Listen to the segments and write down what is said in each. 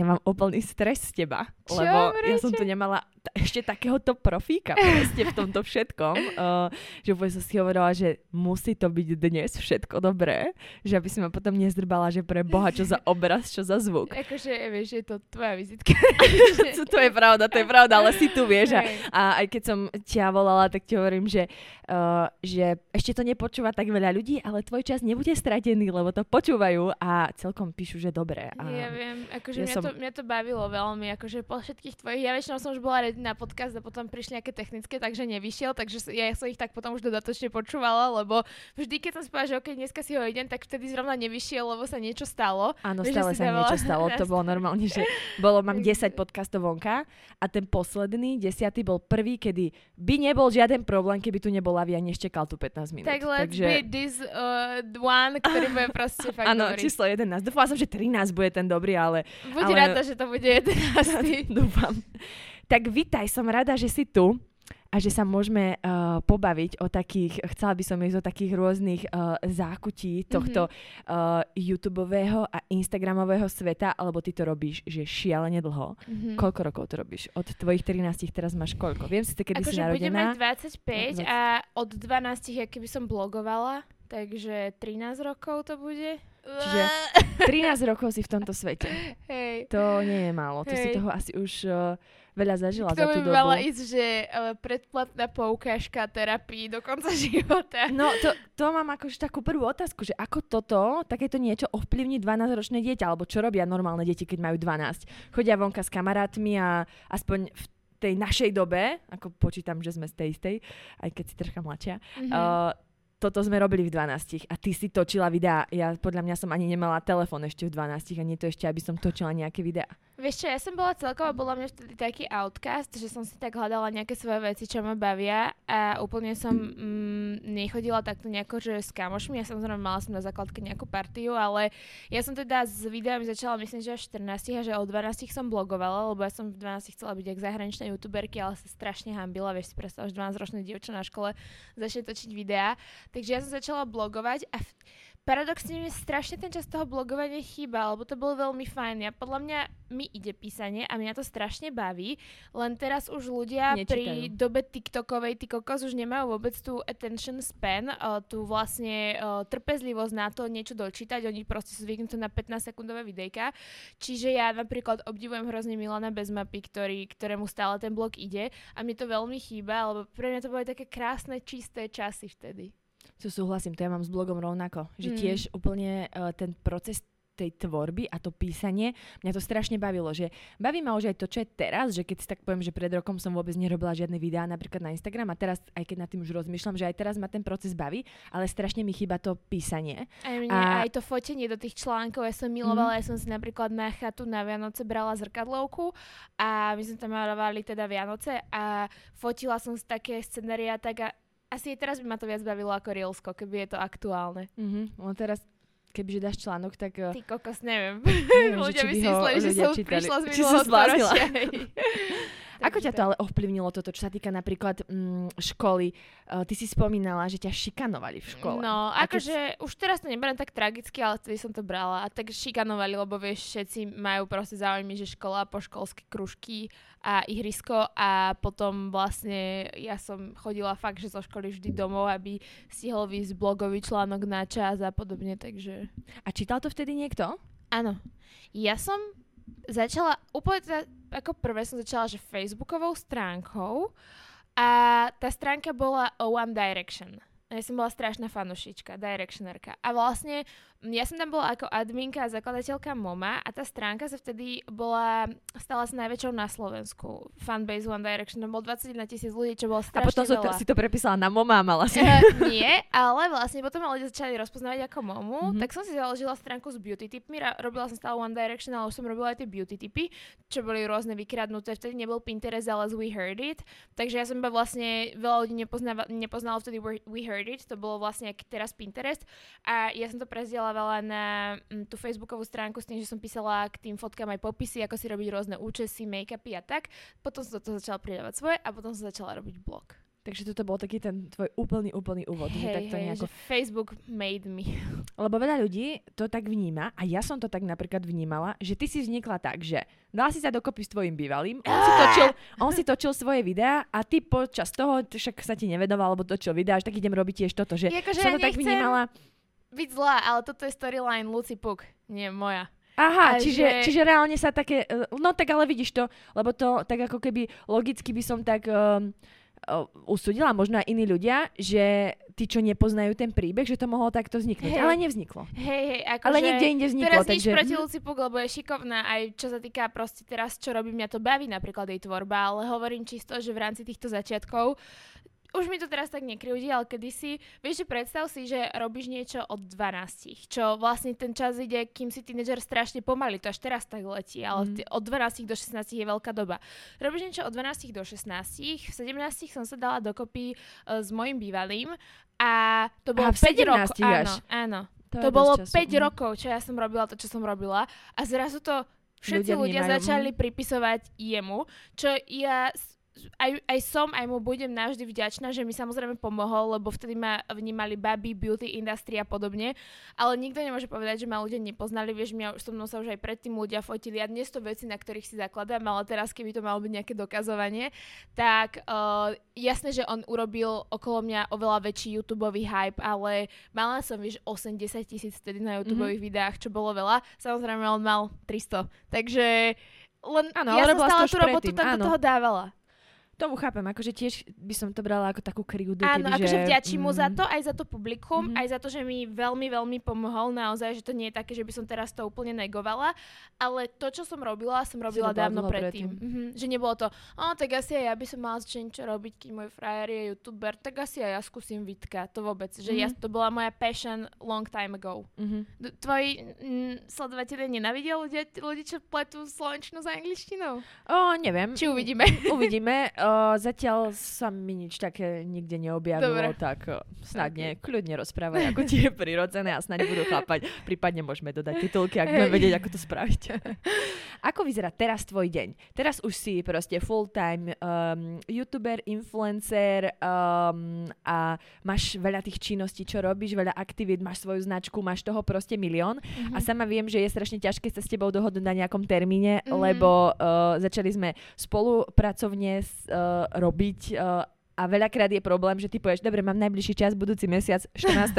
ja mám úplný stres z teba, lebo ja som tu nemala ešte takéhoto profíka proste v tomto všetkom, že úplne som si hovorila, že musí to byť dnes všetko dobré, že aby si ma potom nezdrbala, že pre Boha, čo za obraz, čo za zvuk. Akože, vieš, je to tvoja vizitka. To je pravda, ale si tu vieš. A aj keď som ťa volala, tak ti hovorím, že ešte to nepočúva tak veľa ľudí, ale tvoj čas nebude stratený, lebo to počúvajú a celkom píšu, že dobré. A ja viem, akože mňa to bavilo veľmi, akože po všetkých tvojich, ja väčšinou som už bola ready na podcast a potom prišli nejaké technické, takže nevyšiel, takže ja som ich tak potom už dodatočne počúvala, lebo vždy, keď som spala, že okej, dneska si ho idem, tak vtedy zrovna nevyšiel, lebo sa niečo stalo. Áno, stále sa niečo stalo, to bolo normálne, že mám 10 podcastov vonka a ten posledný, 10. bol prvý, kedy by nebol žiaden problém, keby tu nebola Via, neštekal tu 15 minút. Tak let's be this one, ktorý bude proste fakt dobrý. Áno, číslo 11. Dúfala som, že 13 bude ten dobrý, ale... Buď rada, že to bude 11. Dúfam. Tak vitaj, som rada, že si tu a že sa môžeme pobaviť o takých, chcela by som ísť o takých rôznych zákutí tohto YouTubeového a Instagramového sveta, alebo ty to robíš, že šialene dlho. Mm-hmm. Koľko rokov to robíš? Od tvojich 13 teraz máš koľko? Viem si to, kedy si narodená. Akože budem mať 25 a od 12, keby som blogovala, takže 13 rokov to bude. Čiže 13 rokov si v tomto svete. Hej. To nie je málo. Hej. To si toho asi už veľa zažila za tú dobu. To by mala ísť, že predplatná poukážka terapii do konca života. No to mám akože takú prvú otázku, že ako takéto niečo ovplyvní 12-ročné dieťa, alebo čo robia normálne deti, keď majú 12. Chodia vonka s kamarátmi a aspoň v tej našej dobe, ako počítam, že sme z tej istej, aj keď si troška mladšia, toto sme robili v 12 a ty si točila videá. Ja podľa mňa som ani nemala telefón ešte v 12 a nie to ešte, aby som točila nejaké videá. Vieš čo, ja som bola celkovo, podľa mňa vtedy taký outcast, že som si tak hľadala nejaké svoje veci, čo ma bavia a úplne som nechodila takto nejako, že s kamošmi. Ja samozrejme mala som na základke nejakú partiu, ale ja som teda s videami začala, myslím, že až 14 a že o 12 som blogovala, lebo ja som v 12 chcela byť jak zahraničná youtuberky, ale sa strašne hanbila, vieš si predstav, že 12-ročné dievča na škole začne točiť videá. Takže ja som začala blogovať a paradoxne mi strašne ten čas toho blogovania chýba, lebo to bolo veľmi fajn. Podľa mňa mi ide písanie a mňa to strašne baví, len teraz už ľudia nečítajú. Pri dobe TikTokovej, ty kokos, už nemajú vôbec tú attention span, tú vlastne trpezlivosť na to niečo dočítať, oni proste sú zvyknutí na 15-sekundové videjka. Čiže ja napríklad obdivujem hrozne Milana bez mapy, ktorému stále ten blog ide a mne to veľmi chýba, lebo pre mňa to boli také krásne, čisté časy vtedy. To súhlasím, to ja mám s blogom rovnako, že tiež úplne ten proces tej tvorby a to písanie, mňa to strašne bavilo, že baví ma už aj to, čo je teraz, že keď si tak poviem, že pred rokom som vôbec nerobila žiadne videá napríklad na Instagram a teraz, aj keď nad tým už rozmýšľam, že aj teraz ma ten proces baví, ale strašne mi chýba to písanie. Aj mne, aj to fotenie do tých článkov, ja som milovala, ja som si napríklad na chatu na Vianoce brala zrkadlovku a my sme tam malovali teda Vianoce a fotila som si také scenária tak asi teraz by ma to viac bavilo ako Reelsko, keby je to aktuálne. No teraz, kebyže dáš článok, tak... Ty kokos, neviem ľudia by si mysleli, že som prišla z minulého storočia. Ako ťa to ale ovplyvnilo toto, čo sa týka napríklad školy? Ty si spomínala, že ťa šikanovali v škole. No, akože už teraz to neberiem tak tragicky, ale vtedy som to brala. A tak šikanovali, lebo vieš, všetci majú proste záujmy, že škola, poškolské kružky a ihrisko a potom vlastne ja som chodila fakt, že zo školy vždy domov, aby stihol výsť blogový článok na čas a podobne, takže... A čítal to vtedy niekto? Áno. Ja som... Začala úplne ako prvé som začala, že facebookovou stránkou a tá stránka bola One Direction. Ja som bola strašná fanušička, directionerka. A vlastne ja som tam bola ako adminka a zakladateľka MOMA a tá stránka sa vtedy stala sa najväčšou na Slovensku. Fanbase One Direction, bol 21 000 ľudí, čo bolo strašne veľa. A potom si to prepísala na MOMA a mala si. Nie, ale vlastne potom ma ľudia začali rozpoznávať ako MOMU, tak som si založila stránku s beauty tipmi, robila som stále One Direction, ale už som robila aj tie beauty tipy, čo boli rôzne vykradnuté, vtedy nebol Pinterest, ale We Heard It. Takže ja som iba vlastne veľa ľudí nepoznala vtedy We Heard It. To bolo vlastne teraz Pinterest a ja som to prezdieľavala na tú facebookovú stránku s tým, že som písala k tým fotkám aj popisy, ako si robiť rôzne účesy, make-upy a tak. Potom som do toho začala pridávať svoje a potom som začala robiť blog. Takže toto bol taký ten tvoj úplný úvod. Že Facebook made me. Lebo veľa ľudí to tak vníma a ja som to tak napríklad vnímala, že ty si vznikla tak, že dala si sa dokopy s tvojim bývalým, on si točil svoje videá a ty počas toho však sa ti nevedoval, alebo točil videá, až tak idem robiť tiež toto. Že jako, že som to tak vnímala. Byť zlá, ale toto je storyline Lucy Puck, nie moja. Aha, čiže reálne sa také... No tak ale vidíš to, lebo to tak ako keby logicky by som tak... usúdila možno aj iní ľudia, že tí, čo nepoznajú ten príbeh, že to mohlo takto vzniknúť. Hey. Ale nevzniklo. Hej, akože... Ale niekde inde vzniklo. Teraz nič proti Lucy Puck, lebo je šikovná aj čo sa týka proste teraz, čo robím, mňa to baví napríklad jej tvorba, ale hovorím čisto, že v rámci týchto začiatkov už mi to teraz tak nekriudí, ale kedysi, vieš, že predstav si, že robíš niečo od 12, čo vlastne ten čas ide, kým si tínedžer strašne pomaly, to až teraz tak letí, ale od 12 do 16 je veľká doba. Robíš niečo od 12 do 16, v 17 som sa dala dokopy s mojim bývalým a to bolo 5 rokov. Áno. To bolo 5 rokov, čo ja som robila to, čo som robila a zrazu to všetci ľudia začali pripisovať jemu, čo ja... Aj mu budem navždy vďačná, že mi samozrejme pomohol, lebo vtedy ma vnímali baby, beauty industry a podobne, ale nikto nemôže povedať, že ma ľudia nepoznali, vieš, so mnou sa už aj predtým ľudia fotili a dnes to veci, na ktorých si zakladám, ale teraz keby to malo byť nejaké dokazovanie, tak jasné, že on urobil okolo mňa oveľa väčší YouTubeový hype, ale mala som, vieš, 80 000 vtedy na YouTubeových videách, čo bolo veľa, samozrejme on mal 300, takže ja som stále tú robotu tak do toho dávala. Tomu chápem, akože tiež by som to brala ako takú krivdu. Áno, akože vďačím mu za to, aj za to publikum, aj za to, že mi veľmi, veľmi pomohol naozaj, že to nie je také, že by som teraz to úplne negovala, ale to, čo som robila dávno predtým. Že nebolo to, tak asi aj ja by som mala začať niečo robiť, keď môj frajer je youtuber, tak asi aj ja skúsim Vítka, to vôbec, že to bola moja passion long time ago. Tvoji sledovateľe nenávidia ľudí, čo pletú slovenčinu s angličtinou? Neviem. Či uvidíme? Uvidíme. Zatiaľ sa mi nič také nikde neobjavilo, tak snad nie, kľudne rozprávaj, ako ti je prirodzené a snad budú chápať. Prípadne môžeme dodať titulky, ak budeme vedieť, ako to spraviť. Ako vyzerá teraz tvoj deň? Teraz už si proste full-time youtuber, influencer a máš veľa tých činností, čo robíš, veľa aktivít, máš svoju značku, máš toho proste milión a sama viem, že je strašne ťažké sa s tebou dohodnúť na nejakom termíne, lebo začali sme spolupracovne robiť a veľakrát je problém, že ty povieš, dobre, mám najbližší čas, budúci mesiac 14.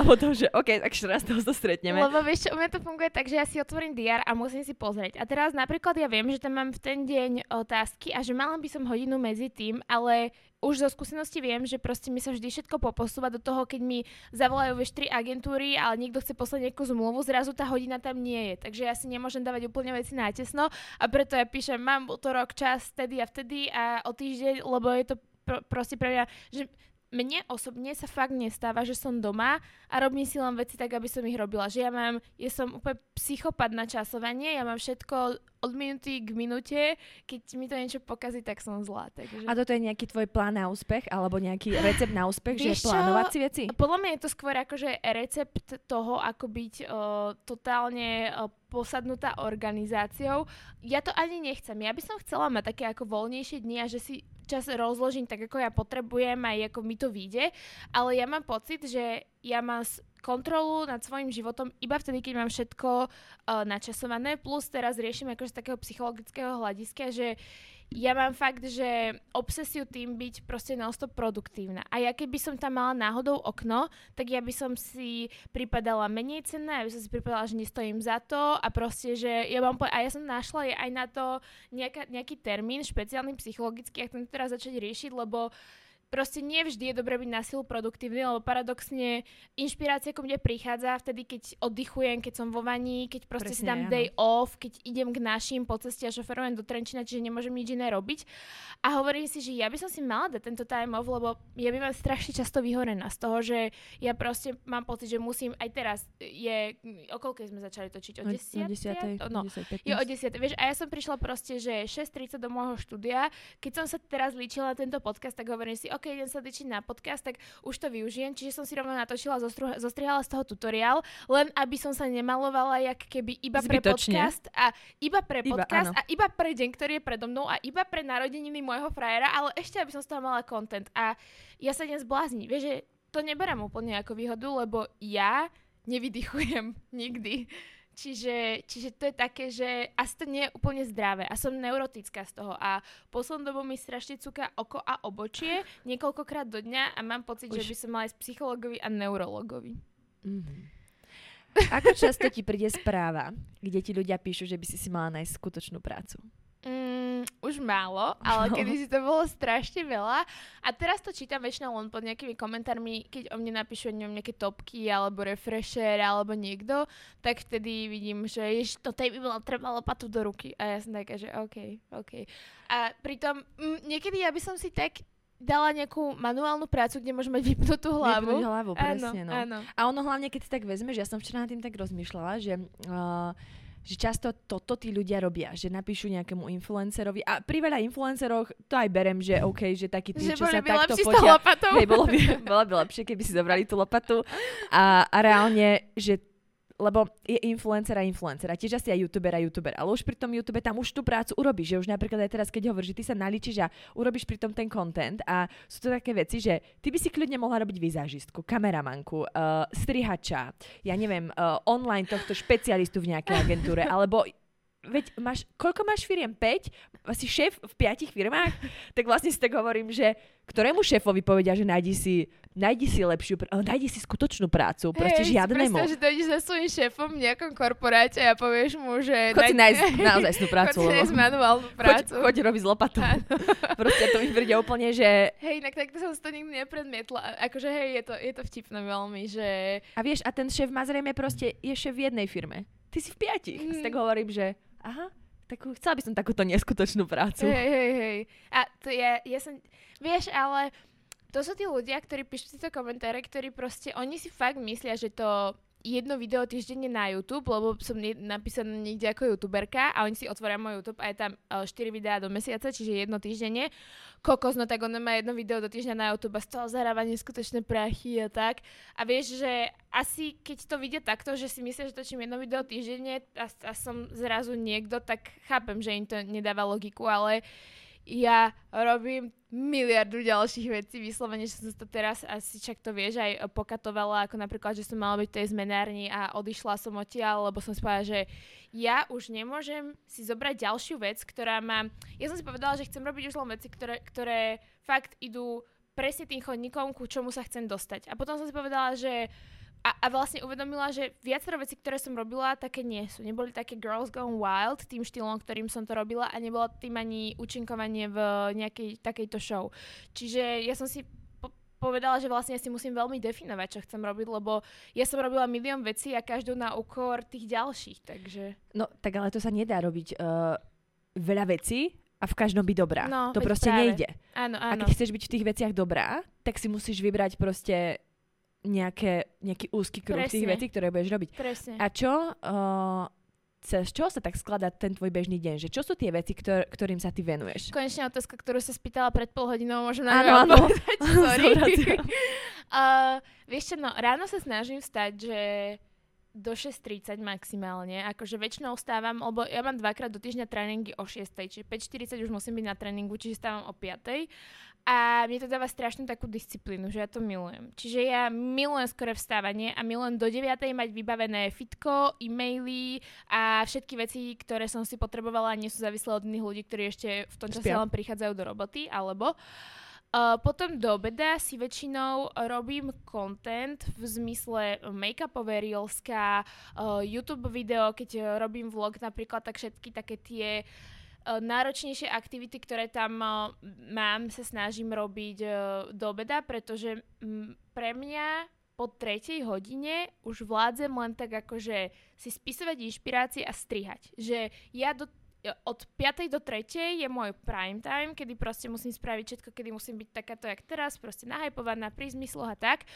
A potom, že OK, tak 14. sa stretneme. Lebo vieš čo, u mňa to funguje tak, že ja si otvorím DR a musím si pozrieť. A teraz napríklad ja viem, že tam mám v ten deň otázky a že mala by som hodinu medzi tým, ale už zo skúsenosti viem, že proste mi sa vždy všetko poposúva do toho, keď mi zavolajú vieš 3 agentúry, ale niekto chce poslať nejakú zmluvu, zrazu tá hodina tam nie je. Takže ja si nemôžem dávať úplne veci nátesno a preto ja píšem, mám utorok čas vtedy a o týždeň, lebo je to proste pre mňa, že mne osobne sa fakt nestáva, že som doma a robím si len veci tak, aby som ich robila. Že ja som úplne psychopat na časovanie, ja mám všetko od minúty k minúte, keď mi to niečo pokazí, tak som zlá. Takže... A toto je nejaký tvoj plán na úspech, alebo nejaký recept na úspech, že plánovať si veci? Podľa mňa je to skôr akože recept toho, ako byť totálne posadnutá organizáciou. Ja to ani nechcem. Ja by som chcela mať také ako voľnejšie dni a že si čas rozložím tak, ako ja potrebujem a ako mi to vyjde, ale ja mám pocit, že ja mám kontrolu nad svojím životom iba vtedy, keď mám všetko načasované, plus teraz riešim akože z takého psychologického hľadiska, že ja mám fakt, že obsesiu tým byť proste non-stop produktívna. A ja keby som tam mala náhodou okno, tak ja by som si pripadala menej cenná, ja by som si pripadala, že nestojím za to a proste, že ja mám... A ja som našla aj na to nejaký termín špeciálny psychologický, ak tam teraz začať riešiť, lebo proste nie vždy je dobré byť na silu produktívny, lebo paradoxne inšpirácia ku mne prichádza vtedy, keď oddychujem, keď som vo vani, keď proste si dám day off, keď idem k našim po ceste a šoferujem do Trenčína, čiže nemôžem nič iné robiť. A hovorím si, že ja by som si mala dať tento time off, lebo ja bývam strašne často vyhorená z toho, že ja proste mám pocit, že musím, aj teraz je, okoľkej sme začali točiť? O 10:00. Vieš, a ja som prišla proste, že 6:30 do môjho štúdia. Keď som sa teraz líčila na tento podcast, tak hovorím si, OK, idem sa dičiť na podcast, tak už to využijem. Čiže som si rovno natočila, zostrihala z toho tutoriál, len aby som sa nemalovala jak keby iba zbytočne. Pre podcast a iba pre podcast iba, a iba pre deň, ktorý je predo mnou a iba pre narodeniny môjho frajera, ale ešte aby som z toho mala content. A ja sa idem zblázniť. Vieš, že to neberám úplne ako výhodu, lebo ja nevydychujem nikdy. Čiže to je také, že asi to nie je úplne zdravé a som neurotická z toho a poslednú dobu mi strašne cuká oko a obočie niekoľkokrát do dňa a mám pocit, že by som mala ísť psychologovi a neurologovi. Mm-hmm. Ako často ti príde správa, kde ti ľudia píšu, že by si mala nájsť skutočnú prácu? Už málo, ale kedy si to bolo strašne veľa a teraz to čítam väčšinou len pod nejakými komentármi, keď o mne napíšu nejaké topky alebo Refresher alebo niekto, tak vtedy vidím, že to tej by bola treba lopatu do ruky a ja som taká, že OK. A pritom niekedy ja by som si tak dala nejakú manuálnu prácu, kde môžem mať vypnutú hlavu. Vypnutú hlavu, presne, áno, no. Áno. A ono hlavne, keď si tak vezmeš, ja som včera nad tým tak rozmýšľala, že často toto tí ľudia robia, že napíšu nejakému influencerovi a pri veľa influenceroch to aj berem, že OK, že taký tí, že čo sa takto fotia. Hej, bolo by lepšie, keby si zobrali tú lopatu. A reálne, že lebo je influencer. Tiež asi aj youtuber. Ale už pri tom YouTube tam už tú prácu urobíš. Že už napríklad aj teraz, keď hovoríš, že ty sa naličíš a urobíš pri tom ten content. A sú to také veci, že ty by si kľudne mohla robiť vizážistku, kameramanku, strihača, ja neviem, online tohto špecialistu v nejakej agentúre, alebo... Veď máš, koľko máš firiem? 5? Asi šéf v 5 firmách? Tak vlastne si tak hovorím, že ktorému šéfovi povedia, že nájdi si skutočnú prácu. Proste žiadnemu. Proste, že dojdeš za svojím šéfom v nejakom korporáte a povieš mu, že... Chod si nájsť tú prácu. Chod si nájsť manuálnu prácu. Choď robiť s lopatou. Proste to mi príde úplne, že... Hej, inak takto som si to nikdy nepredmietla. Akože hej, je to vtipné veľmi, že... A vieš, a ten šéf má zrejme proste, je šéf v jednej firme. Ty si v 5. Tak hovorím, že... Aha, chcela by som takúto neskutočnú prácu. Hej. A to ja som, vieš, ale to sú tí ľudia, ktorí píšu tieto komentáre, ktorí proste, oni si fakt myslia, že to jedno video týždenne na YouTube, lebo som napísaná niekde ako youtuberka a oni si otvoria môj YouTube a je tam 4 videá do mesiaca, čiže jedno týždenne. Kokos, no tak ono má jedno video do týždňa na YouTube a z toho zarába neskutočné prachy a tak. A vieš, že asi keď to vidia takto, že si myslia, že točím jedno video týždenne a som zrazu niekto, tak chápem, že im to nedáva logiku, ale ja robím miliardu ďalších vecí, vyslovene, že som to teraz asi však to vieš aj pokatovala, ako napríklad, že som mala byť v tej zmenárni a odišla som odtiaľ, lebo som si povedala, že ja už nemôžem si zobrať ďalšiu vec, ktorá má... Ja som si povedala, že chcem robiť už len veci, ktoré fakt idú presne tým chodníkom, ku čomu sa chcem dostať. A potom som si povedala, že... A vlastne uvedomila, že viacero vecí, ktoré som robila, také nie sú. Neboli také Girls Gone Wild tým štýlom, ktorým som to robila a nebolo tým ani účinkovanie v nejakej takejto show. Čiže ja som si povedala, že vlastne si musím veľmi definovať, čo chcem robiť, lebo ja som robila milión vecí a každú na úkor tých ďalších, takže... No, tak ale to sa nedá robiť veľa vecí a v každom byť dobrá. No, to proste práve. Nejde. Áno. A keď chceš byť v tých veciach dobrá, tak si musíš vybrať proste... nejaký úzky kruh tých vecí, ktoré budeš robiť. Presne. A z čoho sa tak skladá ten tvoj bežný deň? Že čo sú tie veci, ktorým sa ty venuješ? Konečná otázka, ktorú sa spýtala pred pol hodinou, možno áno. Sorry. Vieš čo, no, ráno sa snažím vstať, že do 6:30 maximálne. Akože väčšinou stávam, lebo ja mám dvakrát do týždňa tréningy o 6:00, čiže 5:40 už musím byť na tréningu, čiže stávam o 5:00. A mne to dáva strašnú takú disciplínu, že ja to milujem. Čiže ja milujem skoré vstávanie a milujem do 9:00 mať vybavené fitko, e-maily a všetky veci, ktoré som si potrebovala, nie sú závislé od iných ľudí, ktorí ešte v tom čase len prichádzajú do roboty, alebo... potom do obeda si väčšinou robím content v zmysle make-upové reelska, YouTube video, keď robím vlog napríklad, tak všetky také tie náročnejšie aktivity, ktoré tam mám, sa snažím robiť do obeda, pretože pre mňa po 3:00 už vládzem len tak akože si spisovať inšpirácie a strihať. Že ja od 5:00 do 3:00 je môj prime time, kedy proste musím spraviť všetko, kedy musím byť takáto jak teraz, proste nahypovaná pri zmysloch a tak.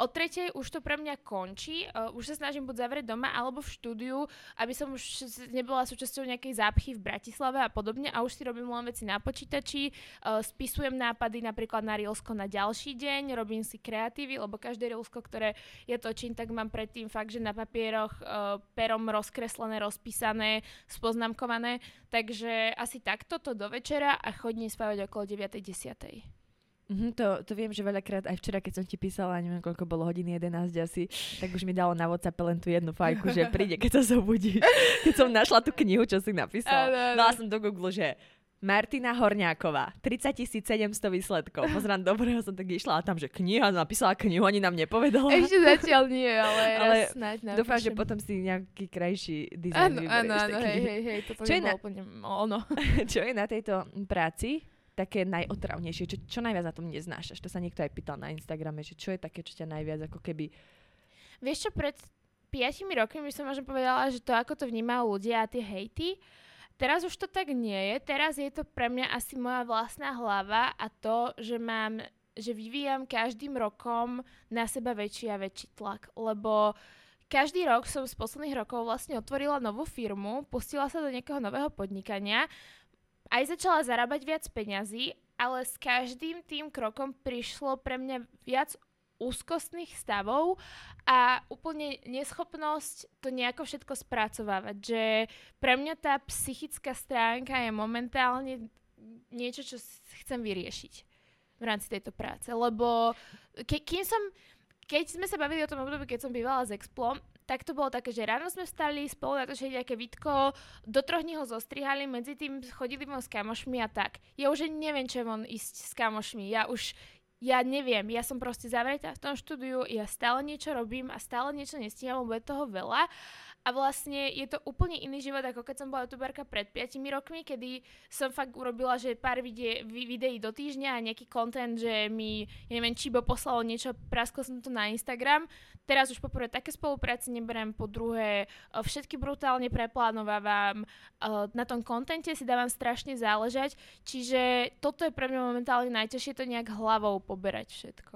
O tretej už to pre mňa končí. Už sa snažím buď zavrieť doma alebo v štúdiu, aby som už nebola súčasťou nejakej zápchy v Bratislave a podobne. A už si robím len veci na počítači, spisujem nápady napríklad na reelsko na ďalší deň, robím si kreatívy, lebo každé reelsko, ktoré ja točím, tak mám predtým fakt, že na papieroch perom rozkreslené, rozpísané, spoznámkované. Takže asi takto to do večera a chodím spávať okolo 9.10. To viem, že veľakrát aj včera, keď som ti písala, neviem, koľko bolo hodiny, 11 asi, tak už mi dalo na WhatsApp len tú jednu fajku, že príde, keď sa zobudíš. Keď som našla tú knihu, čo si napísala. Dala som do Google, že Martina Hornáková, 30 700 výsledkov. Pozrám, dobrého som tak išla a tam, že kniha, napísala knihu, ani nám nepovedala. Ešte zatiaľ nie, ale raz snáď napíšem. Dúfam, že potom si nejaký krajší dizajn vyberieš. Áno, hej, toto mi bolo úplne ono. Čo je na tejto práci také najotravnejšie, čo najviac na tom neznášaš? To sa niekto aj pýtal na Instagrame, že čo je také, čo ťa najviac ako keby... Vieš čo, pred 5 rokmi by som možno povedala, že to, ako to vnímajú ľudia a tie hejty, teraz už to tak nie je. Teraz je to pre mňa asi moja vlastná hlava a to, že vyvíjam každým rokom na seba väčší a väčší tlak, lebo každý rok som z posledných rokov vlastne otvorila novú firmu, pustila sa do nejakého nového podnikania, aj začala zarábať viac peňazí, ale s každým tým krokom prišlo pre mňa viac úzkostných stavov a úplne neschopnosť to nejako všetko spracovávať. Že pre mňa tá psychická stránka je momentálne niečo, čo chcem vyriešiť v rámci tejto práce. Lebo keď sme sa bavili o tom období, keď som bývala s Explom, tak to bolo také, že ráno sme vstali, spolu natočili nejaké vidko, do 3 dní ho zostrihali, medzi tým chodili von s kamošmi a tak. Ja už neviem, čo je von ísť s kamošmi. Ja neviem, ja som proste zavretá v tom štúdiu, ja stále niečo robím a stále niečo nestíham, lebo je toho veľa. A vlastne je to úplne iný život, ako keď som bola youtuberka pred 5 rokmi, kedy som fakt urobila, že pár videí do týždňa a nejaký content, že mi, neviem, Čibo poslalo niečo, praskla som to na Instagram. Teraz už poprvé také spolupráce neberiem, po druhé všetky brutálne preplánovávam. Na tom contente si dávam strašne záležať, čiže toto je pre mňa momentálne najťažšie to nejak hlavou poberať všetko.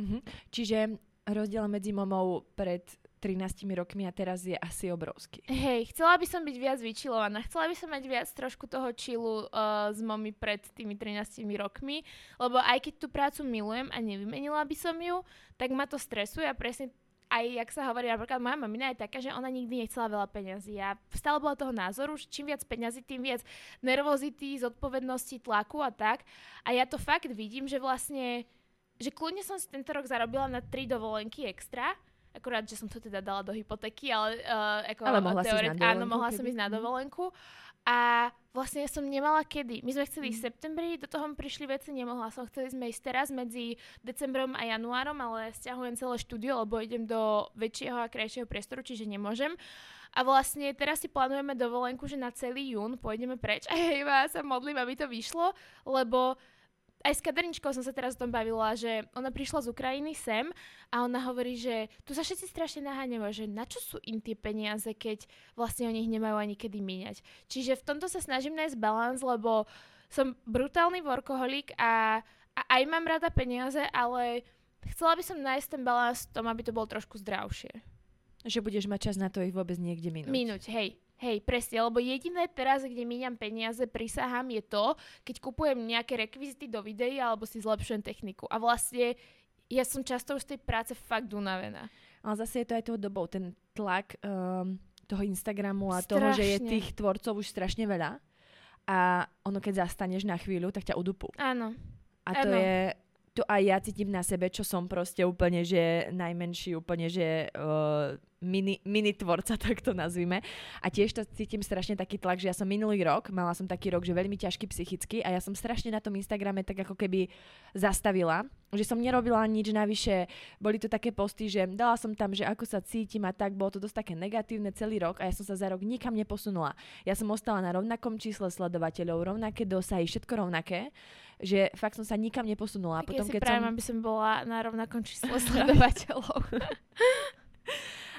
Mhm. Čiže rozdiel medzi momou pred 13 rokmi a teraz je asi obrovský. Hej, chcela by som byť viac vyčilovaná, chcela by som mať viac trošku toho chillu s momi pred tými 13 rokmi, lebo aj keď tú prácu milujem a nevymenila by som ju, tak ma to stresuje a presne aj, jak sa hovorí, napríklad moja mamina je taká, že ona nikdy nechcela veľa peňazí a stále bola toho názoru, že čím viac peňazí, tým viac nervozity, zodpovednosti, tlaku a tak. A ja to fakt vidím, že vlastne, že kľudne som si tento rok zarobila na 3 dovolenky extra, akurát, že som to teda dala do hypotéky, ale mohla som ísť na dovolenku. A vlastne ja som nemala kedy. My sme chceli ísť v septembri, do toho prišli veci, nemohla som. Chceli sme ísť teraz medzi decembrom a januárom, ale stiahujem celé štúdio, lebo idem do väčšieho a krajšieho priestoru, čiže nemôžem. A vlastne teraz si plánujeme dovolenku, že na celý jún pôjdeme preč. A ja sa modlím, aby to vyšlo, lebo aj s kaderničkou som sa teraz o tom bavila, že ona prišla z Ukrajiny sem a ona hovorí, že tu sa všetci strašne naháňajú, že na čo sú im tie peniaze, keď vlastne o nich nemajú ani kedy míňať. Čiže v tomto sa snažím nájsť balans, lebo som brutálny workoholik a aj mám rada peniaze, ale chcela by som nájsť ten balans v tom, aby to bolo trošku zdravšie. Že budeš mať čas na to ich vôbec niekde minúť. Minúť, hej. Hej, presne, lebo jediné teraz, kde míňam peniaze, prisahám, je to, keď kupujem nejaké rekvizity do videí alebo si zlepšujem techniku. A vlastne ja som často už z tej práce fakt unavená. Ale zase je to aj tou dobou, ten tlak toho Instagramu a strašne. Toho, že je tých tvorcov už strašne veľa a ono, keď zastaneš na chvíľu, tak ťa udupú. Áno. A to je... To aj ja cítim na sebe, čo som proste úplne, že najmenší, úplne, že mini tvorca, tak to nazvime. A tiež to cítim strašne taký tlak, že ja som minulý rok, mala som taký rok, že veľmi ťažký psychicky a ja som strašne na tom Instagrame tak ako keby zastavila, že som nerobila nič navyše. Boli to také posty, že dala som tam, že ako sa cítim a tak, bolo to dosť také negatívne celý rok a ja som sa za rok nikam neposunula. Ja som ostala na rovnakom čísle sledovateľov, rovnaké dosahy, všetko rovnaké. Že fakt som sa nikam neposunula. Tak potom, ja si práve, aby som bola na rovnakom čísle sledovateľov.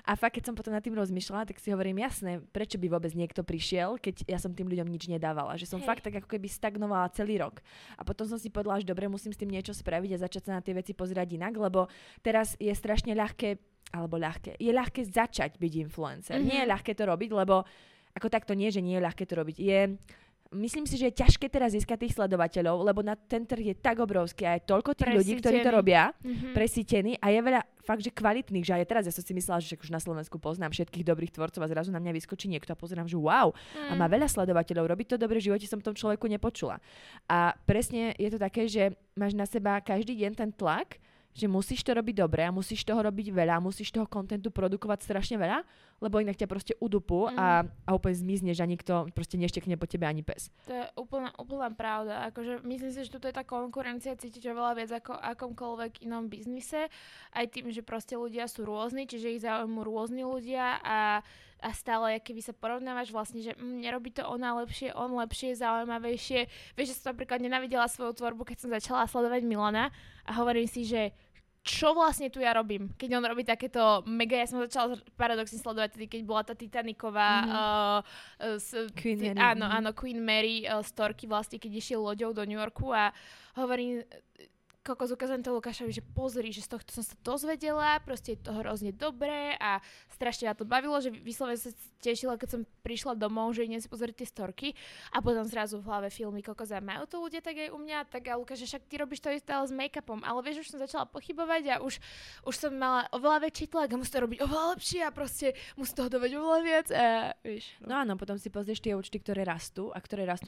A fakt, keď som potom nad tým rozmýšľala, tak si hovorím, jasné, prečo by vôbec niekto prišiel, keď ja som tým ľuďom nič nedávala. Že som fakt tak ako keby stagnovala celý rok. A potom som si povedala, že dobre, musím s tým niečo spraviť a začať sa na tie veci pozerať inak, lebo teraz je strašne ľahké. Je ľahké začať byť influencer. Mm-hmm. Nie je ľahké to robiť, lebo ako takto nie, že nie je ľahké to robiť. Myslím si, že je ťažké teraz získať tých sledovateľov, lebo na ten trh je tak obrovský a je toľko tých ľudí, ktorí to robia, presítený a je veľa fakt, že kvalitných. Že aj teraz ja som si myslela, že už na Slovensku poznám všetkých dobrých tvorcov a zrazu na mňa vyskočí niekto a pozerám, že wow, a má veľa sledovateľov, robí to dobre, v živote som v tom človeku nepočula. A presne je to také, že máš na seba každý deň ten tlak, že musíš to robiť dobre a musíš toho robiť veľa, musíš toho kontentu produkovať strašne veľa, lebo inak ťa proste udupú a úplne zmizneš a nikto proste neštekne po tebe ani pes. To je úplná pravda. Akože myslím si, že tuto je tá konkurencia cítiť oveľa viac ako akomkoľvek inom biznise. Aj tým, že proste ľudia sú rôzni, čiže ich zaujímujú rôzni ľudia a stále, keby sa porovnávaš vlastne, že nerobí to ona lepšie, on lepšie, zaujímavejšie. Vieš, že som napríklad nenávidela svoju tvorbu, keď som začala sledovať Milana a hovorím si, že čo vlastne tu ja robím, keď on robí takéto mega, ja som začala paradoxne sledovať tedy, keď bola tá Titaniková Queen Mary storky vlastne, keď išiel loďou do New Yorku a hovorím, kokos, ukazujem to Lukášovi, že pozri, že z tohto som sa dozvedela, proste je to hrozne dobré a strašne ma to bavilo, že vyslovene sa tešila, keď som prišla domov, že idem si pozrieť tie storky a potom zrazu v hlave filmy, kokos, a majú to ľudia tak aj u mňa, tak a Lukáš, však ty robíš to isté s make-upom, ale vieš, už som začala pochybovať a už som mala oveľa väčší tlak a musí to robiť oveľa lepšie a proste musí toho dovedť oveľa viac a vieš. No áno, potom si pozrieš tie účty, ktoré rastú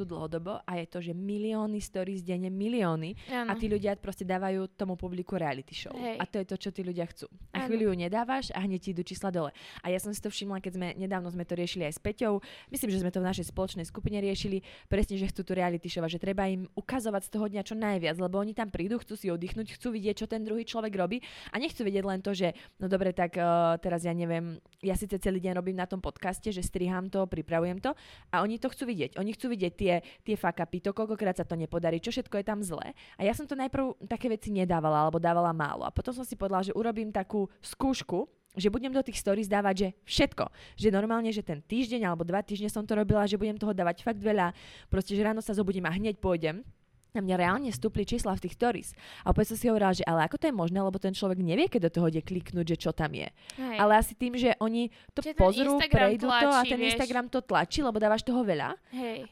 dlhodobo a je to, že milióny stories denne, milióny a tí ľudia proste dávajú tomu publiku reality show. Hej. A to je to, čo tí ľudia chcú. A chvíľu ju nedávaš a hneď ti idú čísla dole. A ja som si to všimla, keď nedávno sme to riešili aj s Peťou. Myslím, že sme to v našej spoločnej skupine riešili. Presne, že chcú tu reality show, že treba im ukazovať z toho dňa čo najviac, lebo oni tam prídu, chcú si oddychnúť, chcú vidieť, čo ten druhý človek robí a nechcú vidieť len to, že no dobre, tak teraz ja neviem, ja síce celý deň robím na tom podcaste, že striham to, pripravujem to a oni to chcú vidieť. Oni chcú vidieť tie fuck upy, to koľkokrát sa to nepodarí, čo všetko je tam zlé. A ja som to najprv také veci nedávala, alebo dávala málo. A potom som si povedala, že urobím takú skúšku, že budem do tých stories dávať, že všetko. Že normálne, že ten týždeň alebo 2 týždne som to robila, že budem toho dávať fakt veľa. Proste, že ráno sa zobudím a hneď pôjdem. Na mňa reálne stúpli čísla v tých stories. A opäť som si hovorila, že ale ako to je možné, lebo ten človek nevie, keď do toho ide kliknúť, že čo tam je. Hej. Ale asi tým, že oni to že pozrú, prejdú to a ten Instagram to tlačí, lebo dávaš toho veľa.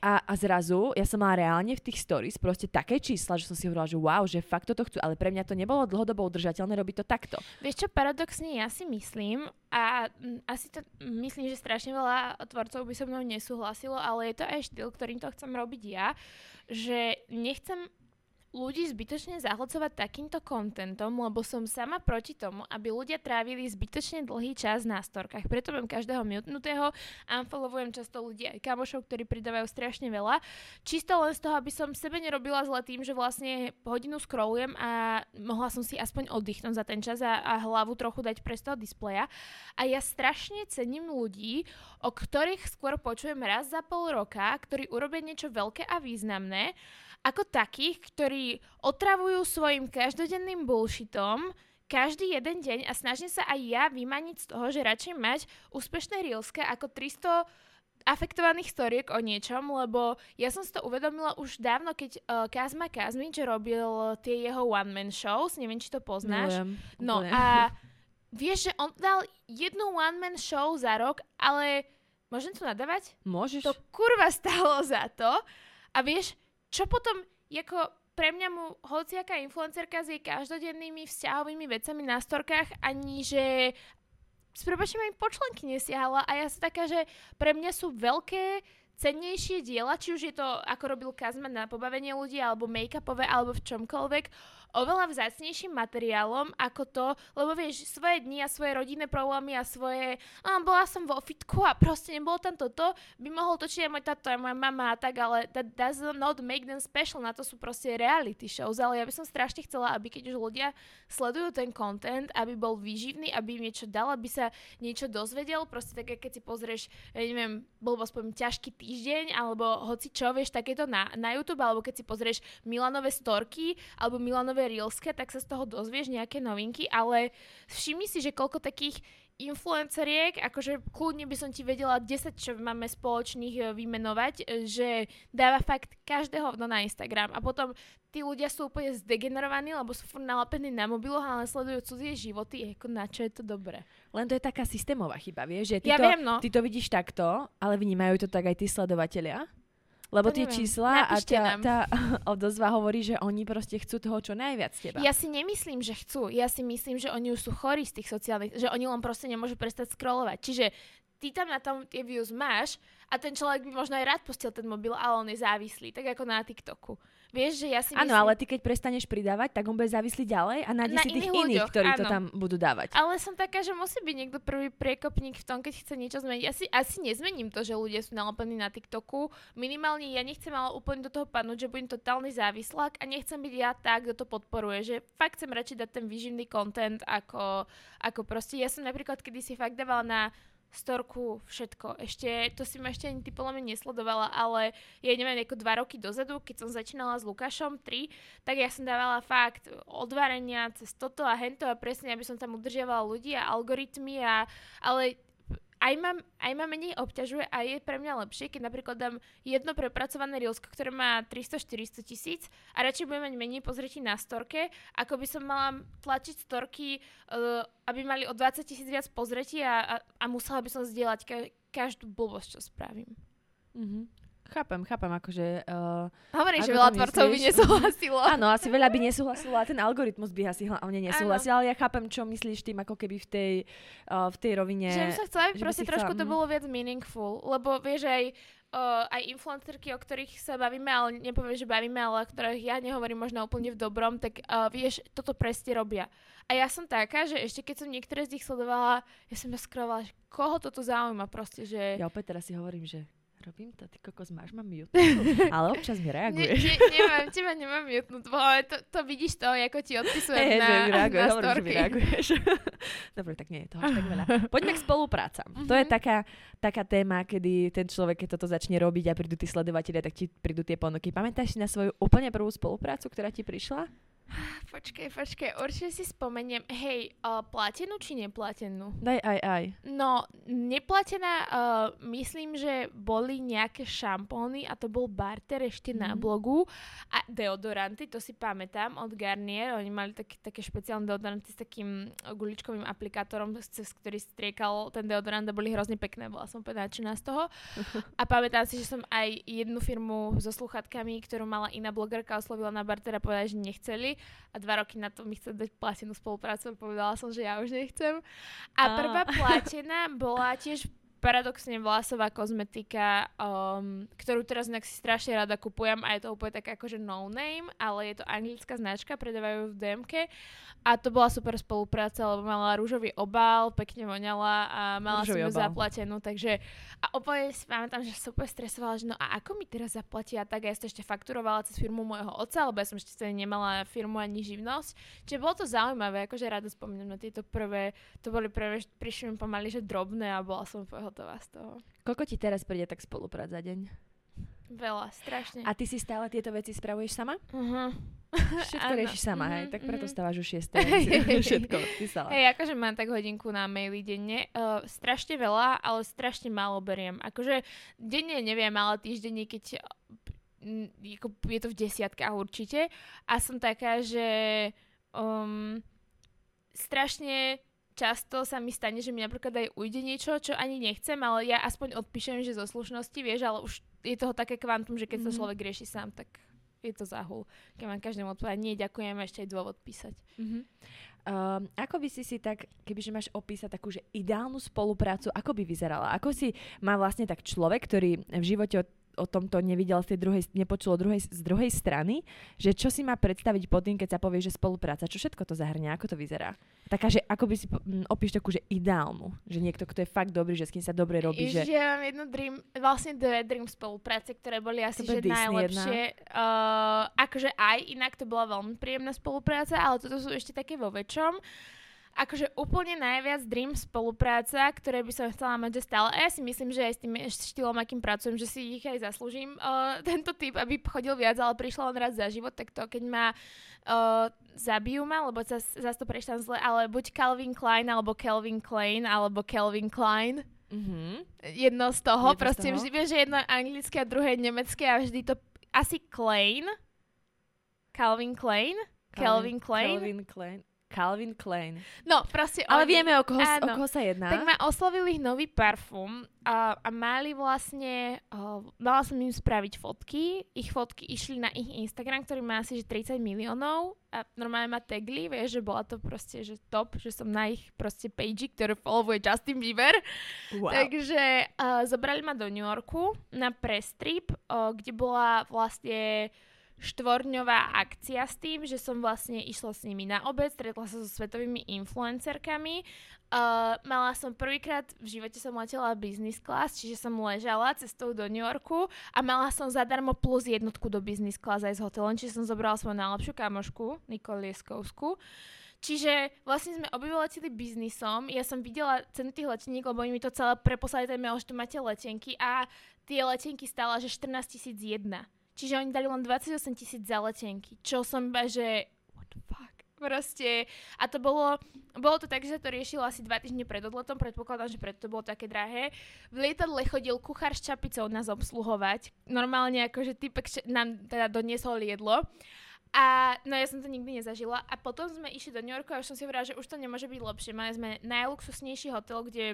A zrazu, ja som mala reálne v tých stories proste také čísla, že som si hovorila, že wow, že fakt toto chcú, ale pre mňa to nebolo dlhodobo udržateľné robiť to takto. Vieš čo, paradoxne, ja si myslím, a asi to myslím, že strašne veľa tvorcov by so mnou nesúhlasilo, ale je to aj štýl, ktorým to chcem robiť ja, že nechcem ľudí zbytočne zahlcovať takýmto kontentom, lebo som sama proti tomu, aby ľudia trávili zbytočne dlhý čas na storkách. Preto mám každého minutnutého, unfollowujem často ľudí aj kamošov, ktorí pridávajú strašne veľa. Čisto len z toho, aby som sebe nerobila zle tým, že vlastne hodinu scrollujem a mohla som si aspoň oddychnúť za ten čas a hlavu trochu dať pre toho displeja. A ja strašne cením ľudí, o ktorých skôr počujem raz za pol roka, ktorí urobia niečo veľké a významné, ako takých, ktorí otravujú svojim každodenným bullshitom každý jeden deň a snažím sa aj ja vymaniť z toho, že radšej mať úspešné reelske ako 300 afektovaných storiek o niečom, lebo ja som si to uvedomila už dávno, keď Kazma Kazmich robil tie jeho one-man shows, neviem, či to poznáš. No a vieš, že on dal jednu one-man show za rok, ale môžem to nadávať? Môžeš. To kurva stálo za to a vieš, čo potom, ako pre mňa mu hociaká influencerka s jej každodennými vzťahovými vecami na storkách ani, že s prebačením aj počlenky nesiahala a ja sa taká, že pre mňa sú veľké cennejšie diela, či už je to, ako robil Kazma na pobavenie ľudí, alebo make-upové, alebo v čomkoľvek, oveľa vzácnejším materiálom ako to, lebo vieš, svoje dni a svoje rodinné problémy a svoje bola som vo fitku a proste nebolo tam toto, by mohol točiť aj môj tato, aj moja mama a tak, ale that does not make them special, na to sú proste reality shows, ale ja by som strašne chcela, aby keď už ľudia sledujú ten content, aby bol výživný, aby im niečo dal, aby sa niečo dozvedel, proste také, keď si pozrieš, ja neviem, ťažký týždeň, alebo hoci čo, vieš, takéto na YouTube, alebo keď si pozrieš Milanové storky, alebo Milanové reelske, tak sa z toho dozvieš nejaké novinky, ale všimni si, že koľko takých influenceriek, akože kľudne by som ti vedela 10, čo máme spoločných vymenovať, že dáva fakt každého na Instagram a potom tí ľudia sú úplne zdegenerovaní, lebo sú furt nalepení na mobiloch, ale sledujú cudzie životy, ako na čo je to dobré. Len to je taká systémová chyba, vieš, že ty, ja to, viem, no. Ty to vidíš takto, ale vnímajú to tak aj tí sledovatelia. Lebo tie čísla napíšte a tá odozva hovorí, že oni proste chcú toho čo najviac z teba. Ja si nemyslím, že chcú. Ja si myslím, že oni už sú chorí z tých sociálnych, že oni len proste nemôžu prestať scrollovať. Čiže ty tam na tom tie views máš a ten človek by možno aj rád pustil ten mobil, ale on je závislý, tak ako na TikToku. Vieš, že ja si myslím... Áno, ale ty keď prestaneš pridávať, tak on bude závislý ďalej a nájde si tých iných, ktorí áno. To tam budú dávať. Ale som taká, že musí byť niekto prvý priekopník v tom, keď chce niečo zmeniť. Asi nezmením to, že ľudia sú nalepení na TikToku. Minimálne ja nechcem ale úplne do toho padnúť, že budem totálny závislák a nechcem byť ja tá, kto to podporuje. Že fakt chcem radšej dať ten výživný content ako proste. Ja som napríklad kedysi fakt dávala na storku všetko. Ešte, to si ma ešte ani ty podľa mňa nesledovala, ale ja neviem, ako 2 roky dozadu, keď som začínala s Lukášom, 3, tak ja som dávala fakt odvarenia cez toto a hento a presne, aby som tam udržiavala ľudí a algoritmy a... Ale aj ma menej obťažuje a je pre mňa lepšie, keď napríklad dám jedno prepracované reelsko, ktoré má 300-400 000 a radšej budem mať menej pozretí na storke, ako by som mala tlačiť storky, aby mali o 20 000 viac pozretí a musela by som zdieľať každú blbosť, čo spravím. Mhm. Chápem, akože... Hovorí, že veľa tvorcov by nesúhlasilo. Áno, asi veľa by nesúhlasilo, ale ten algoritmus by asi hlavne nesúhlasil, ale ja chápem, čo myslíš tým, ako keby v tej rovine... Že by som chcela, aby proste trošku to bolo viac meaningful, lebo vieš, aj influencerky, o ktorých sa bavíme, ale nepoviem, že bavíme, ale o ktorých ja nehovorím možno úplne v dobrom, tak vieš, toto presne robia. A ja som taká, že ešte keď som niektoré z nich sledovala, ja som skrovala, že koho toto zaujíma proste, že... Ja opäť teraz si hovorím, že... Robím to, ty kokos, máš ma mute, ale občas mi reaguješ. Nemám mute, to vidíš to, ako ti odpisujem na storky. Dobre, tak nie je toho až tak veľa. Poďme k spoluprácam. To je taká téma, kedy ten človek, keď toto začne robiť a prídu tí sledovatelia, tak ti prídu tie ponuky. Pamätáš si na svoju úplne prvú spoluprácu, ktorá ti prišla? Počkej, určite si spomeniem. Hej, platenú či neplatenú? Daj aj. No, neplatená, myslím, že boli nejaké šampóny a to bol barter ešte na blogu. A deodoranty, to si pamätám, od Garnier. Oni mali také špeciálne deodoranty s takým guličkovým aplikátorom, cez ktorý striekal ten deodorant a boli hrozne pekné. Bola som úplne nadšená z toho. A pamätám si, že som aj jednu firmu so sluchatkami, ktorú mala iná blogerka, oslovila na barter a povedala, že nechceli. A 2 roky na to mi chcel dať platenú spoluprácu a povedala som, že ja už nechcem. A prvá platená bola tiež paradoxne vlasová kozmetika, ktorú teraz inak si strašne rada kupujem a je to úplne tak akože no name, ale je to anglická značka, predávajú ju v DM-ke a to bola super spolupráca, lebo mala rúžový obal, pekne voňala a mala som ju zaplatenú, takže a opäť si pamätám, že som úplne stresovala, že no a ako mi teraz zaplatia, tak ja som ešte fakturovala cez firmu môjho otca, lebo ja som ešte nemala firmu ani živnosť, čiže bolo to zaujímavé, akože rada spomínam na tieto prvé, to boli prvé, prišli mi pomaly, že drobné a bola som hotová z toho. Koľko ti teraz príde tak spoluprác za deň? Veľa, strašne. A ty si stále tieto veci spravuješ sama? Uh-huh. Všetko riešiš sama, hej? Tak preto stávaš už 6. Všetko písala. Hej, akože mám tak hodinku na maily denne. Strašne veľa, ale strašne málo beriem. Akože denne neviem, ale týždenne, keď je to v desiatkách určite. A som taká, že strašne... Často sa mi stane, že mi napríklad aj ujde niečo, čo ani nechcem, ale ja aspoň odpíšem, že zo slušnosti, vieš, ale už je toho také kvantum, že keď to človek rieši sám, tak je to záhul. Keď mám každému odpovedať, nie, ďakujem, ešte aj dôvod písať. Mm-hmm. Ako by si tak, kebyže máš opísať takú, že ideálnu spoluprácu, ako by vyzerala? Ako si má vlastne tak človek, ktorý v živote o tomto nevidel, z druhej strany, že čo si má predstaviť pod tým, keď sa povie, že spolupráca, čo všetko to zahrňa, ako to vyzerá? Taká, že ako by si opíš takú, že ideálnu, že niekto, kto je fakt dobrý, že s kým sa dobre robí, že... Ja mám dve dream spolupráce, ktoré boli asi, že Disney najlepšie. Akože aj inak to bola veľmi príjemná spolupráca, ale toto sú ešte také vo väčšom. akože úplne najviac dream spolupráca, ktoré by som chcela mať, že stále. A ja si myslím, že aj s tým štýlom, akým pracujem, že si ich aj zaslúžim. Tento typ, aby chodil viac, ale prišiel len raz za život, tak to, keď ma zabijú ma, lebo zase to prečítam zle, ale buď Calvin Klein, alebo Calvin Klein, alebo Calvin Klein. Mm-hmm. Jedno z toho, proste vždy vieš, že jedno anglické a druhé nemecké a vždy to asi Klein, Calvin Klein, Calvin Klein, Calvin Klein, Calvin Klein. No, proste ale oni, vieme, o koho sa jedná. Tak ma oslovil ich nový parfum a mali vlastne, dala som im spraviť fotky, ich fotky išli na ich Instagram, ktorý má asi že 30 miliónov a normálne ma tagli, vieš, že bola to proste, že top, že som na ich proste page, ktoré followuje Justin Bieber. Wow. Takže zobrali ma do New Yorku na press trip, kde bola vlastne 4-dňová akcia s tým, že som vlastne išla s nimi na obed, stretla sa so svetovými influencerkami. Mala som prvýkrát, v živote som letela business class, čiže som ležala cestou do New Yorku a mala som zadarmo plus jednotku do business class aj s hotelom, čiže som zobrala svoju najlepšiu kamošku, Nicole Lieskovsku. Čiže vlastne sme obyvateľili biznisom, ja som videla cenu tých leteniek, lebo oni mi to celé preposlali ten mail, že tu máte letenky a tie letenky stála, že 14,001. Čiže oni dali len 28,000 za letenky. Čo som iba, že what the fuck? Proste. A to bolo to tak, že to riešilo asi 2 týždne pred odletom. Predpokladám, že preto to bolo také drahé. V lietadle chodil kuchár s čapicou nás obsluhovať. Normálne akože typek nám teda doniesol jedlo. A no ja som to nikdy nezažila. A potom sme išli do New Yorku a už som si hovorila, že už to nemôže byť lepšie. Mali sme najluxusnejší hotel, kde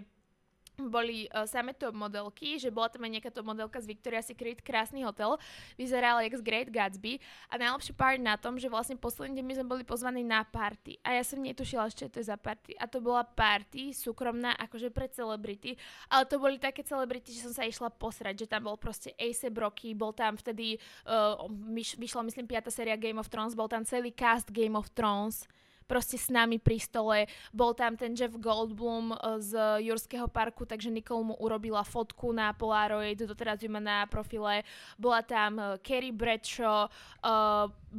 boli samé top modelky, že bola tam aj nejaká top modelka z Victoria's Secret, krásny hotel, vyzerala jak z Great Gatsby a najlepší part na tom, že vlastne posledný deň my sme boli pozvaní na party a ja som netušila ešte, čo to je za party a to bola party súkromná, akože pre celebrity, ale to boli také celebrity, že som sa išla posrať, že tam bol proste A$AP Rocky, bol tam vtedy vyšla myslím 5. séria Game of Thrones, bol tam celý cast Game of Thrones proste s nami pri stole. Bol tam ten Jeff Goldblum z Jurského parku, takže Nicole mu urobila fotku na Polaroid, doteraz ju má na profile. Bola tam Carrie Bradshaw,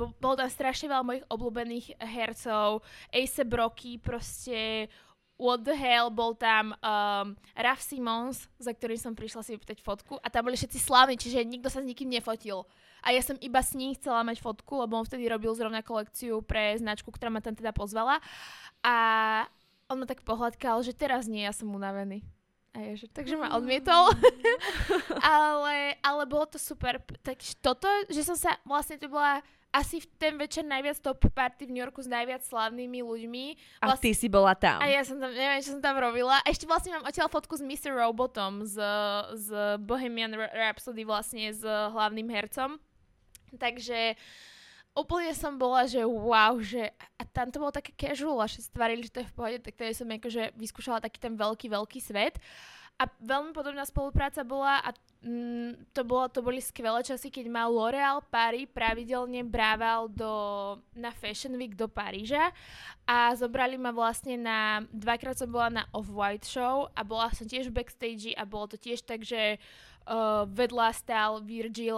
bol tam strašne veľa mojich obľúbených hercov, A$AP Rocky, proste what the hell, bol tam Raf Simons, za ktorým som prišla si vypýtať fotku a tam boli všetci slávni, čiže nikto sa s nikým nefotil. A ja som iba s ním chcela mať fotku, lebo on vtedy robil zrovna kolekciu pre značku, ktorá ma tam teda pozvala. A on ma tak pohľadkal, že teraz nie, ja som unavený. A ja, že, takže ma odmietol. ale bolo to super. Takže toto, že som sa vlastne to bola asi v ten večer najviac top party v New Yorku s najviac slavnými ľuďmi. A ty si bola tam. A ja som tam, neviem, čo som tam robila. A ešte vlastne mám odtiaľ fotku s Mr. Robotom, z Bohemian Rhapsody, vlastne s hlavným hercom. Takže úplne som bola, že wow, že a tam to bolo také casual, až sa stvarili, že to je v pohode, tak teda som akože vyskúšala taký ten veľký svet. A veľmi podobná spolupráca bola a to boli skvelé časy, keď ma L'Oréal Paris pravidelne brával na Fashion Week do Paríža a zobrali ma vlastne dvakrát som bola na Off-White show a bola som tiež v backstage a bolo to tiež tak, že vedľa stál Virgil,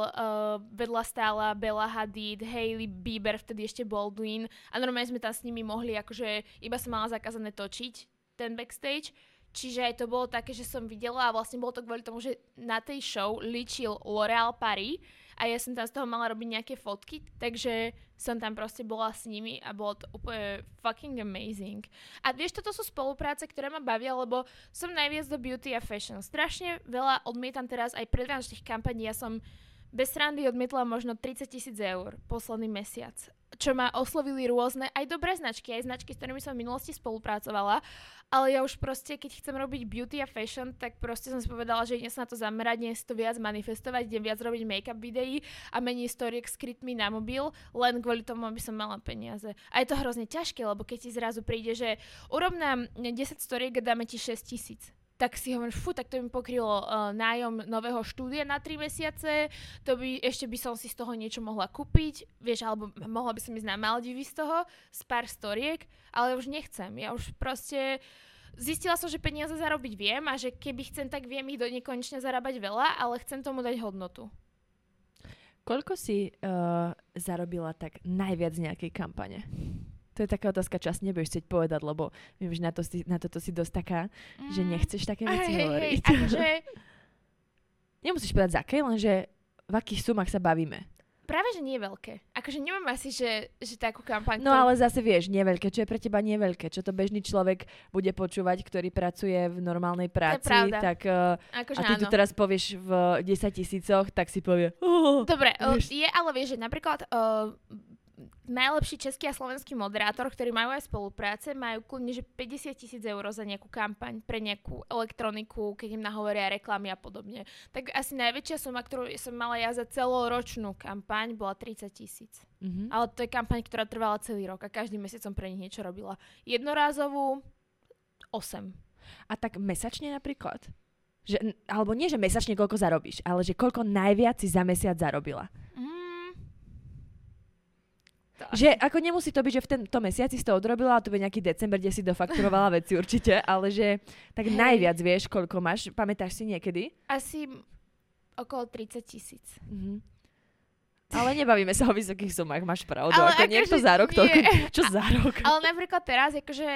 vedľa stála Bella Hadid, Hailey Bieber, vtedy ešte Baldwin a normálne sme tam s nimi mohli, akože iba som mala zakázané točiť ten backstage. Čiže aj to bolo také, že som videla a vlastne bolo to kvôli tomu, že na tej show líčil L'Oréal Paris a ja som tam z toho mala robiť nejaké fotky, takže som tam proste bola s nimi a bolo to úplne fucking amazing. A vieš, toto sú spolupráce, ktoré ma bavia, lebo som najviac do beauty a fashion. Strašne veľa odmietam teraz aj predrážnych kampaní. Ja som bez srandy odmietla možno 30,000 eur posledný mesiac, čo ma oslovili rôzne, aj dobré značky, aj značky, s ktorými som v minulosti spolupracovala, ale ja už proste, keď chcem robiť beauty a fashion, tak proste som si povedala, že idem sa na to zamerať, idem si to viac manifestovať, idem viac robiť make-up videí a menej storiek s krytmi na mobil, len kvôli tomu, aby som mala peniaze. A je to hrozne ťažké, lebo keď ti zrazu príde, že urob nám 10 storiek a dáme ti 6,000. Tak si hovorím, fú, tak to by pokrylo nájom nového štúdia na 3 mesiace, to by, ešte by som si z toho niečo mohla kúpiť, vieš, alebo mohla by som ísť na Maldivy z toho, z pár storiek, ale už nechcem. Ja už proste zistila som, že peniaze zarobiť viem a že keby chcem, tak viem ich do nekonečne zarábať veľa, ale chcem tomu dať hodnotu. Koľko si zarobila tak najviac z nejakej kampane? To je taká otázka, čas nebudeš chcieť povedať, lebo viem, že na toto si dosť taká, že nechceš také veci hovoriť. Hej, akože... Nemusíš povedať za aké, lenže v akých sumách sa bavíme. Práve, že nie veľké. Akože nemám asi, že takú kampaň... No ale zase vieš, nie veľké. Čo je pre teba nie veľké? Čo to bežný človek bude počúvať, ktorý pracuje v normálnej práci? To je pravda. Tak, akože a ty áno. Tu teraz povieš v 10 000, tak si povie... Dobre, je ale vieš, že napríklad... najlepší český a slovenský moderátor, ktorí majú aj spolupráce, majú kľudne, že 50 000 eur za nejakú kampaň pre nejakú elektroniku, keď im nahovoria reklamy a podobne. Tak asi najväčšia suma, ktorú som mala ja za celoročnú kampaň, bola 30 000. Mm-hmm. Ale to je kampaň, ktorá trvala celý rok a každý mesiac som pre nich niečo robila. Jednorázovú 8. A tak mesačne napríklad? Že, alebo nie, že mesačne koľko zarobíš, ale že koľko najviac si za mesiac zarobila? Tak. Že ako nemusí to byť, že v tomto mesiaci si to odrobila, a to bude nejaký december, kde si dofakturovala veci určite, ale že tak najviac vieš, koľko máš. Pamätáš si niekedy? Asi okolo 30 000. Mhm. Ale nebavíme sa o vysokých sumách, máš pravdu. Ale ako niekto za rok, toľko, čo za rok. Ale napríklad teraz, akože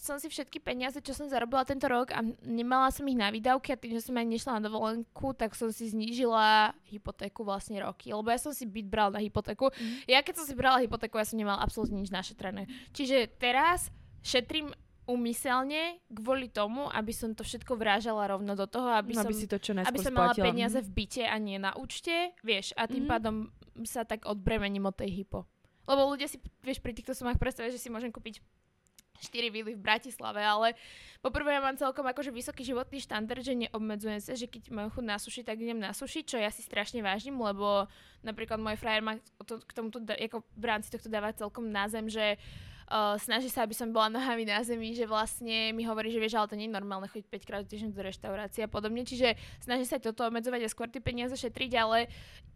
som si všetky peniaze, čo som zarobila tento rok a nemala som ich na výdavky a tým, že som aj nešla na dovolenku, tak som si znížila hypotéku vlastne roky. Lebo ja som si byt brala na hypotéku. Ja keď som si brala hypotéku, ja som nemala absolútne nič našetrené. Čiže teraz šetrím úmyselne kvôli tomu, aby som to všetko vrážala rovno do toho, aby som mala peniaze v byte a nie na účte, vieš, a tým pádom sa tak odbremením od tej hypo. Lebo ľudia si, vieš, pri týchto sumách predstavia, že si môžem kúpiť 4 vily v Bratislave, ale poprvé ja mám celkom akože vysoký životný štandard, že neobmedzujem sa, že keď mám chuť na suši, tak idem na suši, čo ja si strašne vážim, lebo napríklad môj frajer má k tomuto, ako v rámci tohto dáva celkom na zem, že snaží sa, aby som bola nohami na zemi, že vlastne mi hovorí, že vieš, ale to nie je normálne chodiť 5 krát týždeň do reštaurácie a podobne, čiže snaží sa toto obmedzovať a skôr tie peniaze šetriť, ale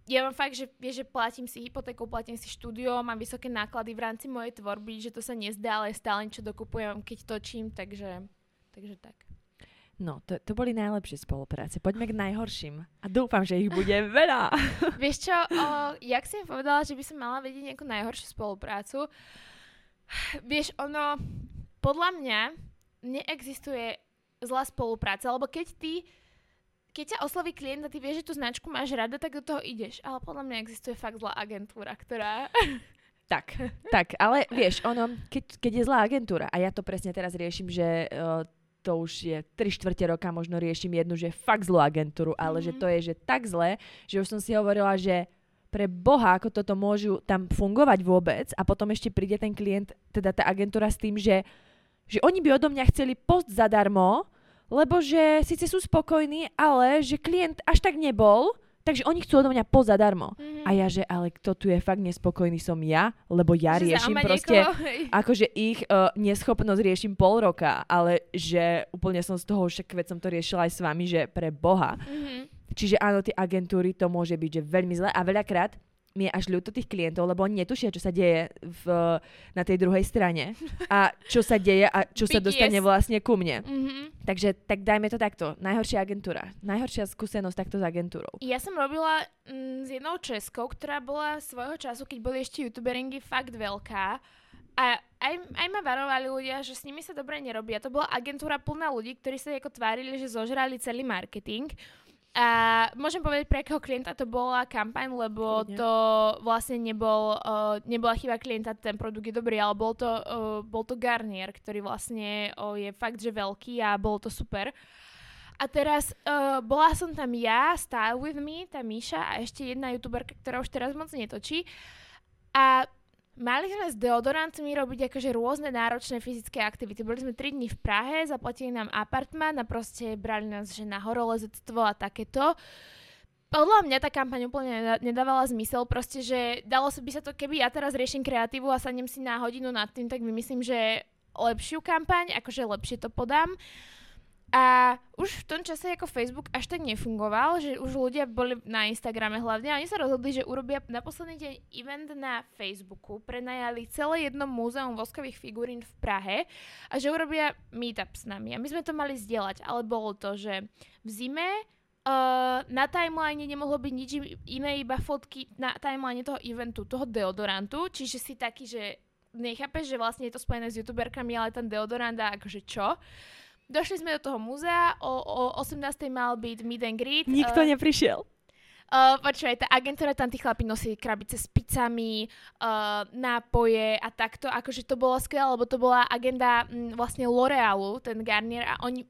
ja mám fakt, že vieš, že platím si hypotéku, platím si štúdio, mám vysoké náklady v rámci mojej tvorby, že to sa nezdá, ale stále niečo dokupujem, keď točím, takže tak. No, to boli najlepšie spolupráce. Poďme k najhorším. A dúfam, že ich bude veľa. Vieš čo, jak si mi povedala, že by som mala vedieť nejakú najhoršiu spoluprácu? Vieš, ono, podľa mňa neexistuje zlá spolupráca, lebo keď ťa osloví klient a ty vieš, že tú značku máš rada, tak do toho ideš. Ale podľa mňa existuje fakt zlá agentúra, ktorá... Tak, ale vieš, ono, keď je zlá agentúra, a ja to presne teraz riešim, že to už je 3/4 roka, možno riešim jednu, že fakt zlú agentúru, ale že to je že tak zlé, že už som si hovorila, že pre Boha, ako toto môžu tam fungovať vôbec a potom ešte príde ten klient, teda tá agentúra s tým, že oni by odo mňa chceli post zadarmo, lebo že síce sú spokojní, ale že klient až tak nebol, takže oni chcú odo mňa post zadarmo. Mm-hmm. A ja, že ale kto tu je fakt nespokojný som ja, lebo ja že riešim proste, akože ich neschopnosť riešim pol roka, ale že úplne som z toho, však veď som to riešila aj s vami, že pre Boha. Mm-hmm. Čiže áno, tie agentúry, to môže byť že veľmi zlé a veľakrát mi je až ľúto tých klientov, lebo oni netušia, čo sa deje na tej druhej strane a čo sa deje a čo sa dostane vlastne ku mne. Mm-hmm. Takže tak dajme to takto. Najhoršia agentúra. Najhoršia skúsenosť takto s agentúrou. Ja som robila s jednou Českou, ktorá bola svojho času, keď boli ešte youtuberingy, fakt veľká. A aj ma varovali ľudia, že s nimi sa dobre nerobí. A to bola agentúra plná ľudí, ktorí sa ako tvárili, že zožrali celý marketing. A môžem povedať, pre akého klienta to bola kampaň, lebo to vlastne nebola chyba klienta, ten produkt je dobrý, ale bol to Garnier, ktorý vlastne je fakt, že veľký a bolo to super. A teraz bola som tam ja, Style With Me, tá Míša a ešte jedna youtuberka, ktorá už teraz moc netočí. A mali sme s deodorantmi robiť akože rôzne náročné fyzické aktivity. Boli sme 3 dní v Prahe, zaplatili nám apartmán a proste brali nás že na horolezectvo a takéto. Podľa mňa tá kampaň úplne nedávala zmysel. Proste, že dalo by sa to, keby ja teraz riešim kreatívu a sadnem si na hodinu nad tým, tak vymyslím, že lepšiu kampaň, akože lepšie to podám. A už v tom čase ako Facebook až tak nefungoval, že už ľudia boli na Instagrame hlavne a oni sa rozhodli, že urobia na posledný deň event na Facebooku, prenajali celé jedno múzeum voskových figurín v Prahe a že urobia meetup s nami. A my sme to mali zdieľať, ale bolo to, že v zime na timeline nemohlo byť nič iné, iba fotky na timeline toho eventu, toho deodorantu, čiže si taký, že nechápeš, že vlastne je to spojené s youtuberkami, ale tam deodoranda, akože čo? Došli sme do toho múzea, o 18.00 mal byť meet and greet. Nikto neprišiel. Počúvaj, tá agentúra, tam tí chlapi nosili krabice s pizzami, nápoje a takto. Akože to bolo skvelé, lebo to bola agenda vlastne L'Oréalu, ten Garnier, a oni...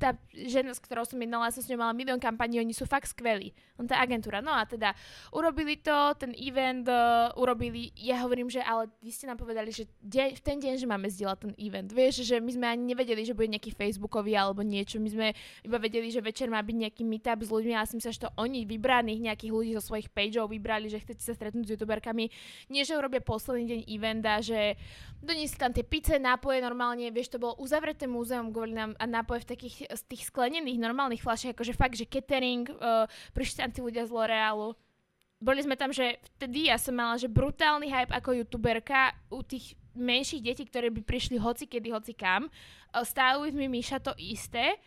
Tá žena, s ktorou som jednala, som s ňou mala milión kampaní, oni sú fakt skvelí. On tá agentúra. No a teda urobili to, ten event urobili, ja hovorím, že ale vy ste nám povedali, že v ten deň, že máme zdieľať ten event. Vieš, že my sme ani nevedeli, že bude nejaký facebookový alebo niečo. My sme iba vedeli, že večer má byť nejaký meetup s ľuďmi, ale som sa, že to oni vybraných nejakých ľudí zo svojich pageov vybrali, že chcete sa stretnúť s youtuberkami. Nie, že urobia posledný deň eventa, že doniesli tam tie pice, nápoje normálne, vieš, to bolo uzavreté múzeum, kvôli nám a nápoje z tých sklenených normálnych fľašiek, akože fakt, že catering, prišli tam tí ľudia z L'Oréalu. Boli sme tam, že vtedy ja som mala, že brutálny hype ako youtuberka u tých menších detí, ktoré by prišli hocikedy, hocikam. Stále mi Míša to isté.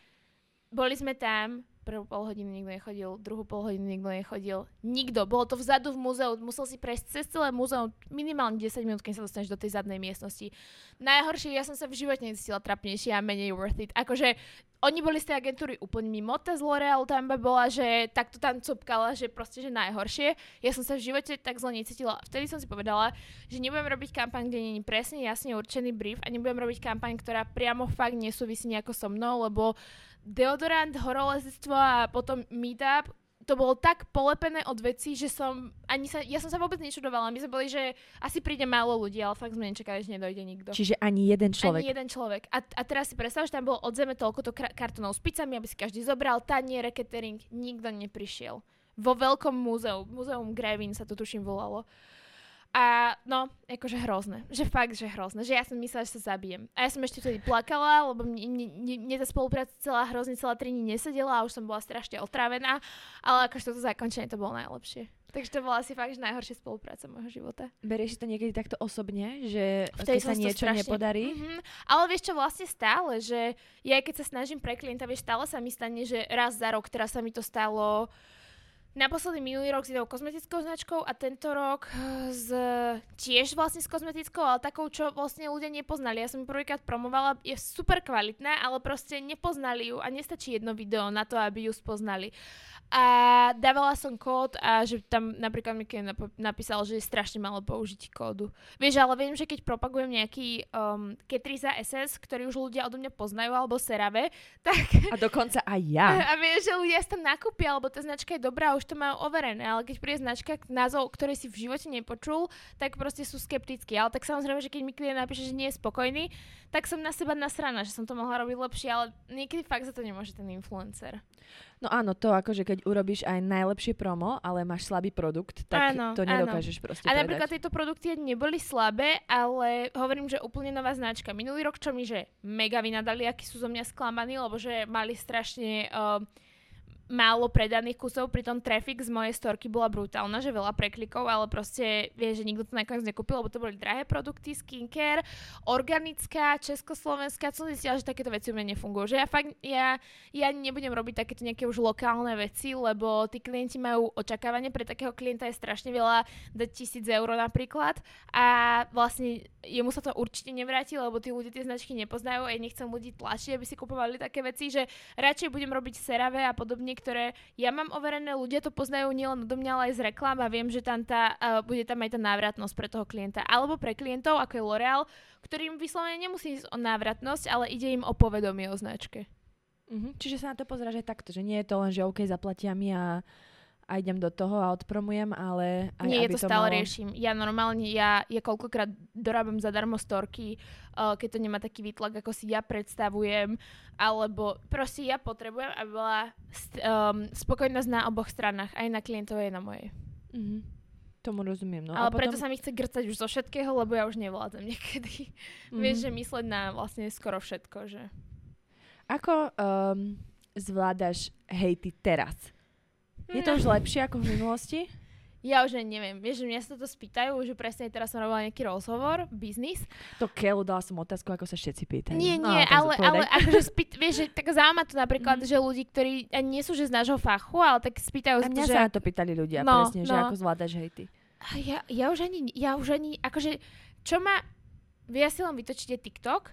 Boli sme tam, prvú pol hodinu nikto nechodil, druhú pol hodinu nikto nechodil. Nikto. Bolo to vzadu v múzeu, musel si prejsť cez celé múzeum minimálne 10 minút, keď sa dostaneš do tej zadnej miestnosti. Najhoršie, ja som sa v živote necítila trapnejšia a menej worth it. Akože oni boli z tej agentúry úplne mimo, tá z L'Oréalu tam bola, že takto tam cupkala, že proste, že najhoršie. Ja som sa v živote tak zle necítila. Vtedy som si povedala, že nebudem robiť kampaň, kde nie je presne jasne určený brief a nebudem robiť kampaň, ktorá priamo fakt nesúvisí nejako so mnou, lebo deodorant, horolezectvo a potom meetup, to bolo tak polepené od vecí, že ja som sa vôbec nečudovala. My sme boli, že asi príde málo ľudí, ale fakt sme nečakali, že nedojde nikto. Čiže ani jeden človek. Ani jeden človek. A teraz si predstav, že tam bolo od zeme toľkoto kartónov s picami, aby si každý zobral, taniere, catering, nikto neprišiel. Vo veľkom múzeu, múzeum Grevin sa to tuším volalo. A no, akože hrozné. Že fakt, že hrozné. Že ja som myslela, že sa zabijem. A ja som ešte vtedy plakala, lebo mne tá spolupráca celá 3 dní nesedela a už som bola strašne otrávená. Ale akože toto zakončenie to bolo najlepšie. Takže to bola asi fakt, že najhoršia spolupráca môjho života. Berieš si to niekedy takto osobne, že keď sa niečo nepodarí? Mm-hmm. Ale vieš čo, vlastne stále, že ja keď sa snažím pre klienta, vieš, stále sa mi stane, že raz za rok, teraz sa mi to stalo... Naposledy minulý rok s jednou kozmetickou značkou a tento rok tiež vlastne s kozmetickou, ale takou, čo vlastne ľudia nepoznali. Ja som ju prvýkrát promovala, je super kvalitná, ale proste nepoznali ju a nestačí jedno video na to, aby ju spoznali. A dávala som kód a že tam napríklad mi napísal, že je strašne málo použití kódu. Vieš, ale viem, že keď propagujem nejaký Ketriza SS, ktorý už ľudia odo mňa poznajú, alebo Cerave, tak... A dokonca aj ja. A vieš, že ľudia sa tam nakúpia, alebo tá značka je dobrá, už to majú overené, ale keď príde značka, názov, ktorý si v živote nepočul, tak proste sú skeptickí. Ale tak samozrejme, že keď mi klient napíše, že nie je spokojný, tak som na seba nasraná, že som to mohla robiť lepšie, ale niekedy fakt za to nemôže ten influencer. No áno, to akože keď urobíš aj najlepšie promo, ale máš slabý produkt, tak áno, to nedokážeš proste predať. A napríklad tieto produkty neboli slabé, ale hovorím, že úplne nová značka. Minulý rok, čo mi, že mega vynadali, akí sú zo mňa sklamaní, lebo že mali strašne... málo predaných kusov, pritom traffic z mojej storky bola brutálna, že veľa preklikov, ale proste vie, že nikto to nakoniec nekúpil, lebo to boli drahé produkty, skincare, organická, československá, som zistila, že takéto veci u mňa nefungujú. Že ja fakt, ja nebudem robiť takéto nejaké už lokálne veci, lebo tí klienti majú očakávanie, pre takého klienta je strašne veľa, dať 1000 eur napríklad a vlastne jemu sa to určite nevráti, lebo tí ľudia tie značky nepoznajú a ja nechcem ľudí tlačiť, aby si kupovali také veci, že radšej budem robiť CeraVe a podobne, ktoré ja mám overené, ľudia to poznajú nielen odo mňa, ale aj z reklám a viem, že tam bude tam aj tá návratnosť pre toho klienta. Alebo pre klientov, ako je L'Oréal, ktorým vyslovene nemusí ísť o návratnosť, ale ide im o povedomie o značke. Mhm. Čiže sa na to pozerá, že takto, že nie je to len, že OK, zaplatia mi a idem do toho a odpromujem, ale... Nie, aby to stále malo... riešim. Ja normálne, ja koľkokrát dorábam zadarmo storky, keď to nemá taký výtlak, ako si ja predstavujem, alebo proste ja potrebujem, aby bola spokojnosť na oboch stranách, aj na klientovej, aj na mojej. Mm-hmm. Tomu rozumiem. No. Ale potom... preto sa mi chce grcať už zo všetkého, lebo ja už nevládzem niekedy. Mm-hmm. Vieš, že mysleť na vlastne skoro všetko, že... Ako zvládaš hejty teraz? Je to už lepšie ako v minulosti? Ja už neviem. Vieš, že mňa sa to spýtajú, že presne teraz som robila nejaký rozhovor, biznis. To keľu, dala som otázku, ako sa všetci pýtajú. Nie, ale akože vieš, že tak zaujíma to napríklad, že ľudí, ktorí nie sú že z nášho fachu, ale tak spýtajú sa to, že... A mňa sa na to pýtali ľudia, presne, že ako zvládaš hejty. Ja už ani, akože... Čo ma vyjasilo vytočiť TikTok,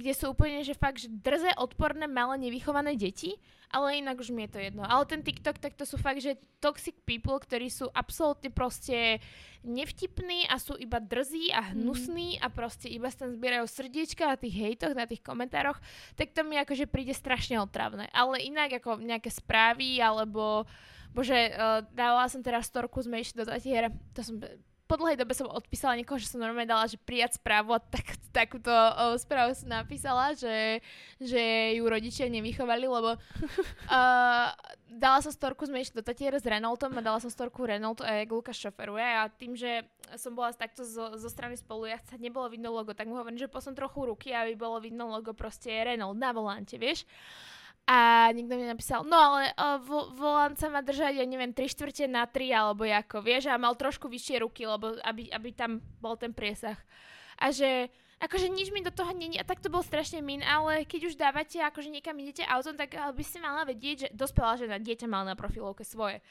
kde sú úplne, že fakt, že drze, odporné, malé, nevychované deti, ale inak už mi je to jedno. Ale ten TikTok, tak to sú fakt, že toxic people, ktorí sú absolútne proste nevtipní a sú iba drzí a hnusní a proste iba sa tam zbierajú srdiečka na tých hejtoch, na tých komentároch, tak to mi akože príde strašne otrávne. Ale inak ako nejaké správy, alebo dávala som teraz storku z Mejši do Zatier, to som... Po dlhej dobe som odpísala niekoho, že som normálne dala, že prijať správu a takúto správu som napísala, že ju rodičia nevychovali, lebo dala som storku zmeniť do Tatier s Renaultom a dala som storku Renault, jak Lukáš šoferuje a tým, že som bola takto zo strany spolujazca, nebolo vidno logo, tak mu hovorím, že posom trochu ruky, aby bolo vidno logo proste Renault na volante, vieš. A niekto mi napísal, no ale volant sa má držať, ja neviem, 3/4 na 3, alebo ako, vieš, a mal trošku vyššie ruky, lebo aby tam bol ten priesah. A že, akože nič mi do toho není, a tak to bol strašne min, ale keď už dávate, akože niekam idete autom, tak by ste mala vedieť, že dospelá žena, dieťa mala na profilovke svoje.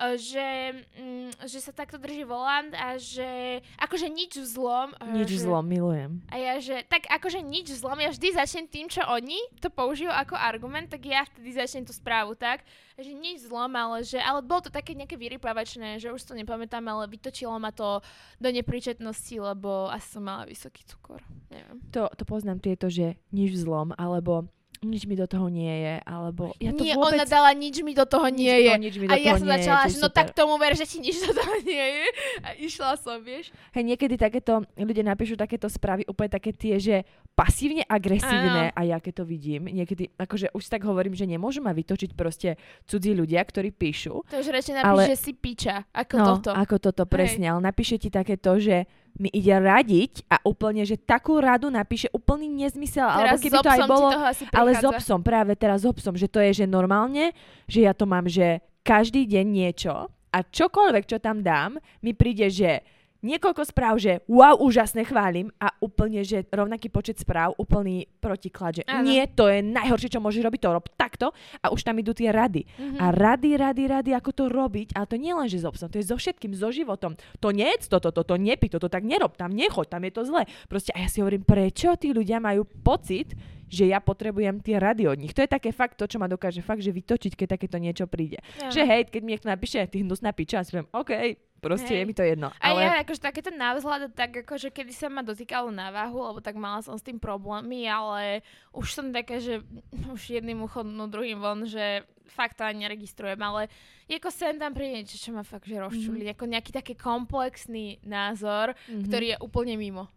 Že sa takto drží volant a že akože nič v zlom. Nič v zlom, milujem. A ja že, tak akože nič v zlom, ja vždy začnem tým, čo oni to použijú ako argument, tak ja vtedy začnem tú správu tak, že nič v zlom, ale bolo to také nejaké vyrypávačné, že už to nepamätám, ale vytočilo ma to do nepríčetnosti, lebo asi som mala vysoký cukor. Neviem. To poznám tieto, že nič v zlom, alebo nič mi do toho nie je, alebo... Ja to nie, vôbec... ona dala, nič mi do toho nie je. A ja som začala, že no tak tomu ver, že ti nič do toho nie je. A išla som, vieš. Hej, niekedy takéto, ľudia napíšu takéto správy, úplne také tie, že pasívne agresívne, ano. A ja keď to vidím, niekedy, akože už tak hovorím, že nemôžu ma vytočiť proste cudzí ľudia, ktorí píšu. To už radšej napíš, že si piča, ako no, toto. No, ako toto, presne, hej. Ale napíše ti takéto, že... mi ide radiť a úplne, že takú radu napíše úplný nezmysel, teraz alebo keby to aj bolo, ale s obsom, práve teraz s obsom, že to je, že normálne, že ja to mám, že každý deň niečo a čokoľvek, čo tam dám, mi príde, že niekoľko správ, že wow, úžasne, chválim a úplne, že rovnaký počet správ, úplný protiklad, že ano. Nie, to je najhoršie, čo môžeš robiť, to rob takto a už tam idú tie rady. Mm-hmm. A rady, ako to robiť, ale to nie len, že s obsom, to je so všetkým, so životom. To nejedz toto, nepí toto, tak nerob, tam nechoď, tam je to zle. Proste a ja si hovorím, prečo tí ľudia majú pocit, že ja potrebujem tie rady od nich. To je také fakt to, čo ma dokáže fakt, že vytočiť, keď takéto niečo príde. Ja. Že hej, keď mi niekto napíše, ty hnusná piča, a si poviem, OK, proste hej. Je mi to jedno. A ale... ja akože takéto návzhľad, tak akože kedy sa ma dotýkalo na váhu, lebo tak mala som s tým problémy, ale už som taká, že už jedným uchom, no druhým von, že fakt to ani neregistrujem, ale ako sem tam príde niečo, čo ma fakt že rozčulí. Ako nejaký taký komplexný názor, ktorý je úplne mimo.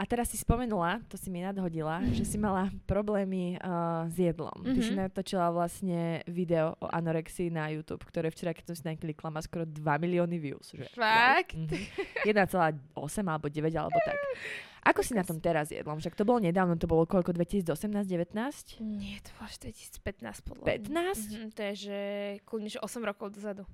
A teraz si spomenula, to si mi nadhodila, že si mala problémy s jedlom. Ty si natočila vlastne video o anorexii na YouTube, ktoré včera, keď som si naklikla, má skoro 2 milióny views. Že? Fakt? 1,8 alebo 9 alebo tak. Ako si na tom teraz jedlom? Však to bolo nedávno, to bolo koľko? 2018-19? Nie, to bolo 2015 podľa mňa. 15? To je, že kľudne, že 8 rokov dozadu.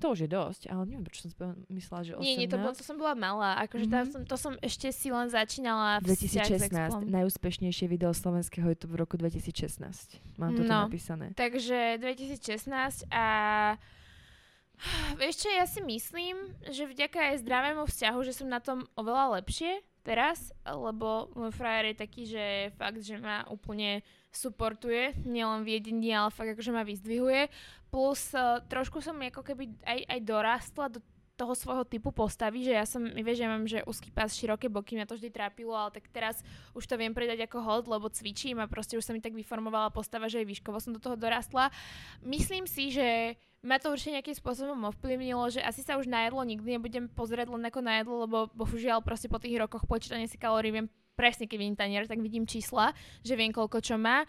To už je dosť, ale neviem, prečo som myslela, že 18. Nie, to som bola malá. Akože to som ešte si len začínala v 2016. Najúspešnejšie video slovenského YouTube v roku 2016. Mám toto napísané. Takže 2016 a... Vieš čo, ja si myslím, že vďaka aj zdravému vzťahu, že som na tom oveľa lepšie teraz, lebo môj frajer je taký, že fakt, že ma úplne supportuje, nielen v jedení, ale fakt akože ma vyzdvihuje. Plus trošku som ako keby aj dorastla do toho svojho typu postavy, že ja som, vieš, ja mám, že úzky pás, široké boky, mňa to vždy trápilo, ale tak teraz už to viem predať ako hod, lebo cvičím a proste už sa mi tak vyformovala postava, že aj výškovo som do toho dorastla. Myslím si, že ma to určite nejakým spôsobom ovplyvnilo, že asi sa už na jedlo nikdy nebudem pozerať len ako na jedlo, lebo bohužiaľ proste po tých rokoch počítania si kalórií viem presne, keď vidím tanier, tak vidím čísla, že viem koľko čo má.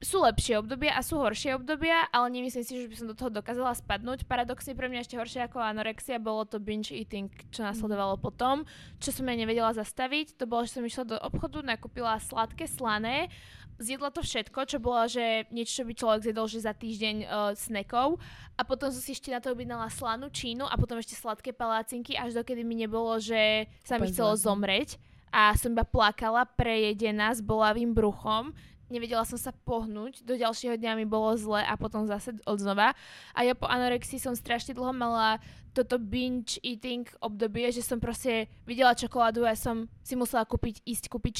Sú lepšie obdobia a sú horšie obdobia, ale nemyslím si, že by som do toho dokázala spadnúť. Paradoxne pre mňa ešte horšie ako anorexia bolo to binge eating, čo nasledovalo potom, čo som ja nevedela zastaviť. To bolo, že som išla do obchodu, nakúpila sladké, slané, zjedla to všetko, čo bolo, že niečo, čo by človek zjedol, že za týždeň snackov. A potom som si ešte na to objednala slanú čínu a potom ešte sladké palácinky, až dokedy mi nebolo, že sa mi chcelo zomrieť. A som iba plakala, prejedená, s bolavým bruchom. nevedela som sa pohnúť, do ďalšieho dňa mi bolo zle a potom zase odznova. A ja po anorexii som strašne dlho mala toto binge eating obdobie, že som proste videla čokoládu a som si musela ísť kúpiť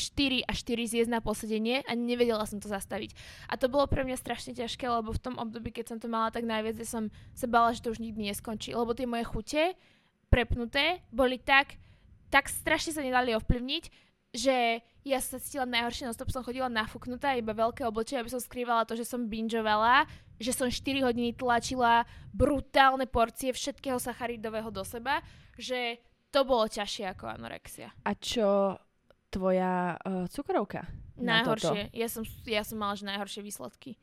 4 a 4 zjesť na posedenie a nevedela som to zastaviť. A to bolo pre mňa strašne ťažké, lebo v tom období, keď som to mala tak najviac, že som sa bála, že to už nikdy neskončí, lebo tie moje chute prepnuté boli tak strašne sa nedali ovplyvniť, že ja sa cítila najhoršie, non-stop som chodila nafúknutá, iba veľké oblečenie, aby som skrývala to, že som bingeovala, že som 4 hodiny tlačila brutálne porcie všetkého sacharidového do seba, že to bolo ťažšie ako anorexia. A čo tvoja cukrovka? Najhoršie. Ja som mala že najhoršie výsledky.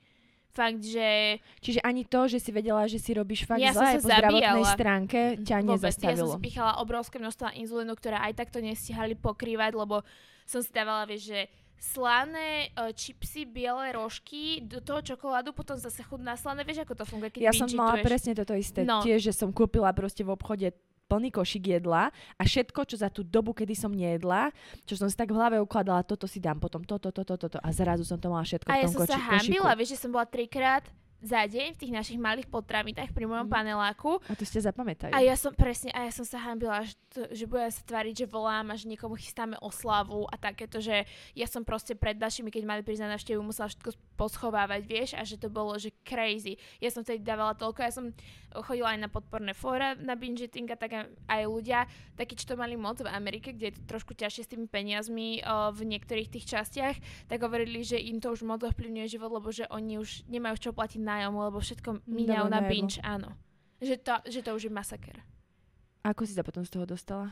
Fakt, že... Čiže ani to, že si vedela, že si robíš fakt zle po zdravotnej stránke, ťa nezastavilo. Ja som si pichala obrovské množstvo inzulínu, ktoré aj takto nestíhali pokrývať, lebo som si dávala, vieš, že slané čipsy, biele rožky, do toho čokoládu, potom zase chudná slané, vieš, ako to funguje, keď ja som mala presne toto isté. No. Tiež, že som kúpila proste v obchode plný košík jedla a všetko, čo za tú dobu, kedy som nejedla, čo som si tak v hlave ukladala, toto si dám, potom toto a zrazu som to mala všetko v tom košíku. A ja som sa hambila, vieš, že som bola 3-krát za deň v tých našich malých potravinách pri mojom paneláku. A to ste zapamätajú. A ja som sa hambila, že budem sa tváriť, že volám a že niekomu chystáme oslavu a takéto, že ja som proste pred ďalšími, keď mali prísť na návštevu, musela všetko poschovávať, vieš, a že to bolo, že crazy. Ja som vtedy dávala toľko, ja som chodila aj na podporné fóra na binge eating a tak aj ľudia, takí, čo to mali moc v Amerike, kde je to trošku ťažšie s tými peniazmi v niektorých tých častiach, tak hovorili, že im to už moc ovplyvňuje život, lebo že oni už nemajú čo platiť nájom, lebo všetko míňajú na binge, áno. Že to už je masaker. Ako si sa potom z toho dostala?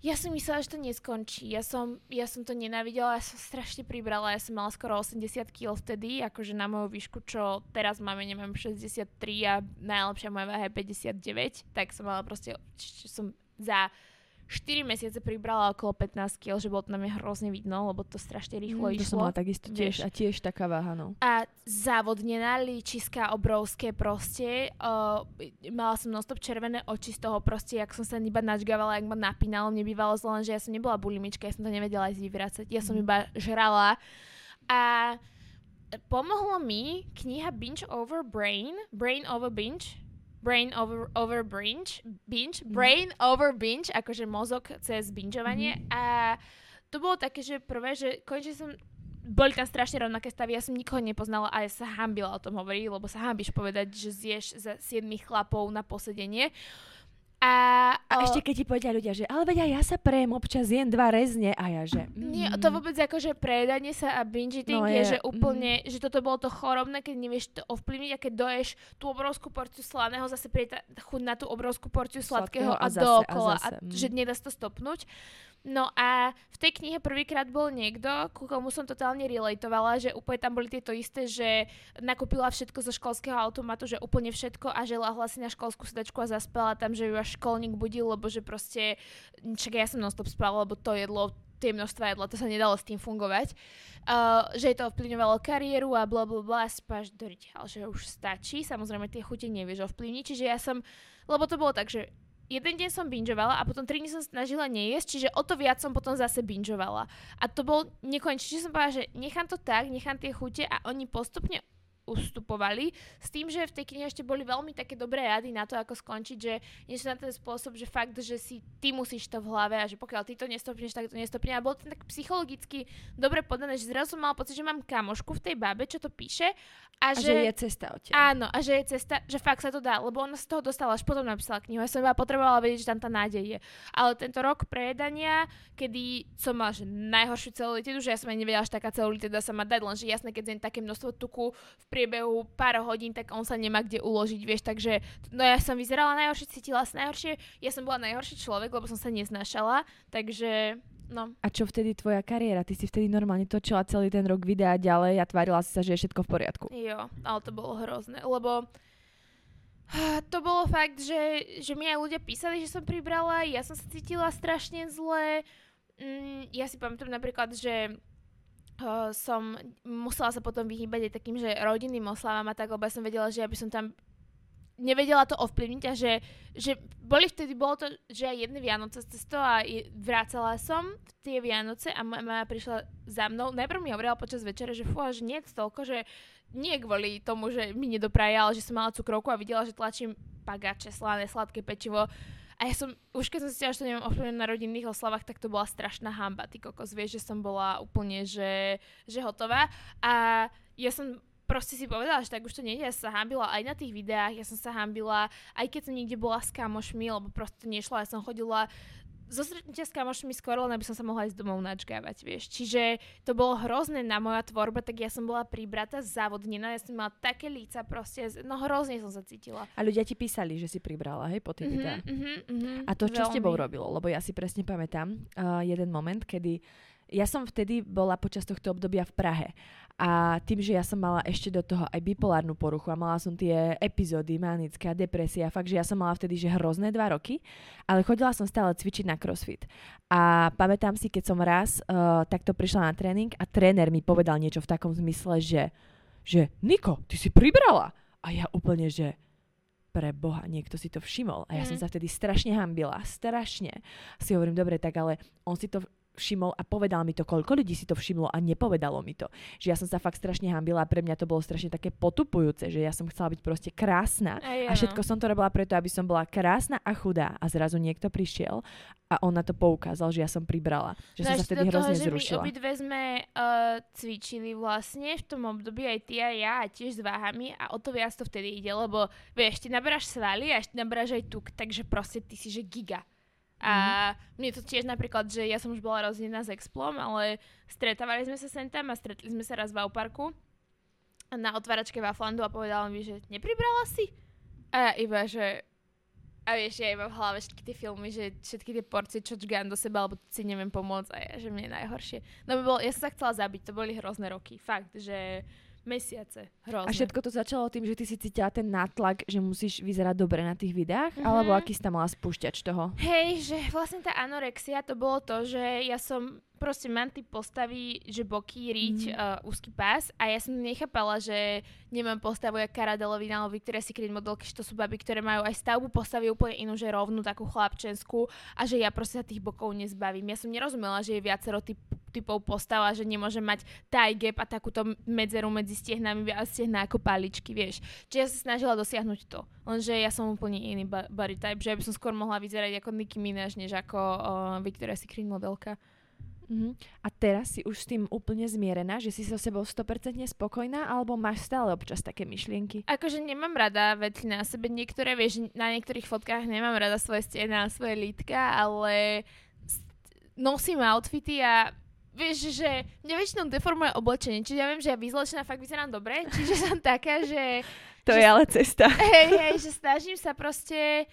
Ja som myslela, že to neskončí. Ja som to nenávidela, ja som strašne pribrala, ja som mala skoro 80 kg vtedy, akože na moju výšku, čo teraz máme, neviem, 63 a najlepšia moja váha je 59, tak som mala proste, som za 4 mesiace pribrala okolo 15 kg, že bolo to na mňa hrozne vidno, lebo to strašne rýchlo išlo. To som mala takisto tiež. A tiež taká váha, no. A závodnená, líčiska, obrovské proste. Mala som non-stop červené oči z toho proste, jak som sa iba načgávala, jak ma napínalo, mne bývalo zle, že ja som nebola bulimička, ja som to nevedela aj vyvracať. Ja som iba žrala. A pomohlo mi kniha Brain over Binge, akože mozog cez bingeovanie. A to bolo také, že prvé, že konečne som, boli tam strašne rovnaké stavy, ja som nikoho nepoznala a ja sa hambila o tom hovoriť, lebo sa hambíš povedať, že zješ za 7 chlapov na posedenie. A ešte keď ti povedia ľudia, že ale veď aj ja sa prejem, občas jen 2 rezne a ja že... Nie, to vôbec akože prejedanie sa a binge eating je, že úplne, že toto bolo to chorobné, keď nevieš to ovplyvniť a keď doješ tú obrovskú porciu slaného, zase príde chuť na tú obrovskú porciu sladkého a zase, dookola, a že nedá sa to stopnúť. No a v tej knihe prvýkrát bol niekto, ku komu som totálne relatovala, že úplne tam boli tieto isté, že nakúpila všetko zo školského automatu, že úplne všetko a že lahla si na školskú sedačku a zaspala tam, že ju až školník budil, lebo že proste, však ja som non-stop spala, lebo to jedlo, tie množstva jedla, to sa nedalo s tým fungovať, že to ovplyvňovalo kariéru a blablabla, spáš do riteľ, že už stačí, samozrejme tie chute nevieš ovplyvniť, čiže ja som, lebo to bolo tak, že jeden deň som bingeovala a potom 3 dní som snažila nejesť, čiže o to viac som potom zase bingeovala. A to bol nekonečný, čiže som povedala, že nechám to tak, nechám tie chute a oni postupne ustupovali s tým, že v tej knihe ešte boli veľmi také dobré rady na to, ako skončiť, že niečo na ten spôsob, že fakt, že si ty musíš to v hlave a že pokiaľ ty to nestopneš, tak to nestopne. A bolo to tak psychologicky dobre podané, že zrazu som mala pocit, že mám kamošku v tej babe, čo to píše. A že je cesta od teba. Áno, a že je cesta, že fakt sa to dá, lebo ona z toho dostala, až potom napísala knihu. Ja som iba potrebovala vedieť, že tam tá nádej je. Ale tento rok prejedania, kedy som mala že najhoršiu celulitidu, že ja som aj nevedela, že taká celulitida sa má dať, lenže jasné, keď zjem také množstvo tuku priebehu pár hodín, tak on sa nemá kde uložiť, vieš, takže no ja som vyzerala najhoršie, cítila sa najhoršie, ja som bola najhorší človek, lebo som sa neznášala, takže no. A čo vtedy tvoja kariéra? Ty si vtedy normálne točila celý ten rok videa ďalej a tvárila si sa, že je všetko v poriadku. Jo, ale to bolo hrozné, lebo to bolo fakt, že mi aj ľudia písali, že som pribrala, ja som sa cítila strašne zle, ja si pamätám napríklad, že som musela sa potom vyhýbať aj takým, že rodinným oslavám a tak, lebo ja som vedela, že ja by som tam nevedela to ovplyvniť a že boli vtedy, bolo to, že aj jedné Vianoce cez to a vrácala som v tie Vianoce a moja mama prišla za mnou. Najprv mi hovorila počas večera, že fú, že nie je toľko, že nie kvôli tomu, že mi nedopraja, ale že som mala cukrovku a videla, že tlačím pagače, slané, sladké pečivo. A ja som, už keď som si že to nemám ovplyvnené na rodinných oslavách, tak to bola strašná hamba, ty kokos, vieš, že som bola úplne, že hotová. A ja som proste si povedala, že tak už to nejde, ja sa hambila aj na tých videách, ja som sa hambila, aj keď som niekde bola s kamošmi, lebo proste nešla, ja som chodila zo stretnutia s kamošmi skoro, len aby som sa mohla ísť domov načkávať, vieš. Čiže to bolo hrozné na moja tvorba, tak ja som bola pribrata, závodnená, ja som mala také líca proste, no hrozne som sa cítila. A ľudia ti písali, že si pribrala, hej, po tých videách. A to, čo veľmi s tebou robilo, lebo ja si presne pamätám jeden moment, kedy ja som vtedy bola počas tohto obdobia v Prahe a tým, že ja som mala ešte do toho aj bipolárnu poruchu a mala som tie epizódy manická, depresia, fakt, že ja som mala vtedy že hrozné 2 roky, ale chodila som stále cvičiť na crossfit. A pamätám si, keď som raz takto prišla na tréning a tréner mi povedal niečo v takom zmysle, že Niko, ty si pribrala. A ja úplne, že pre Boha, niekto si to všimol. A ja som sa vtedy strašne hanbila, strašne. Si hovorím, dobre, tak ale on si to všimol a povedal mi to, koľko ľudí si to všimlo a nepovedalo mi to. Že ja som sa fakt strašne hanbila a pre mňa to bolo strašne také potupujúce, že ja som chcela byť proste krásna a všetko som to robila preto, aby som bola krásna a chudá a zrazu niekto prišiel a on na to poukázal, že ja som pribrala. Že som sa vtedy hrozne zrušila. My obidve sme cvičili vlastne v tom období aj ty a ja a tiež s váhami a o to viac to vtedy ide, lebo vieš, ty naberáš svaly a ešte naberáš aj tuk, takže proste ty si že giga. A mne to tiež napríklad, že ja som už bola rozdená s Explom, ale stretávali sme sa sem tam a stretli sme sa raz v Auparku na otváračke Vaflandu a povedala mi, že nepribrala si? A iba, že a vieš, ja iba v hlave všetky tie filmy, že všetky tie porcie, čo čgám do seba, alebo si neviem pomôcť a ja, že mne je najhoršie. No by bolo, ja som sa chcela zabiť, to boli hrozné roky, fakt, že mesiace, hrozné. A všetko to začalo tým, že ty si cítila ten nátlak, že musíš vyzerať dobre na tých videách? Alebo aký si tam mala spúšťač toho? Hej, že vlastne tá anorexia, to bolo to, že ja som proste mám typ postavy, že boky, riť, úzky pás a ja som nechápala, že nemám postavu jak Cara Delevingne alebo Victoria's Secret modelky, že to sú baby, ktoré majú aj stavbu postavy úplne inú, že rovnú, takú chlapčenskú a že ja proste sa tých bokov nezbavím. Ja som nerozumela, že je viacero typov postav a že nemôže mať tie gap a takúto medzeru medzi stiehnami a stiehná ako paličky, vieš. Čiže ja sa snažila dosiahnuť to. Lenže ja som úplne iný body type, že ja by som skôr mohla vyzerať ako Nicki Minaj, než ako Victoria's Secret modelka. A teraz si už s tým úplne zmierená, že si so sebou 100% spokojná, alebo máš stále občas také myšlienky? Akože nemám rada veci na sebe. Niektoré, vieš, na niektorých fotkách nemám rada svoje stehná, svoje lítka, ale nosím outfity a vieš, že mňa väčšinou deformuje oblečenie. Čiže ja viem, že ja vyzlečená fakt vyzerám dobre, čiže som taká, že to je ale cesta. Hej, že snažím sa proste.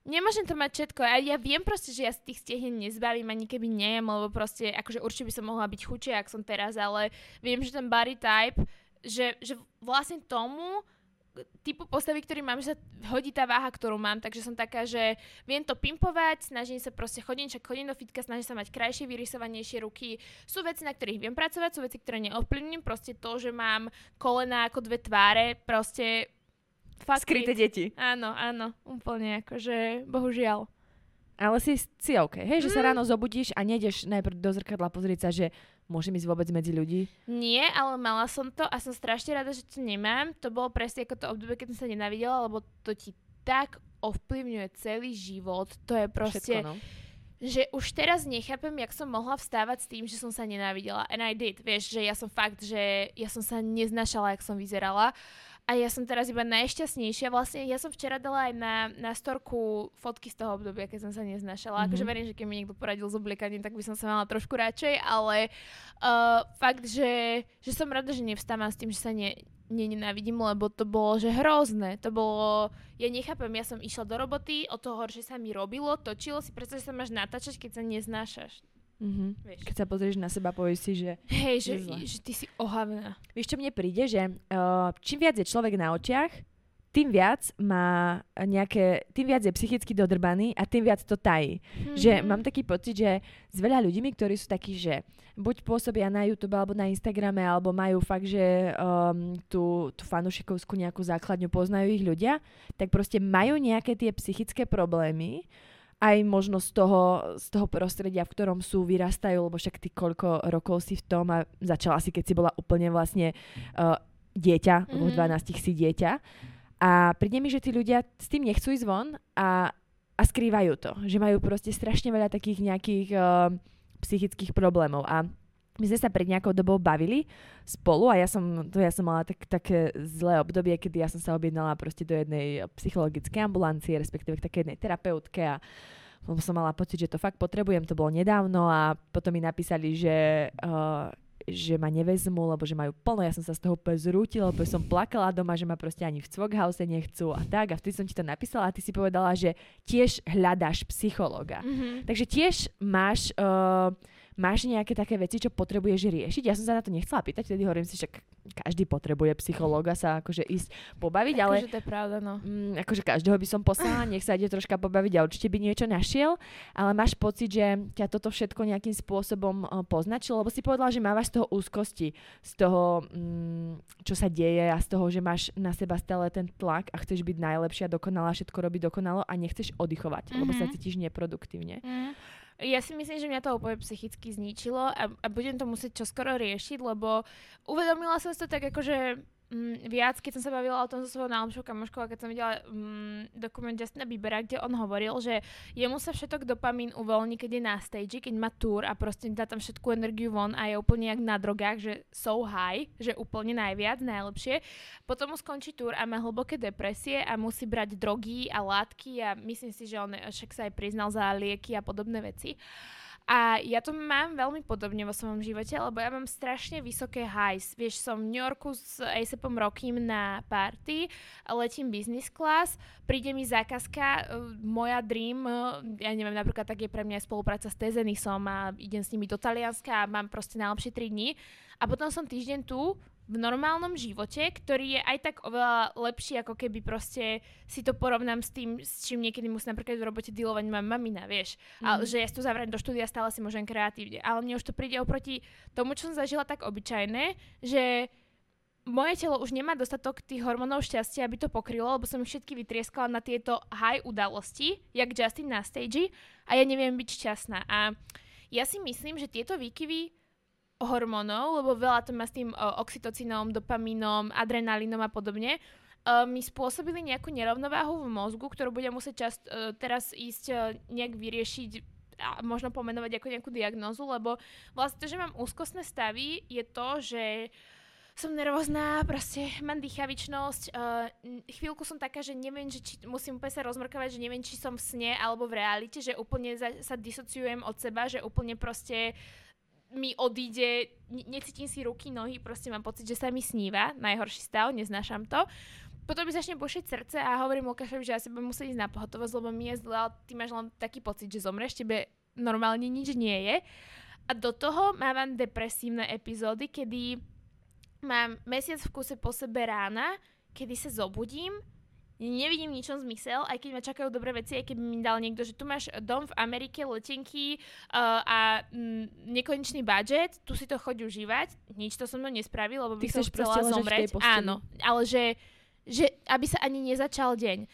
Nemôžem to mať všetko. A ja viem proste, že ja z tých stiehien nezbavím ani keby nejem, lebo proste, akože určite by som mohla byť chudšia, ak som teraz, ale viem, že ten body type, že vlastne tomu typu postavy, ktorý mám, že sa hodí tá váha, ktorú mám, takže som taká, že viem to pimpovať, snažím sa proste chodím do fitka, snažím sa mať krajšie, vyrysovanejšie ruky. Sú veci, na ktorých viem pracovať, sú veci, ktoré neovplyvním, proste to, že mám kolená ako dve tváre, proste fakt skryté deti. Áno, úplne akože, bohužiaľ. Ale si OK, hej, že sa ráno zobudíš a nejdeš najprv do zrkadla pozrieť sa, že môžem ísť vôbec medzi ľudí? Nie, ale mala som to a som strašne rada, že to nemám. To bolo presne ako to obdobie, keď som sa nenávidela, lebo to ti tak ovplyvňuje celý život. To je proste všetko, no. Že už teraz nechápem, jak som mohla vstávať s tým, že som sa nenávidela. And I did, vieš, že ja som fakt, že ja som sa neznašala, jak som vyzerala. A ja som teraz iba najšťastnejšia. Vlastne ja som včera dala aj na storku fotky z toho obdobia, keď som sa neznašala. Akože verím, že keď mi niekto poradil s obliekaním, tak by som sa mala trošku radšej, ale fakt, že som rada, že nevstávam s tým, že sa nenávidím, lebo to bolo, že hrozné. To bolo, ja nechápem, ja som išla do roboty, o to horšie sa mi robilo, točilo si, pretože sa máš natáčať, keď sa neznášaš. Keď sa pozrieš na seba, povieš si, že hej, že ty si ohavná. Vieš, čo mne príde, že čím viac je človek na očiach, tým viac má nejaké, tým viac je psychicky dodrbaný a tým viac to tají. Mm-hmm. Že mám taký pocit, že s veľa ľuďmi, ktorí sú takí, že buď pôsobia na YouTube alebo na Instagrame, alebo majú fakt, že tú fanušikovskú nejakú základňu, poznajú ich ľudia, tak proste majú nejaké tie psychické problémy, aj možno z toho prostredia, v ktorom sú, vyrastajú, lebo však ty koľko rokov si v tom a začala si, keď si bola úplne vlastne dieťa, mm-hmm. lebo v 12 si dieťa. A príde mi, že tí ľudia s tým nechcú ísť von a skrývajú to, že majú proste strašne veľa takých nejakých psychických problémov. A my sme sa pred nejakou dobou bavili spolu a ja som mala také zlé obdobie, kedy ja som sa objednala proste do jednej psychologickej ambulancie, respektíve k takej jednej terapeutke a som mala pocit, že to fakt potrebujem, to bolo nedávno a potom mi napísali, že ma nevezmu, lebo že majú plno, ja som sa z toho úplne zrútila, lebo som plakala doma, že ma proste ani v Cvokhause nechcú a tak a vtedy som ti to napísala a ty si povedala, že tiež hľadáš psychologa. Mm-hmm. Takže tiež máš nejaké také veci, čo potrebuješ riešiť? Ja som sa na to nechcela pýtať, vtedy hovorím si, že každý potrebuje psychológa sa akože ísť pobaviť, ale... Akože to je pravda, no. Akože každého by som poslala, nech sa ide troška pobaviť a určite by niečo našiel, ale máš pocit, že ťa toto všetko nejakým spôsobom poznačilo, lebo si povedala, že mávaš z toho úzkosti, z toho, čo sa deje a z toho, že máš na seba stále ten tlak a chceš byť najlepšia, dokonalá, všetko robiť dokonalo a nechceš oddychovať, lebo sa cítiš neproduktívne. Mm-hmm. Ja si myslím, že mňa to úplne psychicky zničilo a budem to musieť čoskoro riešiť, lebo uvedomila som si to tak akože viac, keď som sa bavila o tom so svojou najlepšou kamoškou, keď som videla dokument Justina Biebera, kde on hovoril, že jemu sa všetok dopamín uvoľní, keď je na stage, keď má tour a proste dá tam všetku energiu von a je úplne jak na drogách, že so high, že úplne najviac, najlepšie. Potom mu skončí tour a má hlboké depresie a musí brať drogy a látky a myslím si, že on však sa aj priznal za lieky a podobné veci. A ja to mám veľmi podobne vo svojom živote, lebo ja mám strašne vysoké highs. Vieš, som v New Yorku s A$APom Rockym na party, letím business class, príde mi zákazka, moja dream, ja neviem, napríklad tak je pre mňa spolupráca s Tezenisom a idem s nimi do Talianska a mám proste najlepšie 3 dni. A potom som týždeň tu, v normálnom živote, ktorý je aj tak oveľa lepší, ako keby proste si to porovnám s tým, s čím niekedy musím napríklad v robote dealovať moja mamina, vieš. A že ja si tu zavriem do štúdia, stále si môžem kreatívne. Ale mne už to príde oproti tomu, čo som zažila, tak obyčajné, že moje telo už nemá dostatok tých hormónov šťastia, aby to pokrylo, lebo som ich všetky vytrieskala na tieto high udalosti, jak Justin na stage, a ja neviem byť šťastná. A ja si myslím, že tieto výkyvy hormónov, lebo veľa to má s tým oxytocínom, dopamínom, adrenalínom a podobne, mi spôsobili nejakú nerovnováhu v mozgu, ktorú budem musieť teraz ísť nejak vyriešiť a možno pomenovať ako nejakú diagnózu, lebo vlastne to, že mám úzkostné stavy, je to, že som nervózna, proste mám dýchavičnosť. Chvíľku som taká, že neviem, že či musím úplne sa rozmrkavať, že neviem, či som v sne alebo v realite, že úplne sa disociujem od seba, že úplne proste mi odíde, necítim si ruky, nohy, proste mám pocit, že sa mi sníva, najhorší stav, neznášam to. Potom mi začne bušiť srdce a hovorím Lukášovi, že ja sebe musím ísť na pohotovosť, lebo mi je zle, ale ty máš len taký pocit, že zomreš, tebe normálne nič nie je. A do toho mám depresívne epizódy, kedy mám mesiac v kuse po sebe rána, kedy sa zobudím, nevidím ničom zmysel, aj keď ma čakajú dobré veci, aj keby mi dal niekto, že tu máš dom v Amerike, letenky a nekonečný budget, tu si to choď užívať, nič to so mnou nespraví, lebo by som chcela zomrieť. Áno, ale že aby sa ani nezačal deň.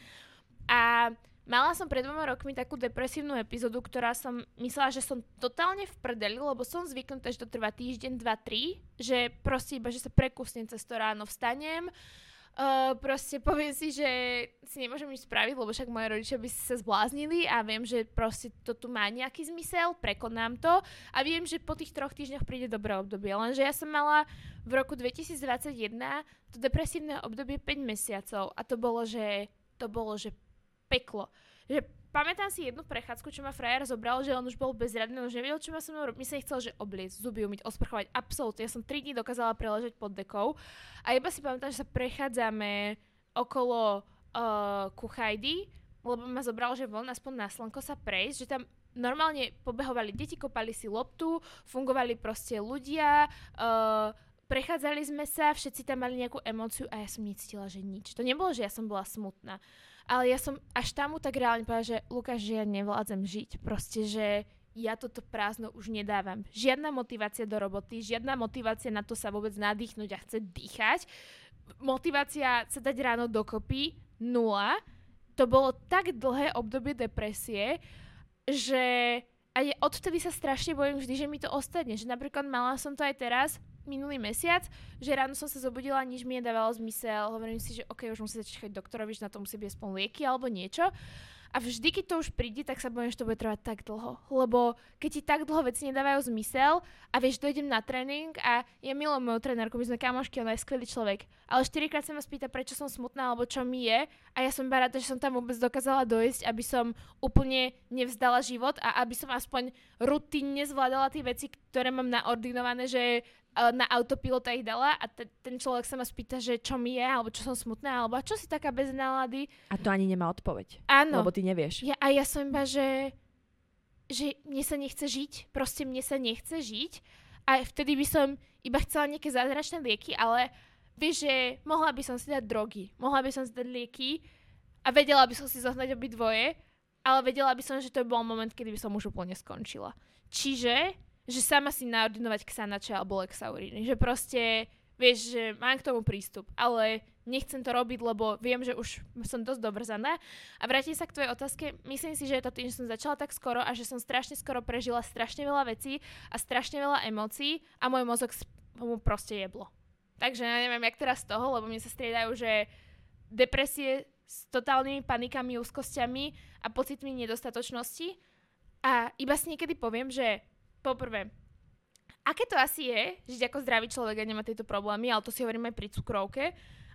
A mala som pred 2 rokmi takú depresívnu epizódu, ktorá som myslela, že som totálne v prdeli, lebo som zvyknutá, že to trvá týždeň, 2, 3, že proste iba, že sa prekusnem cez to ráno, vstanem, proste poviem si, že si nemôžem nič spraviť, lebo však moje rodičia by si sa zbláznili a viem, že proste to tu má nejaký zmysel, prekonám to a viem, že po tých 3 týždňoch príde dobré obdobie. Lenže ja som mala v roku 2021 to depresívne obdobie 5 mesiacov a to bolo, že peklo. Že pamätám si jednu prechádzku, čo ma frajer zobral, že on už bol bezradný, už nevedel, čo ma so mnou robiť. Mi sa nechcel, že obliecť, zuby umyť, osprchovať. Absolútne. Ja som 3 dní dokázala preležať pod dekou. A iba si pamätám, že sa prechádzame okolo Kuchajdy, lebo ma zobral, že von aspoň na slnko sa prejsť, že tam normálne pobehovali deti, kopali si loptu, fungovali proste ľudia, Prechádzali sme sa, všetci tam mali nejakú emóciu a ja som necítila, že nič. To nebolo, že ja som bola smutná. Ale ja som až tam mu tak reálne povedala, že Lukáš, že ja nevládzem žiť. Proste, že ja toto prázdno už nedávam. Žiadna motivácia do roboty, žiadna motivácia na to sa vôbec nadýchnúť a chce dýchať. Motivácia sa dať ráno dokopy, nula. To bolo tak dlhé obdobie depresie, že aj odtedy sa strašne bojím vždy, že mi to ostane. Že napríklad mala som to aj teraz, minulý mesiac, že ráno som sa zobudila, nič mi nedávalo zmysel. Hovorím si, že OK, už musím začať doktorovi, že na to musí byť aspoň lieky alebo niečo. A vždy, keď to už príde, tak sa bojím, že to bude trvať tak dlho. Lebo keď ti tak dlho veci nedávajú zmysel a vieš, dojdem na tréning a ja milujem moju trénerku, my sme kamošky, ona je skvelý človek. Ale 4-krát sa ma spýta, prečo som smutná alebo čo mi je. A ja som baráta, že som tam vôbec dokázala dojsť, aby som úplne nevzdala život a aby som aspoň rutinne zvládala tie veci, ktoré mám naordinované, že na autopilota ich dala a ten človek sa ma spýta, že čo mi je, alebo čo som smutná, alebo čo si taká bez nálady. A to ani nemá odpoveď. Áno. Lebo ty nevieš. Ja som iba, že mne sa nechce žiť. Proste mne sa nechce žiť. A vtedy by som iba chcela nejaké zázračné lieky, ale vieš, že mohla by som si dať drogy. Mohla by som si dať lieky a vedela by som si zohnať obidvoje, ale vedela by som, že to bol moment, kedy by som už úplne skončila. Čiže že sama si naordinovať ksanače alebo lexauríny. Že proste, vieš, že mám k tomu prístup, ale nechcem to robiť, lebo viem, že už som dosť dobrzaná. A vrátim sa k tvojej otázke. Myslím si, že je to tým, že som začala tak skoro a že som strašne skoro prežila strašne veľa vecí a strašne veľa emócií a môj mozog mu proste jeblo. Takže ja neviem, jak teraz z toho, lebo mne sa striedajú, že depresie s totálnymi panikami, úzkosťami a pocitmi nedostatočnosti. A iba si niekedy poviem, že poprvé, aké to asi je, že ako zdravý človek nemá tieto problémy, ale to si hovorím aj pri cukrovke.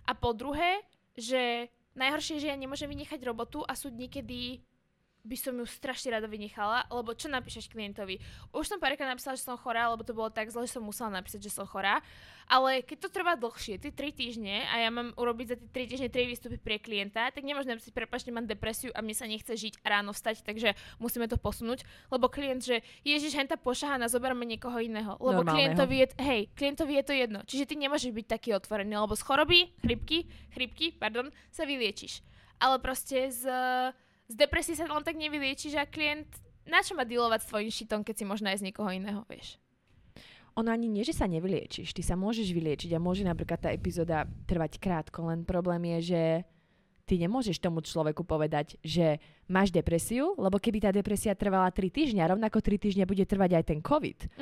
A po druhé, že najhoršie je, že ja nemôžem vynechať robotu a sú dni, kedy by som ju strašne rada vynechala, lebo čo napíšeš klientovi? Už som párkrát napísala, že som chorá, lebo to bolo tak zle, že som musela napísať, že som chorá. Ale keď to trvá dlhšie, tie 3 týždne, a ja mám urobiť za tie 3 týždne 3 výstupy pre klienta, tak nemôžem napísať, prepáčte, mám depresiu a mne sa nechce žiť a ráno vstať, takže musíme to posunúť, lebo klient, že ježiš, henta pošahaná, zoberme niekoho iného, lebo klientovi je to jedno. Čiže ty nemôžeš byť taký otvorený, lebo z choroby, chrípky, sa vyliečíš. Ale proste z depresie sa len tak nevyliečiš a klient, na čo má dealovať s tvojím šitom, keď si možno aj z niekoho iného, vieš? Ono ani nie, že sa nevyliečiš, ty sa môžeš vyliečiť a môže napríklad tá epizóda trvať krátko, len problém je, že ty nemôžeš tomu človeku povedať, že máš depresiu, lebo keby tá depresia trvala 3 týždňa, rovnako 3 týždňa bude trvať aj ten COVID,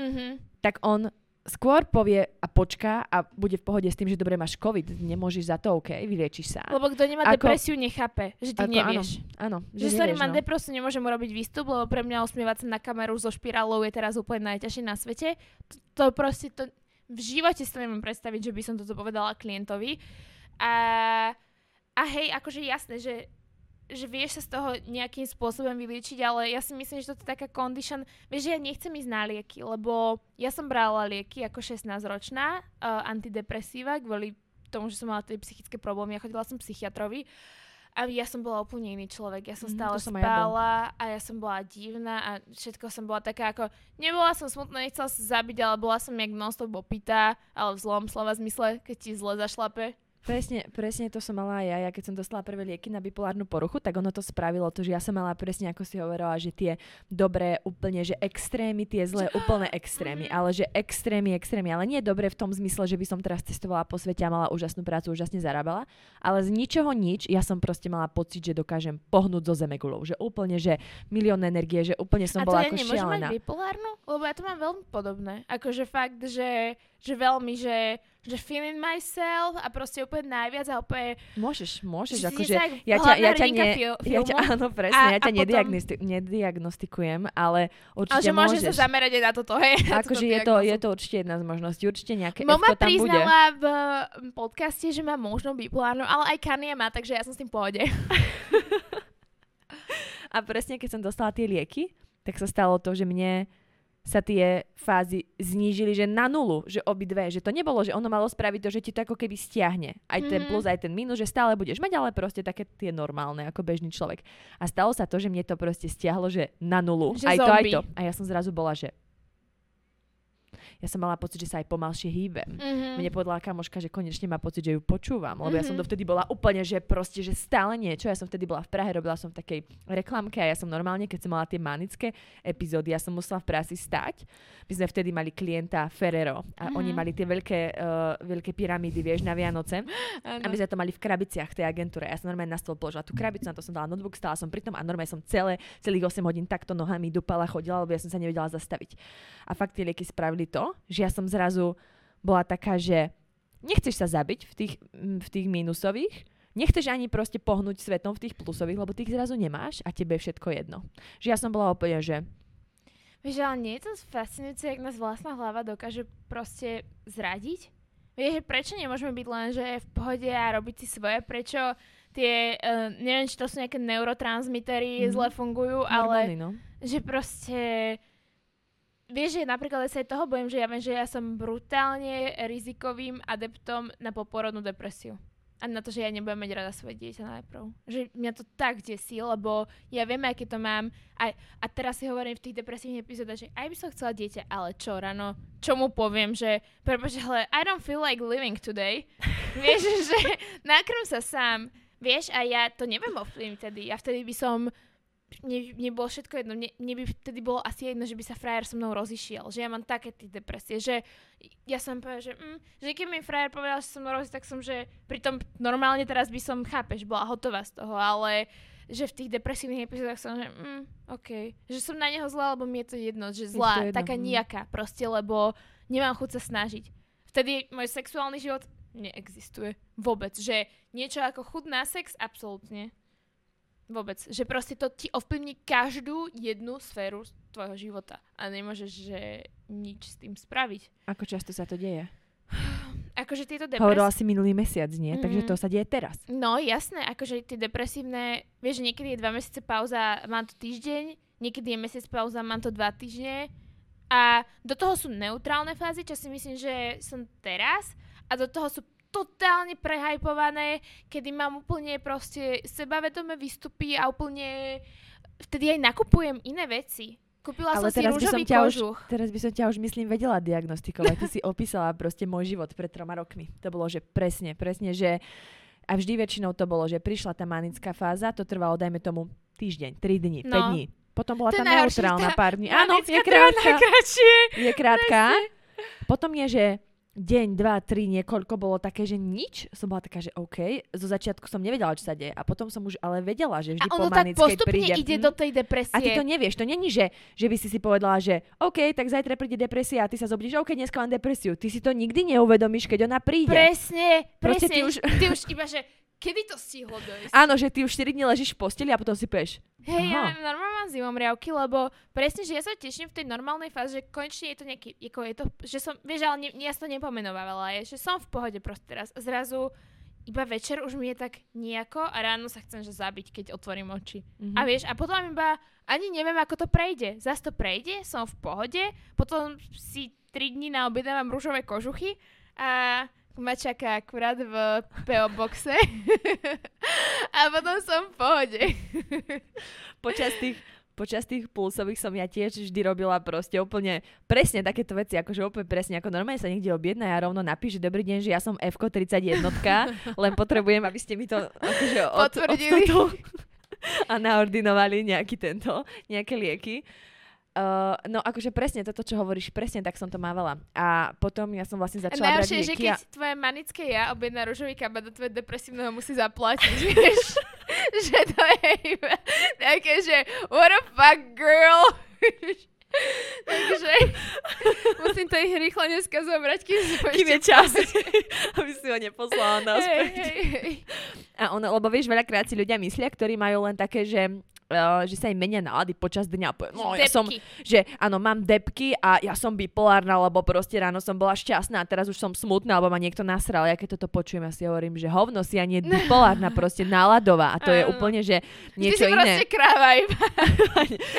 tak on skôr povie a počká a bude v pohode s tým, že dobre, máš COVID, nemôžeš za to, OK, vyliečiš sa. Lebo kto nemá depresiu, nechápe, že ty nevieš. Áno, že sorry, mám depresiu, nemôžem urobiť výstup, lebo pre mňa usmievať sa na kameru so špirálou je teraz úplne najťažšie na svete. To proste v živote si to nemám predstaviť, že by som toto povedala klientovi. A hej, akože jasné, že vieš sa z toho nejakým spôsobom vyliečiť, ale ja si myslím, že toto je taká condition. Vieš, že ja nechcem ísť na lieky, lebo ja som brala lieky ako 16-ročná, antidepresíva, kvôli tomu, že som mala tie psychické problémy. Ja chodila som psychiatrovi a ja som bola úplne iný človek. Ja som stále spala a ja som bola divná a všetko som bola taká ako, nebola som smutná, nechcela sa zabiť, ale bola som jak non-stop opitá, ale v zlom slova zmysle, keď ti zle zašlape. Presne to som mala aj ja. Ja keď som dostala prvé lieky na bipolárnu poruchu, tak ono to spravilo to, že ja som mala presne, ako si hovorila, že tie dobré úplne, že extrémy, tie zlé úplne extrémy, ale že extrémy, ale nie dobre v tom zmysle, že by som teraz cestovala po svete a mala úžasnú prácu, úžasne zarábala, ale z ničoho nič, ja som proste mala pocit, že dokážem pohnúť zo zemegulou, že úplne, že milión energie, že úplne som bola ako šialená. A to ja nemôžem mať bipolárnu? Lebo ja to mám veľmi podobné. Akože fakt, že veľmi, že feeling myself a proste úplne najviac a úplne... Môžeš, akože ja ťa nediagnostikujem, ale určite ale že môžeš sa zamerať aj na toto, hej. Akože je to určite jedna z možností, určite nejaké F-ko tam bude. Mama priznala v podcaste, že má možno bipolárnu, ale aj Garnier má, takže ja som s tým v pohode. A presne, keď som dostala tie lieky, tak sa stalo to, že mne sa tie fázy znížili, že na nulu, že obidve, že to nebolo, že ono malo spraviť to, že ti to ako keby stiahne. Aj ten plus, aj ten minus, že stále budeš mať, ale proste také tie normálne, ako bežný človek. A stalo sa to, že mne to proste stiahlo, že na nulu. Že aj zombie. To, aj to. A ja som zrazu bola, že Ja som mala pocit, že sa aj pomalšie hýbem. Mm-hmm. Mne povedala kamoška, že konečne má pocit, že ju počúvam, lebo ja som dovtedy bola úplne, že proste, že stále niečo. Ja som vtedy bola v Prahe, robila som v takej reklamke a ja som normálne, keď som mala tie manické epizódy, ja som musela v práci stať. My sme vtedy mali klienta Ferrero a oni mali tie veľké pyramídy, vieš, na Vianoce. A my sme to mali v krabiciach tej agentúre. Ja som normálne na stôl položila tú krabicu, na to som dala notebook, stála som pri tom a normálne som celých 8 hodín takto nohami dupala, chodila, lebo ja som sa nevedela zastaviť. A fakt tie lieky spravili to, že ja som zrazu bola taká, že nechceš sa zabiť v tých mínusových, nechceš ani proste pohnúť svetom v tých plusových, lebo tých zrazu nemáš a tebe je všetko jedno. Že ja som bola úplne, že... Vieš, ale nie je to fascinujúce, jak nás vlastná hlava dokáže proste zradiť? Vieš, prečo nemôžeme byť len, že v pohode a robiť si svoje, prečo tie, neviem, či to sú nejaké neurotransmitery, zle fungujú, normálne, ale no. Že proste... Vieš, že napríklad ja sa aj toho bojím, že ja viem, že ja som brutálne rizikovým adeptom na poporodnú depresiu. A na to, že ja nebudem mať rada svoje dieťa najprv. Že mňa to tak desí, lebo ja viem, aké to mám. A teraz si hovorím v tých depresívnych epizódach, že aj by som chcela dieťa, ale čo ráno? Čo mu poviem, že prebože, hele, I don't feel like living today. Vieš, že nakrm sa sám. Vieš, a ja to neviem ovplyvniť vtedy. Ja vtedy by som... Mne bolo všetko jedno. Mne by vtedy bolo asi jedno, že by sa frajer so mnou rozišiel. Že ja mám také tie depresie, že ja som povedala, že keď mi frajer povedal, že som mnou rozišiel, tak som, že pritom normálne teraz by som, chápeš, bola hotová z toho, ale že v tých depresívnych epizódach som, že okej. Okay. Že som na neho zlá, lebo mi je to jedno, že zlá, je to jedno. Taká nejaká proste, lebo nemám chuť sa snažiť. Vtedy môj sexuálny život neexistuje vôbec, že niečo ako chuť na sex, absolútne. Vôbec. Že proste to ti ovplyvní každú jednu sféru tvojho života. A nemôžeš, že nič s tým spraviť. Ako často sa to deje? Akože tieto depresívne... Hovorila si minulý mesiac, nie? Takže to sa deje teraz. No jasné, akože tie depresívne... Vieš, niekedy je 2 mesiace pauza, mám to týždeň. Niekedy je mesiac pauza, mám to 2 týždne. A do toho sú neutrálne fázy, čo si myslím, že som teraz. A do toho sú totálne prehajpované, kedy mám úplne proste sebavedomé výstupy a úplne vtedy aj nakupujem iné veci. Kúpila som si rúžový kožuch. Teraz by som ťa už, myslím, vedela diagnostikovať. Ty si opísala proste môj život pred 3 rokmi. To bolo, že presne, že a vždy väčšinou to bolo, že prišla tá manická fáza, to trvalo, dajme tomu, týždeň, 3 dní, 5 dní. Potom bola tá neutrálna pár dní. Áno, je krátka. Je krátka. Potom je, že deň, 2, 3, niekoľko bolo také, že nič. Som bola taká, že OK. Zo začiatku som nevedela, čo sa deje. A potom som už ale vedela, že vždy po manickej príde. A ono tak postupne ide do tej depresie. A ty to nevieš. To není, že by si povedala, že OK, tak zajtra príde depresia a ty sa zobudíš, OK, dneska mám depresiu. Ty si to nikdy neuvedomíš, keď ona príde. Presne. Ty už iba, že kedy to stihlo dojsť? Áno, že ty už 4 dní ležíš v posteli a potom si peš. Hej, ja normálne mám zimomriavky, lebo presne, že ja sa teším v tej normálnej fáze, že konečne je to nejaký, je to, že som, vieš, ale ja som to nepomenovala, že som v pohode proste teraz. Zrazu iba večer už mi je tak nejako a ráno sa chcem, že zabiť, keď otvorím oči. Mm-hmm. A vieš, a potom iba, ani neviem, ako to prejde. Zas to prejde, som v pohode, potom si 3 dní na obed mám rúžové kožuchy a... ma čaká akurát v PO boxe a potom som v pohode. Počas tých pulsových som ja tiež vždy robila proste úplne presne takéto veci, akože úplne presne, ako normálne sa niekde objedná a ja rovno napíš, že dobrý deň, že ja som Fko 31, len potrebujem, aby ste mi to akože potvrdili a naordinovali nejaké lieky. No akože presne toto, čo hovoríš, presne tak som to mávala. A potom ja som vlastne začala brať lieky. Najhoršie, že keď tvoje manické ja objedná ružový kabát do tvojho depresívneho musí zaplatiť, vieš? Že to je iba také, že what a fuck girl. Takže musím to ich rýchlo dneska zobrať, kým je čas, aby si ho neposlala naspäť. Hey. A ono, lebo vieš, veľakrát si ľudia myslia, ktorí majú len také, že sa im menia nálady počas dňa. No, ja som, že áno, mám depky a ja som bipolárna, lebo proste ráno som bola šťastná a teraz už som smutná, alebo ma niekto nasral. Ja keď toto počujem, ja si hovorím, že hovno si, ja nie bipolárna, proste náladová. A to je úplne, že niečo iné. Ty si proste kráva iba.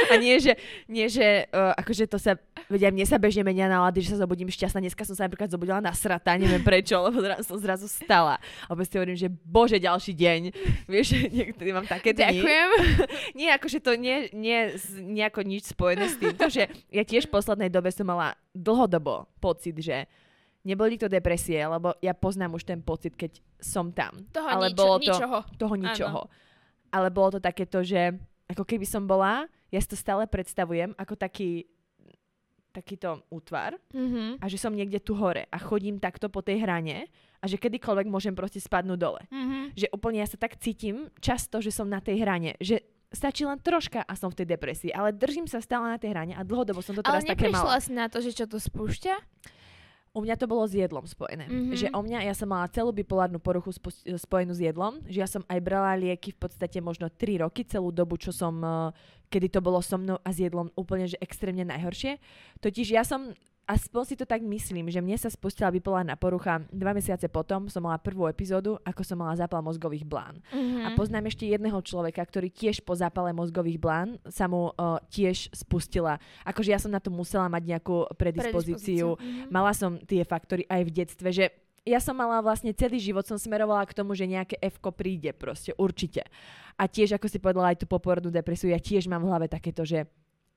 A nie, že akože to sa Veď aj mne sa bežne menia nálady, že sa zobudím šťastná. Dneska som sa napríklad zobudila nasratá, neviem prečo, lebo som zrazu stala. A vôbec si hovorím, že bože, ďalší deň. Vieš, niekedy mám také dni. Ďakujem. Nie, akože to nie nejako nič spojené s týmto, že ja tiež v poslednej dobe som mala dlhodobo pocit, že nebol nikto depresie, lebo ja poznám už ten pocit, keď som tam. Toho ničoho. Ale bolo to takéto, že ako keby som bola, ja si to stále predstavujem ako takýto útvar a že som niekde tu hore a chodím takto po tej hrane a že kedykoľvek môžem proste spadnúť dole. Že úplne ja sa tak cítim často, že som na tej hrane, že stačí len troška a som v tej depresii, ale držím sa stále na tej hrane a dlhodobo som to teraz také mala. Ale neprišla si na to, že čo to spúšťa? U mňa to bolo s jedlom spojené. Že o mňa, ja som mala celú bipolárnu poruchu spojenú s jedlom, že ja som aj brala lieky v podstate možno 3 roky, celú dobu, čo som, kedy to bolo so mnou a s jedlom úplne, že extrémne najhoršie. Totiž ja som, aspoň si to tak myslím, že mne sa spustila bipolárna porucha 2 mesiace potom, som mala prvú epizódu, ako som mala zápal mozgových blán. A poznám ešte jedného človeka, ktorý tiež po zápale mozgových blán sa mu tiež spustila. Akože ja som na to musela mať nejakú predispozíciu. Mala som tie faktory aj v detstve, že ja som mala vlastne celý život, som smerovala k tomu, že nejaké F-ko príde proste, určite. A tiež, ako si povedala, aj tú poporodnú depresiu, ja tiež mám v hlave takéto, že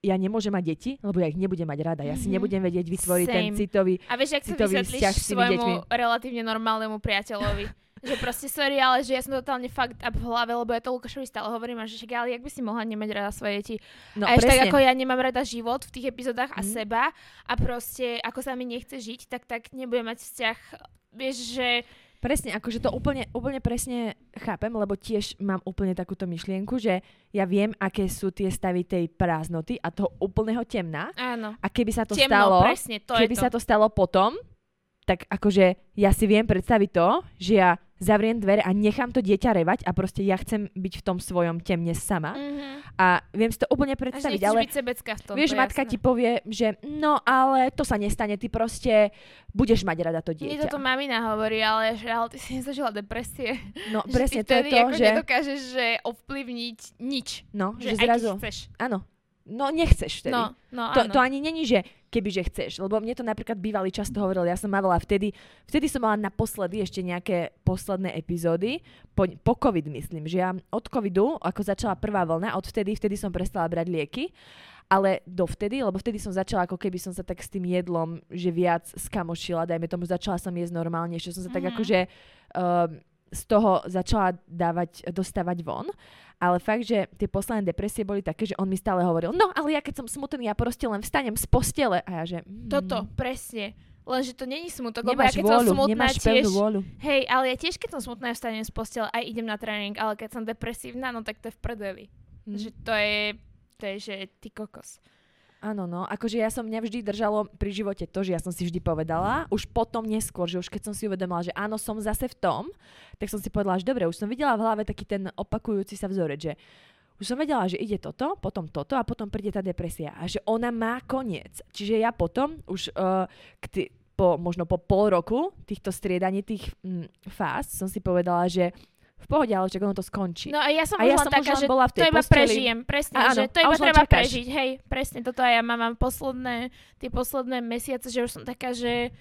ja nemôžem mať deti, lebo ja ich nebudem mať rada. Ja si nebudem vedieť vytvoriť ten citový vzťah s tými deťmi. A vieš, ak sa vysvetlíš svojmu relatívne normálnemu priateľovi, že proste sorry, ale že ja som totálne fucked up v hlave, lebo ja to Lukášovi stále hovorím, a že však, ale jak by si mohla nemať rada svoje deti? No, a ešte tak, ako ja nemám rada život v tých epizódach a seba a proste ako sa mi nechce žiť, tak nebudem mať vzťah, vieš, že... Presne, akože to úplne presne chápem, lebo tiež mám úplne takúto myšlienku, že ja viem, aké sú tie stavy tej prázdnoty a toho úplného temna. Áno. A keby sa to stalo potom, tak akože ja si viem predstaviť to, že ja zavriem dvere a nechám to dieťa revať a proste ja chcem byť v tom svojom temne sama. A viem si to úplne predstaviť, ale vieš, matka ti povie, že no ale to sa nestane, ty proste budeš mať rada to dieťa. Nie, toto mamina hovorí, ale ty si nezažila depresie. No presne, to je to, že... nedokážeš ovplyvniť nič. No, že zrazu... Aký chceš. Áno. No nechceš vtedy. No, to ani není, že kebyže chceš. Lebo mne to napríklad bývalý často hovoril, ja som mávala vtedy som mala naposledy ešte nejaké posledné epizódy, po COVID myslím, že ja od COVIDu, ako začala prvá vlna, odvtedy som prestala brať lieky, ale dovtedy, lebo vtedy som začala, ako keby som sa tak s tým jedlom, že viac skamošila, dajme tomu, začala som jesť normálne, ešte som sa tak akože z toho začala dostávať von. Ale fakt, že tie posledné depresie boli také, že on mi stále hovoril, no ale ja keď som smutný, ja proste len vstanem z postele. A ja že... Toto, presne. Lenže to není smutok, lebo ja keď som smutná tiež... Hej, ale ja tiež keď som smutná, vstanem z postele a idem na tréning, ale keď som depresívna, no tak to je v prdeli. Že to je, že ty kokos. Áno, no. Akože ja som mňa vždy držalo pri živote to, že ja som si vždy povedala, už potom neskôr, že už keď som si uvedomila, že áno, som zase v tom, tak som si povedala, že dobre, už som videla v hlave taký ten opakujúci sa vzorec, že už som vedela, že ide toto a potom príde tá depresia a že ona má koniec. Čiže ja potom už možno po pol roku týchto striedaní, tých fáz, som si povedala, že v pohode, ale však ono to skončí. No a ja som už len taká, že to iba prežijem. Presne, áno, že to iba treba prežiť. Hej, presne, toto aj ja mám tie posledné mesiace, že už som taká, že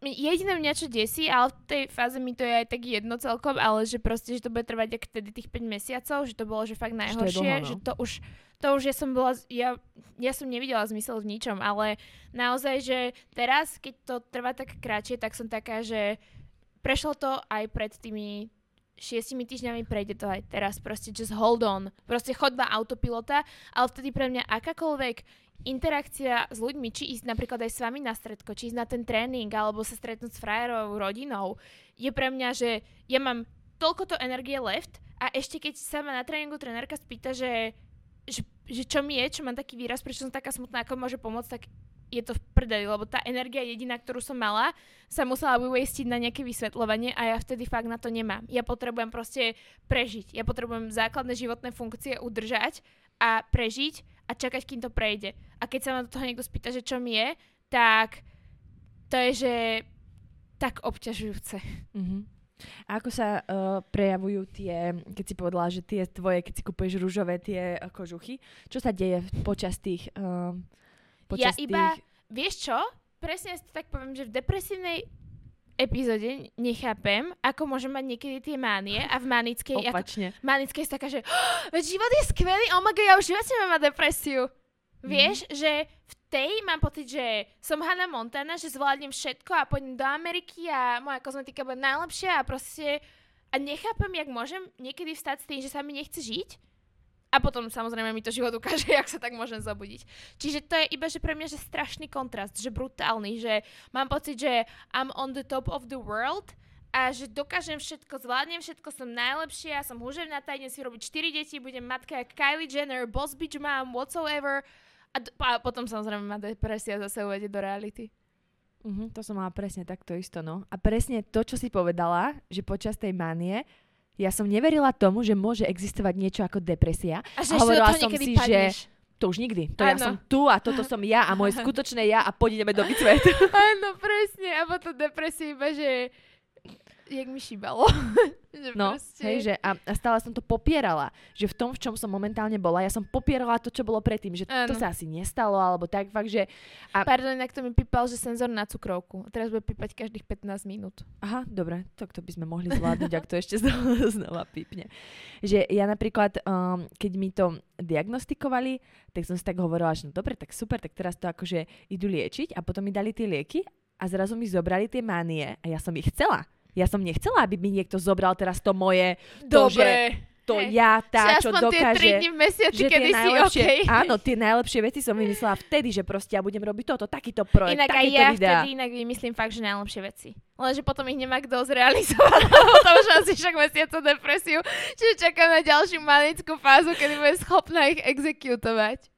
jediné mňa čo desí, ale v tej fáze mi to je aj tak jedno celkom, ale že proste, že to bude trvať jak vtedy tých 5 mesiacov, že to bolo, že fakt najhoršie, že to už ja som bola, ja som nevidela zmysel v ničom, ale naozaj, že teraz, keď to trvá tak kratšie, tak som taká, že prešlo to aj pred tými 6 týždňami, prejde to aj teraz. Proste just hold on. Proste chod na autopilota, ale vtedy pre mňa akákoľvek interakcia s ľuďmi, či ísť napríklad aj s vami na stredko, či ísť na ten tréning, alebo sa stretnúť s frajerovou rodinou, je pre mňa, že ja mám toľkoto energie left a ešte keď sa ma na tréningu trenérka spýta, že čo mi je, čo mám taký výraz, prečo som taká smutná, ako môže pomôcť, tak je to v prdeli, lebo tá energia jediná, ktorú som mala, sa musela vywastiť na nejaké vysvetľovanie a ja vtedy fakt na to nemám. Ja potrebujem proste prežiť. Ja potrebujem základné životné funkcie udržať a prežiť a čakať, kým to prejde. A keď sa ma do toho niekto spýta, že čo mi je, tak to je, že tak obťažujúce. A ako sa prejavujú tie, keď si povedala, že tie tvoje, keď si kupuješ ružové tie kožuchy, čo sa deje počas tých... počas tých... Vieš čo? Presne si tak poviem, že v depresívnej epizóde nechápem, ako môžem mať niekedy tie mánie a v manickej... Opačne. Ako, manickej je taká, že veď život je skvelý, oh my God, ja už vlastne mám depresiu. Vieš, že v tej mám pocit, že som Hannah Montana, že zvládnem všetko a pôjdem do Ameriky a moja kozmetika bude najlepšia a proste... A nechápem, jak môžem niekedy vstať s tým, že sa mi nechce žiť. A potom samozrejme mi to život ukáže, jak sa tak môžem zabudiť. Čiže to je iba, že pre mňa že strašný kontrast, že brutálny, že mám pocit, že I'm on the top of the world a že dokážem všetko, zvládnem všetko, som najlepšia, som húževnatá, idem si robiť 4 deti, budem matka jak Kylie Jenner, boss bitch mom, whatsoever. A potom samozrejme ma depresia zase uvedie do reality. To som mala presne takto isto, no. A presne to, čo si povedala, že počas tej manie... Ja som neverila tomu, že môže existovať niečo ako depresia. A hovorila som si, padneš. Že to už nikdy. To ano. Ja som tu a toto som ja a moje skutočné ja a pôjdeme do výcvet. Áno, presne. A potom depresia iba, že jak mi šíbalo. No, proste... hej, že a stále som to popierala. Že v tom, v čom som momentálne bola, ja som popierala to, čo bolo predtým. Že ano. To sa asi nestalo, alebo tak fakt, že... A... Pardon, inak to mi pípal, že senzor na cukrovku. Teraz bude pípať každých 15 minút. Aha, dobre, tak to by sme mohli zvládnuť, ak to ešte znova pípne. Že ja napríklad, keď mi to diagnostikovali, tak som si tak hovorila, že no dobre, tak super, tak teraz to akože idú liečiť a potom mi dali tie lieky a zrazu mi zobrali tie mánie a ja som ich chcela. Ja som nechcela, aby mi niekto zobral teraz to moje, to, že to ja, tá, čo dokáže. Tie 3 dni v mesiaci, kedy si okej. Áno, tie najlepšie veci som vymyslela vtedy, že proste ja budem robiť toto, takýto projekt, inak takéto videá. Inak aj ja vtedy inak vymyslím fakt, že najlepšie veci. Lenže potom ich nemá kto zrealizovať, lebo to už asi však mesiaca depresiu, čiže čakám na ďalšiu manickú fázu, kedy budem schopná ich exekutovať.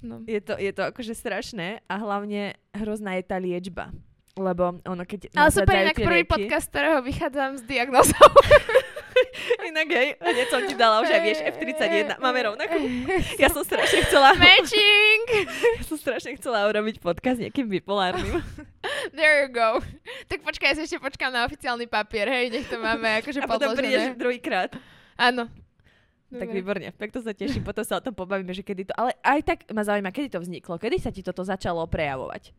No. Je to akože strašné a hlavne hrozná je tá liečba. Lebo ono, keď... Ale super, inak prvý podcast, ktorého vychádzam z diagnózou. Inak, hej, hneď som ti dala už aj, vieš, F31. Máme rovnakú. Ja som strašne chcela... Matching! Ja som strašne chcela urobiť podcast nejakým bipolárnym. There you go. Tak počkaj, ja si ešte počkám na oficiálny papier, hej, nech to máme akože podložené. A potom prídeš druhýkrát. Áno. Dobre. Tak výborne, tak to sa teším, potom sa o tom pobavíme, že kedy to... Ale aj tak ma zaujíma, kedy to vzniklo, kedy sa ti toto začalo prejavovať?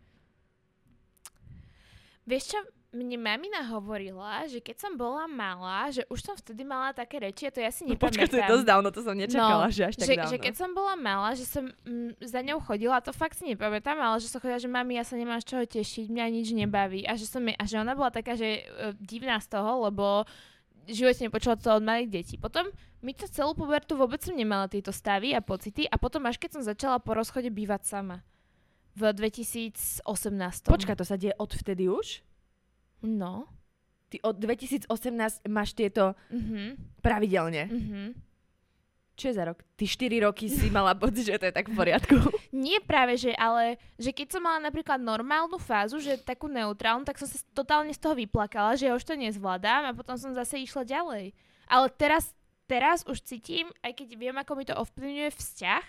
Vieš čo, mne mamina hovorila, že keď som bola malá, že už som vtedy mala také reči, a to ja si nepamätám. No, počkaj, to je dosť dávno, to som nečakala, no, že až tak dávno. Že keď som bola malá, že som za ňou chodila, to fakt si nepamätám, ale že som chodila, že mami, ja sa nemám z čoho tešiť, mňa nič nebaví. A že ona bola taká, že divná z toho, lebo životne počula to od malých detí. Potom mi to celú pubertu vôbec som nemala tieto stavy a pocity a potom až keď som začala po rozchode bývať sama. V 2018. Počkaj, to sa deje od vtedy už? No. Ty od 2018 máš tieto pravidelne. Čo je za rok? Ty 4 roky si mala pocit, že to je tak v poriadku. Nie práve, že ale, že keď som mala napríklad normálnu fázu, že takú neutrálnu, tak som sa totálne z toho vyplakala, že ja už to nezvládam a potom som zase išla ďalej. Ale teraz už cítim, aj keď viem, ako mi to ovplyvňuje vzťah,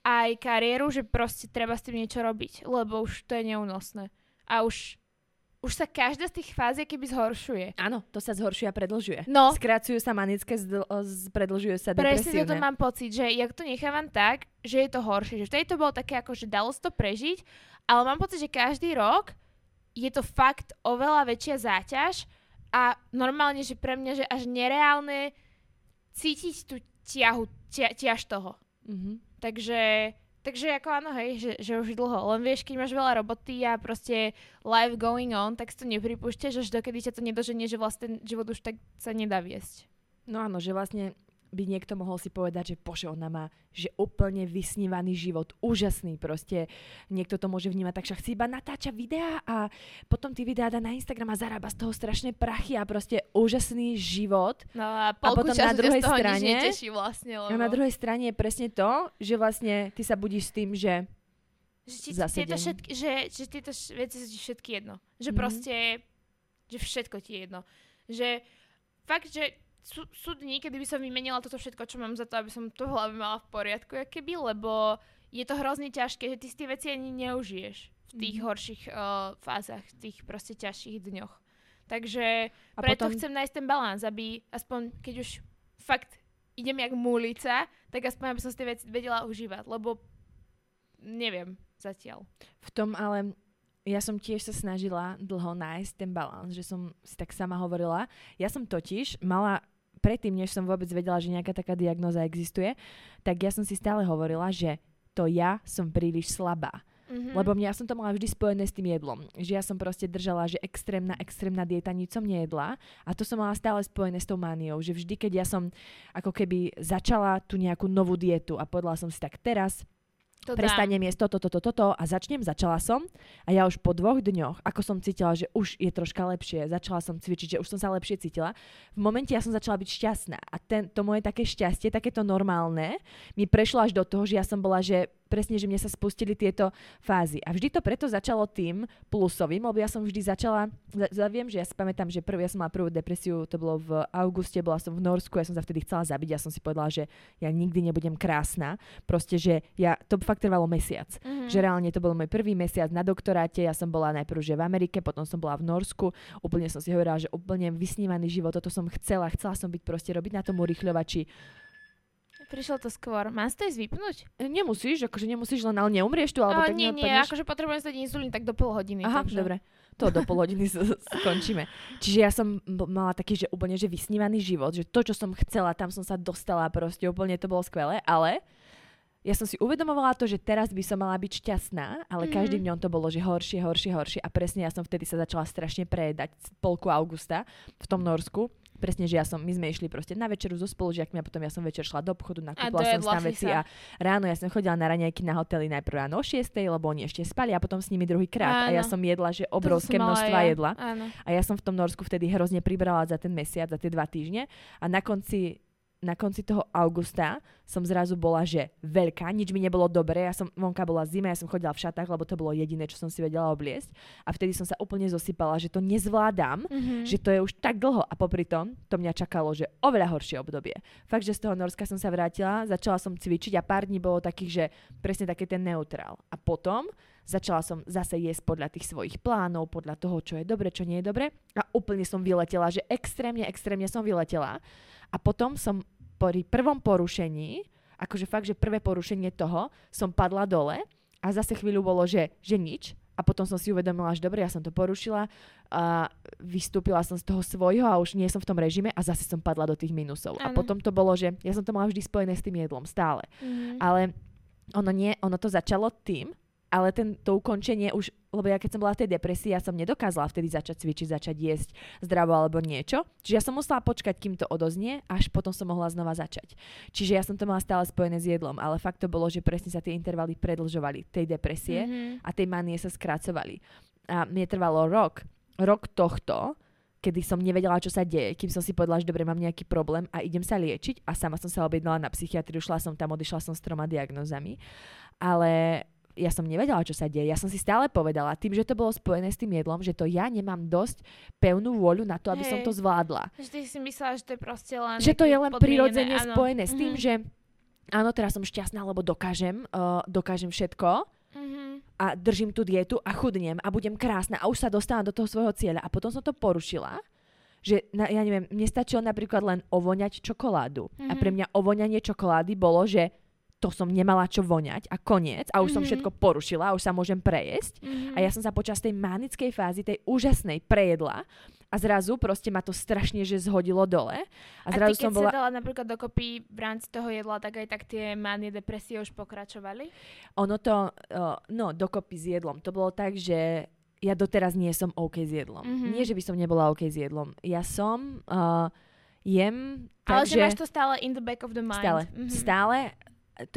aj kariéru, že proste treba s tým niečo robiť, lebo už to je neúnosné. A už sa každá z tých fáz keby zhoršuje. Áno, to sa zhoršuje a predlžuje. No. Skracujú sa manické, predlžujú sa depresívne. Presne toto mám pocit, že ja to nechávam tak, že je to horšie. Že vtedy to bolo také, ako že dalo sa to prežiť, ale mám pocit, že každý rok je to fakt oveľa väčšia záťaž a normálne, že pre mňa, že až nereálne cítiť tú ťaž toho. Takže ako áno, hej, že už dlho. Len vieš, keď máš veľa roboty a proste life going on, tak si to nepripúšťaš, až dokedy ťa to nedoženie, že vlastne život už tak sa nedá viesť. No áno, že vlastne by niekto mohol si povedať, že bože, ona má že úplne vysnívaný život, úžasný proste. Niekto to môže vnímať, tak však si iba natáča videá a potom ty videá dá na Instagram a zarába z toho strašné prachy a proste úžasný život. No a potom na druhej strane nič neteší vlastne, lebo... A na druhej strane je presne to, že vlastne ty sa budíš s tým, že zase že tieto veci sú ti všetky jedno. Že proste, že všetko ti je jedno. Že fakt, že sú dní, kedy by som vymenila toto všetko, čo mám za to, aby som to v hlave mala v poriadku, akéby, lebo je to hrozne ťažké, že ty si tie veci ani neužiješ v tých horších fázach, v tých proste ťažších dňoch. Takže a preto potom... chcem nájsť ten balans, aby aspoň, keď už fakt idem jak múlica, tak aspoň aby som si tie veci vedela užívať, lebo neviem zatiaľ. V tom ale ja som tiež sa snažila dlho nájsť ten balans, že som si tak sama hovorila. Ja som totiž mala, predtým, než som vôbec vedela, že nejaká taká diagnóza existuje, tak ja som si stále hovorila, že to ja som príliš slabá. Mm-hmm. Lebo ja som to mala vždy spojené s tým jedlom. Že ja som proste držala, že extrémna dieta, nič som nejedla. A to som mala stále spojené s tou mániou. Že vždy, keď ja som ako keby začala tú nejakú novú dietu a povedala som si tak teraz, to prestanem jesť toto a začala som a ja už po 2 dňoch, ako som cítila, že už je troška lepšie, začala som cvičiť, že už som sa lepšie cítila, v momente ja som začala byť šťastná a to moje také šťastie, takéto normálne, mi prešlo až do toho, že ja som bola, že presne, že mne sa spustili tieto fázy. A vždy to preto začalo tým plusovým, lebo ja som vždy začala, viem, že ja si pamätám, že ja som mala prvú depresiu, to bolo v auguste, bola som v Norsku, ja som sa vtedy chcela zabiť, ja som si povedala, že ja nikdy nebudem krásna, proste, že ja to fakt trvalo mesiac. Mm-hmm. Že reálne to bol môj prvý mesiac na doktoráte. Ja som bola najprv že v Amerike, potom som bola v Norsku. Úplne som si hovorila, že úplne vysnívaný život, toto som chcela som byť proste robiť na tom urýchľovači. Prišlo to skôr. Mám si to ísť vypnúť? Nemusíš, akože nemusíš, len ale neumrieš tu, alebo tak neodpadneš. Nie, akože potrebujem stať inzulín tak do pol hodiny. Aha, takže dobre. To do pol hodiny skončíme. Čiže ja som mala taký, že úplne že vysnívaný život, že to, čo som chcela, tam som sa dostala proste, úplne to bolo skvelé, ale ja som si uvedomovala to, že teraz by som mala byť šťastná, ale každým dňom to bolo, že horšie a presne ja som vtedy sa začala strašne prejedať polku augusta v tom Norsku. Presne, že my sme išli proste na večeru so spolužiakmi a potom ja som večer šla do obchodu, nakúpila som tam veci a ráno ja som chodila na raňajky na hotely najprv ráno o 6:00, lebo oni ešte spali a potom s nimi druhýkrát. A ja som jedla, že obrovské množstva jedla. Áno. A ja som v tom Norsku vtedy hrozne pribrala za ten mesiac, za tie 2 týždne a na konci toho augusta som zrazu bola, že veľká, nič mi nebolo dobré, vonka bola zima, ja som chodila v šatách, lebo to bolo jediné, čo som si vedela obliecť a vtedy som sa úplne zosypala, že to nezvládam, že to je už tak dlho a popri tom to mňa čakalo, že oveľa horšie obdobie. Fakt, že z toho Norska som sa vrátila, začala som cvičiť a pár dní bolo takých, že presne také ten neutrál a potom začala som zase jesť podľa tých svojich plánov, podľa toho, čo je dobre, čo nie je dobre. A úplne som vyletela, že extrémne som vyletela. A potom som pri prvom porušení, akože fakt, že prvé porušenie toho, som padla dole a zase chvíľu bolo, že nič. A potom som si uvedomila, že dobre, ja som to porušila a vystúpila som z toho svojho a už nie som v tom režime a zase som padla do tých minusov. Ano. A potom to bolo, že ja som to mala vždy spojené s tým jedlom, stále. Ale ono to začalo tým, ale to ukončenie už, lebo ja keď som bola v tej depresii, ja som nedokázala vtedy začať cvičiť, začať jesť zdravo alebo niečo. Čiže ja som musela počkať, kým to odoznie, až potom som mohla znova začať. Čiže ja som to mala stále spojené s jedlom, ale fakt to bolo, že presne sa tie intervaly predlžovali tej depresie a tej manie sa skracovali. A mne trvalo rok tohto, kedy som nevedela, čo sa deje, kým som si povedala, že dobre, mám nejaký problém a idem sa liečiť a sama som sa objednala na psychiatriu, šla som tam, odišla som s 3 diagnózami, ale ja som nevedela, čo sa deje. Ja som si stále povedala, tým, že to bolo spojené s tým jedlom, že to ja nemám dosť pevnú vôľu na to, aby som to zvládla. Že ty si myslela, že to je proste len že to je len prirodzene spojené s tým, že áno, teraz som šťastná, lebo dokážem všetko a držím tú dietu a chudnem a budem krásna a už sa dostávam do toho svojho cieľa. A potom som to porušila, že ja neviem, mne stačilo napríklad len ovoňať čokoládu. A pre mňa ovoňanie čokolády bolo, že to som nemala čo voňať a koniec a už som všetko porušila a už sa môžem prejesť a ja som sa počas tej manickej fázy, tej úžasnej prejedla a zrazu proste ma to strašne že zhodilo dole a zrazu som bola... A ty keď sa dala napríklad dokopy v rámci toho jedla, tak aj tak tie manie, depresie už pokračovali? Ono to, dokopy s jedlom, to bolo tak, že ja doteraz nie som OK s jedlom. Nie, že by som nebola OK s jedlom. Ja som jem tak, ale že máš to stále in the back of the mind. Stále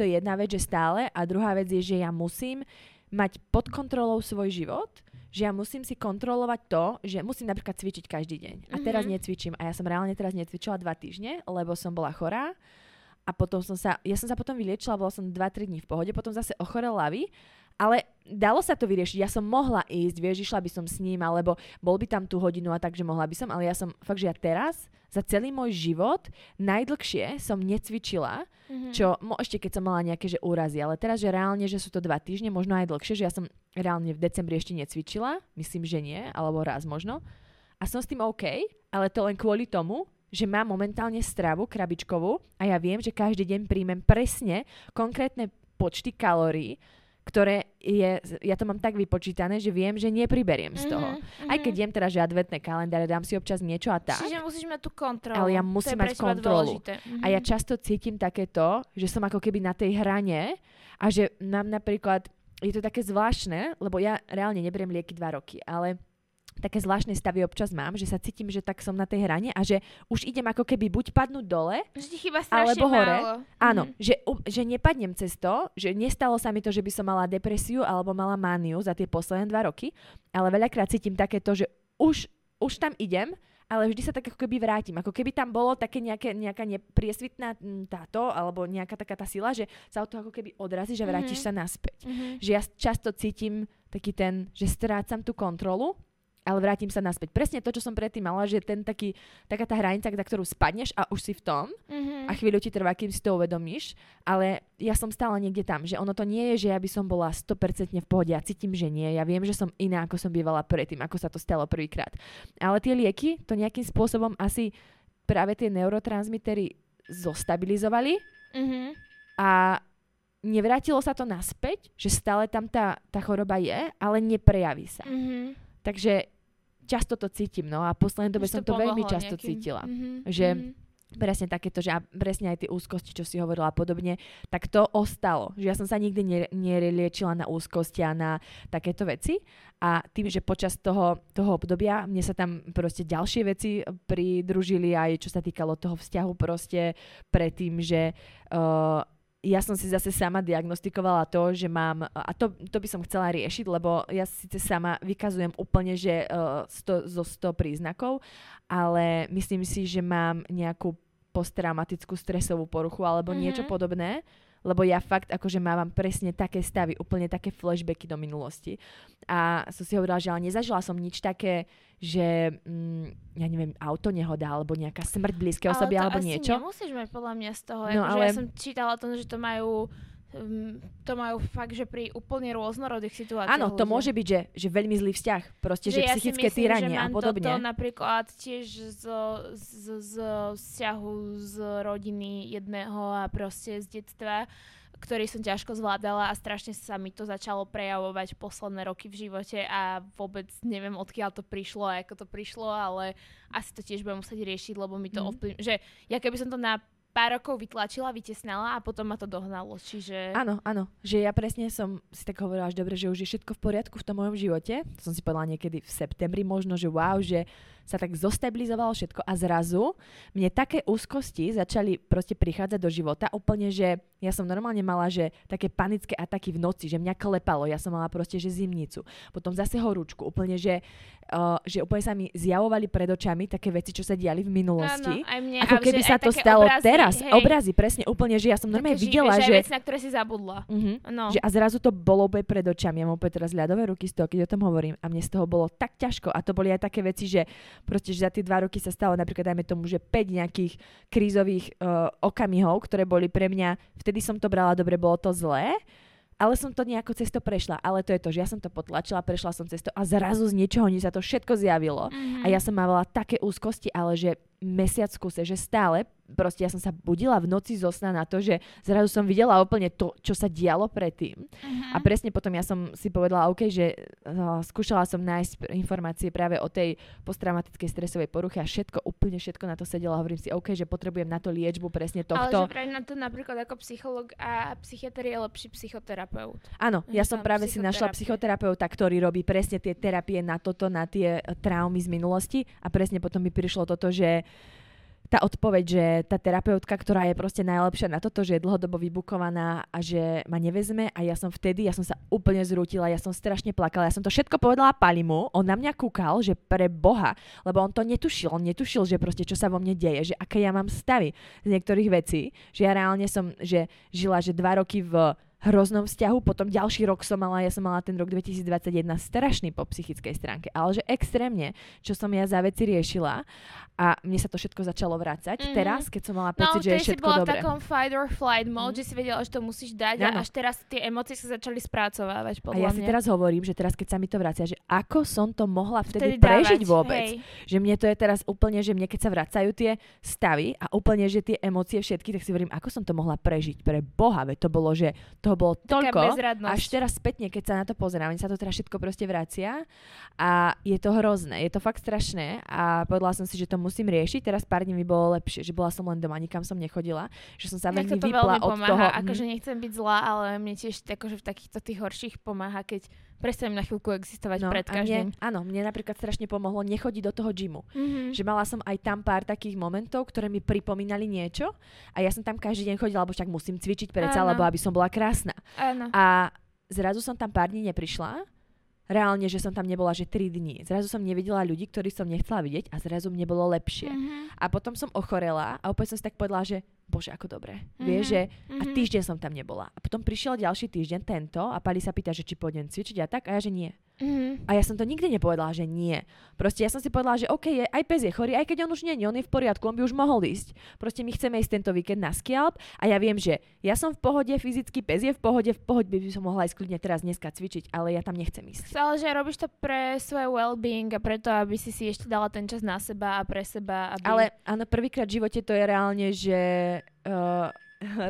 to je jedna vec, že stále. A druhá vec je, že ja musím mať pod kontrolou svoj život, že ja musím si kontrolovať to, že musím napríklad cvičiť každý deň. A teraz necvičím. A ja som reálne teraz necvičila 2 týždne, lebo som bola chorá. A potom ja som sa potom vyliečila, bola som 2-3 dní v pohode, potom zase ochorel ľavy. Ale dalo sa to vyriešiť. Ja som mohla ísť, vieš, išla by som s ním, alebo bol by tam tú hodinu a takže mohla by som, ale ja som fakt, že ja teraz za celý môj život najdlhšie som necvičila, čo ešte keď som mala nejaké že úrazy, ale teraz, že reálne, že sú to 2 týždne, možno aj dlhšie, že ja som reálne v decembri ešte necvičila, myslím, že nie, alebo raz možno. A som s tým OK, ale to len kvôli tomu, že mám momentálne stravu krabičkovú a ja viem, že každý deň príjmem presne konkrétne počty kalórií, ktoré je, ja to mám tak vypočítané, že viem, že nepriberiem z toho. Mm-hmm. Aj keď jem teda, že adventné kalendáre, dám si občas niečo a tak. Čiže musíš mať tú kontrolu. Ale ja musím mať kontrolu. Mm-hmm. A ja často cítim takéto, že som ako keby na tej hrane a že nám napríklad, je to také zvláštne, lebo ja reálne neberiem lieky 2 roky, ale také zvláštne stavy občas mám, že sa cítim, že tak som na tej hrane a že už idem ako keby buď padnúť dole, alebo hore. Málo. Áno, že nepadnem cez to, že nestalo sa mi to, že by som mala depresiu alebo mala mániu za tie posledné 2 roky, ale veľakrát cítim takéto, že už tam idem, ale vždy sa tak ako keby vrátim. Ako keby tam bolo také nejaká nepriesvitná táto, alebo nejaká taká tá sila, že sa od toho ako keby odrazíš a vrátiš sa naspäť. Že ja často cítim taký ten, že strácam tú kontrolu, ale vrátim sa naspäť. Presne to, čo som predtým mala, že taká tá hranica, na ktorú spadneš a už si v tom a chvíľu ti trvá, kým si to uvedomíš, ale ja som stále niekde tam, že ono to nie je, že ja by som bola 100% v pohode. Ja cítim, že nie. Ja viem, že som iná, ako som bývala predtým, ako sa to stalo prvýkrát. Ale tie lieky to nejakým spôsobom asi práve tie neurotransmitery zostabilizovali a nevrátilo sa to naspäť, že stále tam tá choroba je, ale neprejaví sa. Takže často to cítim, no a v poslednej dobe som to veľmi často cítila. Že presne takéto, že a presne aj tie úzkosti, čo si hovorila a podobne, tak to ostalo. Že ja som sa nikdy neliečila na úzkosti a na takéto veci. A tým, že počas toho obdobia mne sa tam proste ďalšie veci pridružili aj čo sa týkalo toho vzťahu proste predtým, že... Ja som si zase sama diagnostikovala to, že mám, a to by som chcela riešiť, lebo ja síce sama vykazujem úplne, že zo 100 príznakov, ale myslím si, že mám nejakú posttraumatickú stresovú poruchu alebo niečo podobné, lebo ja fakt akože mávam presne také stavy, úplne také flashbacky do minulosti. A som si hovorila, že ale nezažila som nič také, že ja neviem, auto nehoda alebo nejaká smrť blízkej osoby alebo niečo. Ale to asi nemusíš mať podľa mňa z toho. No, ale... Ja som čítala o tom, že to majú fakt, že pri úplne rôznorodých situáciách. Áno, to môže byť, že veľmi zlý vzťah. Proste, že psychické tyranie a podobne. Ja si myslím, že mám toto napríklad tiež z vzťahu z rodiny jedného a proste z detstva, ktorý som ťažko zvládala a strašne sa mi to začalo prejavovať posledné roky v živote a vôbec neviem, odkiaľ to prišlo a ako to prišlo, ale asi to tiež budem musieť riešiť, lebo mi to ovplyvňuje. Že ja keby som to na pár rokov vytlačila, vytesnala a potom ma to dohnalo, čiže... Áno, že ja presne som si tak hovorila, že dobre, že už je všetko v poriadku v tom mojom živote. To som si povedala niekedy v septembri možno, že wow, že sa tak zostabilizovalo všetko a zrazu mne také úzkosti začali proste prichádzať do života úplne, že ja som normálne mala, že také panické ataky v noci, že mňa klepalo, ja som mala proste, že zimnicu, potom zase horúčku, úplne, že úplne sa mi zjavovali pred očami také veci, čo sa diali v minulosti. Áno, aj mne, ako keby sa to stalo teraz. Obrazy, presne, úplne, že ja som normálne videla, že... vec, na ktoré si zabudla. No. Že a zrazu to bolo úplne pred očami. Ja mám úplne teraz ľadové ruky z toho, keď o tom hovorím. A mne z toho bolo tak ťažko. A to boli aj také veci, že proste, že za tie 2 roky sa stalo, napríklad dajme tomu, že 5 nejakých krízových okamihov, ktoré boli pre mňa, vtedy som to brala dobre, bolo to zlé, ale som to nejako cesto prešla. Ale to je to, že ja som to potlačila, prešla som cesto a zrazu z ničoho nič sa to všetko zjavilo. A ja som mávala také úzkosti, ale že mesiac skúse, že stále, proste ja som sa budila v noci zo sna na to, že zrazu som videla úplne to, čo sa dialo predtým. A presne potom ja som si povedala, OK, že skúšala som nájsť informácie práve o tej posttraumatickej stresovej poruche a úplne všetko na to sedela. Hovorím si, OK, že potrebujem na to liečbu presne tohto. Ale že práve na to napríklad ako psychológ a psychiatr je lepší psychoterapeut. Áno, ja som práve si našla psychoterapeuta, ktorý robí presne tie terapie na toto, na tie traumy z minulosti a presne potom mi prišlo toto, že tá odpoveď, že tá terapeutka, ktorá je proste najlepšia na toto, že je dlhodobo vybukovaná a že ma nevezme a ja som sa úplne zrútila, ja som strašne plakala, ja som to všetko povedala Palimu, on na mňa kúkal, že pre Boha, lebo on netušil, že proste čo sa vo mne deje, že aké ja mám stavy z niektorých vecí, že ja reálne som, že žila, že 2 roky v hroznom vzťahu, potom ďalší rok ja som mala ten rok 2021 strašný po psychickej stránke, ale že extrémne, čo som ja za veci riešila a mne sa to všetko začalo vrácať. Teraz, keď som mala pocit, že je všetko dobre. No, si bola v takom fight or flight mode, že si vedela, že to musíš dať a až teraz tie emócie sa začali spracovávať podľa mňa. A ja si teraz hovorím, že teraz, keď sa mi to vrácia, že ako som to mohla vtedy prežiť vôbec. Hej. Že mne to je teraz úplne, že mne keď sa vracajú tie stavy a úplne, že tie emócie všetky, tak si hovorím, ako som to mohla prežiť pre Boha, veď to bolo, že to toho bolo toľko, až teraz spätne, keď sa na to pozerám, sa to teraz všetko proste vracia a je to hrozné, je to fakt strašné a povedala som si, že to musím riešiť. Teraz pár dní mi bolo lepšie, že bola som len doma, nikam som nechodila, že som sa veľmi vypla od pomáha, toho. Akože nechcem byť zlá, ale mne tiež akože v takýchto tých horších pomáha, keď prestanem na chvíľku existovať pred každým. Mne napríklad strašne pomohlo nechodiť do toho gymu. Mm-hmm. Že mala som aj tam pár takých momentov, ktoré mi pripomínali niečo a ja som tam každý deň chodila, lebo však musím cvičiť predsa, lebo aby som bola krásna. Áno. A zrazu som tam pár dní neprišla. Reálne, že som tam nebola, že 3 dní. Zrazu som nevidela ľudí, ktorých som nechcela vidieť a zrazu mne bolo lepšie. Mm-hmm. A potom som ochorela a opäť som si tak povedala, že bože, ako dobre. Mm-hmm. Vieš, že a týždeň som tam nebola. A potom prišiel ďalší týždeň, tento, a Pali sa pýta, že či pôjdem cvičiť a tak, a ja, že nie. Mm-hmm. A ja som to nikdy nepovedala, že nie. Proste ja som si povedala, že OK, aj pes je chorý, aj keď on už nie je, on je v poriadku, on by už mohol ísť. Proste my chceme ísť tento víkend na skialp a ja viem, že ja som v pohode, fyzicky pes je v pohode by som mohla ísť kľudne teraz dneska cvičiť, ale ja tam nechcem ísť. Ale že robíš to pre svoje well-being a preto, aby si si ešte dala ten čas na seba a pre seba. Aby... Ale áno, prvýkrát v živote to je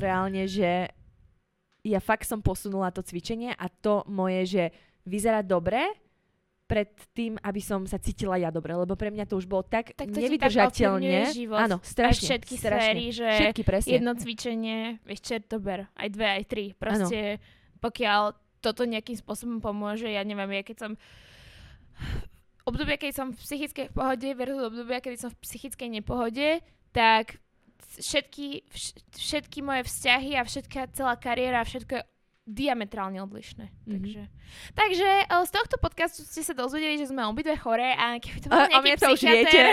reálne, že ja fakt som posunula to cvičenie a to moje, že vyzerá dobre pred tým, aby som sa cítila ja dobre, lebo pre mňa to už bolo tak to nevydržateľne. Áno, strašne. Aj všetky série, že všetky, jedno cvičenie, vieš, čertober, aj 2, aj 3. Proste ano. Pokiaľ toto nejakým spôsobom pomôže, ja neviem, ja keď som... Obdobia, keď som v psychickej pohode versus obdobia, keď som v psychickej nepohode, tak všetky moje vzťahy a všetká celá kariéra a všetko je diametrálne odlišné. Mm-hmm. Takže z tohto podcastu ste sa dozvedeli, že sme obidve choré a keby to bol nejaký psychiater...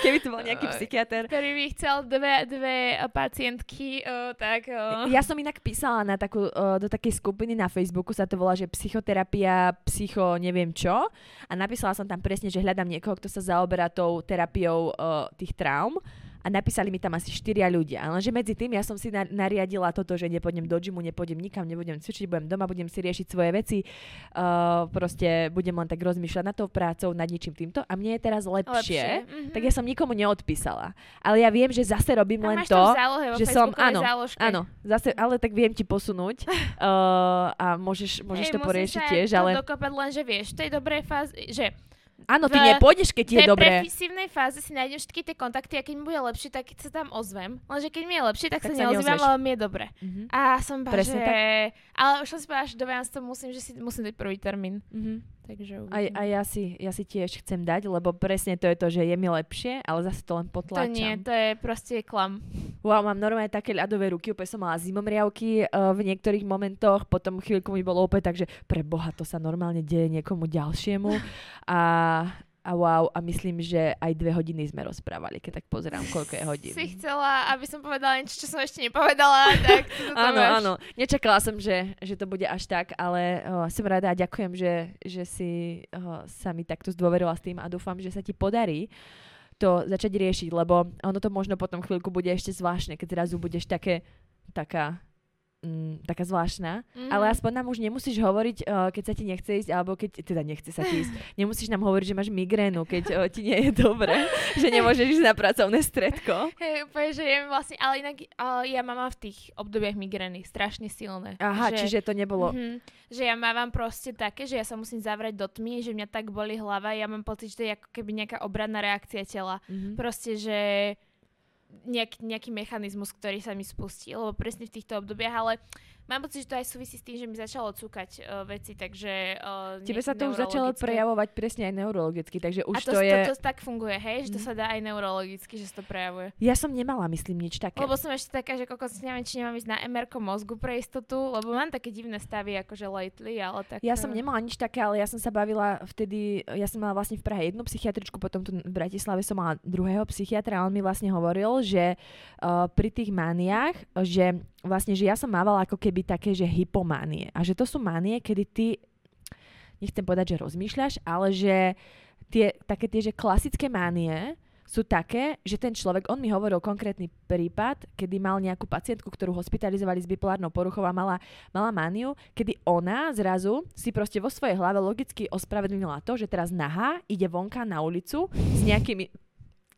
Keby to bol nejaký psychiater... Ktorý by chcel dve pacientky, tak... Ja som inak písala do takej skupiny na Facebooku, sa to volá, že psychoterapia, psycho neviem čo. A napísala som tam presne, že hľadám niekoho, kto sa zaoberá tou terapiou tých traum. A napísali mi tam asi 4 ľudia. Lenže medzi tým ja som si nariadila toto, že nepôjdem do džimu, nepôjdem nikam, nebudem cvičiť, budem doma, budem si riešiť svoje veci. Proste budem len tak rozmýšľať nad tou prácou, nad ničím týmto. A mne je teraz lepšie. Mm-hmm. Tak ja som nikomu neodpísala. Ale ja viem, že zase robím len to, že som... Áno, zase, ale tak viem ti posunúť. A môžeš to poriešiť tiež, ale... Musím sa dokopať len, že vieš, v tej dobrej fáze, že... Áno, ty nepôjdeš, keď ti je dobre. V tej depresívnej fáze si nájdem všetky tie kontakty a keď mi bude lepšie, tak sa tam ozvem. Lenže keď mi je lepšie, tak sa neozvem, ale mi je dobre. Mm-hmm. A som bá, že... Tak. Ale už som si bá, že do 12 musím dať prvý termín. Mm-hmm. Takže a ja si tiež chcem dať, lebo presne to je to, že je mi lepšie, ale zase to len potláčam. To nie, to je proste klam. Wow, mám normálne také ľadové ruky, úplne som mala zimomriavky v niektorých momentoch, potom chvíľku mi bolo opäť tak, že pre Boha, to sa normálne deje niekomu ďalšiemu. A wow, a myslím, že aj 2 hodiny sme rozprávali, keď tak pozerám, koľko je hodín. Si chcela, aby som povedala niečo, čo som ešte nepovedala, tak to Áno. Nečakala som, že to bude až tak, ale som rada a ďakujem, že si sa mi takto zdôverila s tým a dúfam, že sa ti podarí to začať riešiť, lebo ono to možno potom chvíľku bude ešte zvláštne, keď zrazu budeš taká zvláštna, ale aspoň nám už nemusíš hovoriť, keď sa ti nechce ísť, alebo keď teda nechce sa ti ísť. Nemusíš nám hovoriť, že máš migrénu, keď ti nie je dobre, že nemôžeš ísť na pracovné stredko. Hej, úplne, že je vlastne, ale inak ja mám v tých obdobiach migrény strašne silné. Aha, že, čiže to nebolo. Že ja mám proste také, že ja sa musím zavrieť do tmy, že mňa tak boli hlava, ja mám pocit, že to je ako keby nejaká obranná reakcia tela. Mm-hmm. Proste, že nejaký mechanizmus, ktorý sa mi spustí, lebo presne v týchto obdobiach, ale mám pocit, že to aj súvisí s tým, že mi začalo cúkať veci, takže tebe sa to už začalo prejavovať presne aj neurologicky, takže už to je... A to tak funguje, hej? Že to sa dá aj neurologicky, že to prejavuje. Ja som nemala, myslím, nič také. Lebo som ešte taká, že neviem, či nemám ísť na MR-ko mozgu pre istotu, lebo mám také divné stavy, akože lately, ale tak... Ja som nemala nič také, ale ja som sa bavila vtedy, ja som mala vlastne v Prahe jednu psychiatričku, potom tu v Bratislave som mala druhého psychiatra a on mi vlastne hovoril, že pri tých maniách, že vlastne, že ja som mávala ako keby také, že hypománie. A že to sú mánie, kedy ty, nechcem povedať, že rozmýšľaš, ale že také tie, že klasické mánie sú také, že ten človek, on mi hovoril konkrétny prípad, kedy mal nejakú pacientku, ktorú hospitalizovali s bipolárnou poruchou a mala mániu, kedy ona zrazu si proste vo svojej hlave logicky ospravedlnila to, že teraz nahá ide vonka na ulicu s nejakými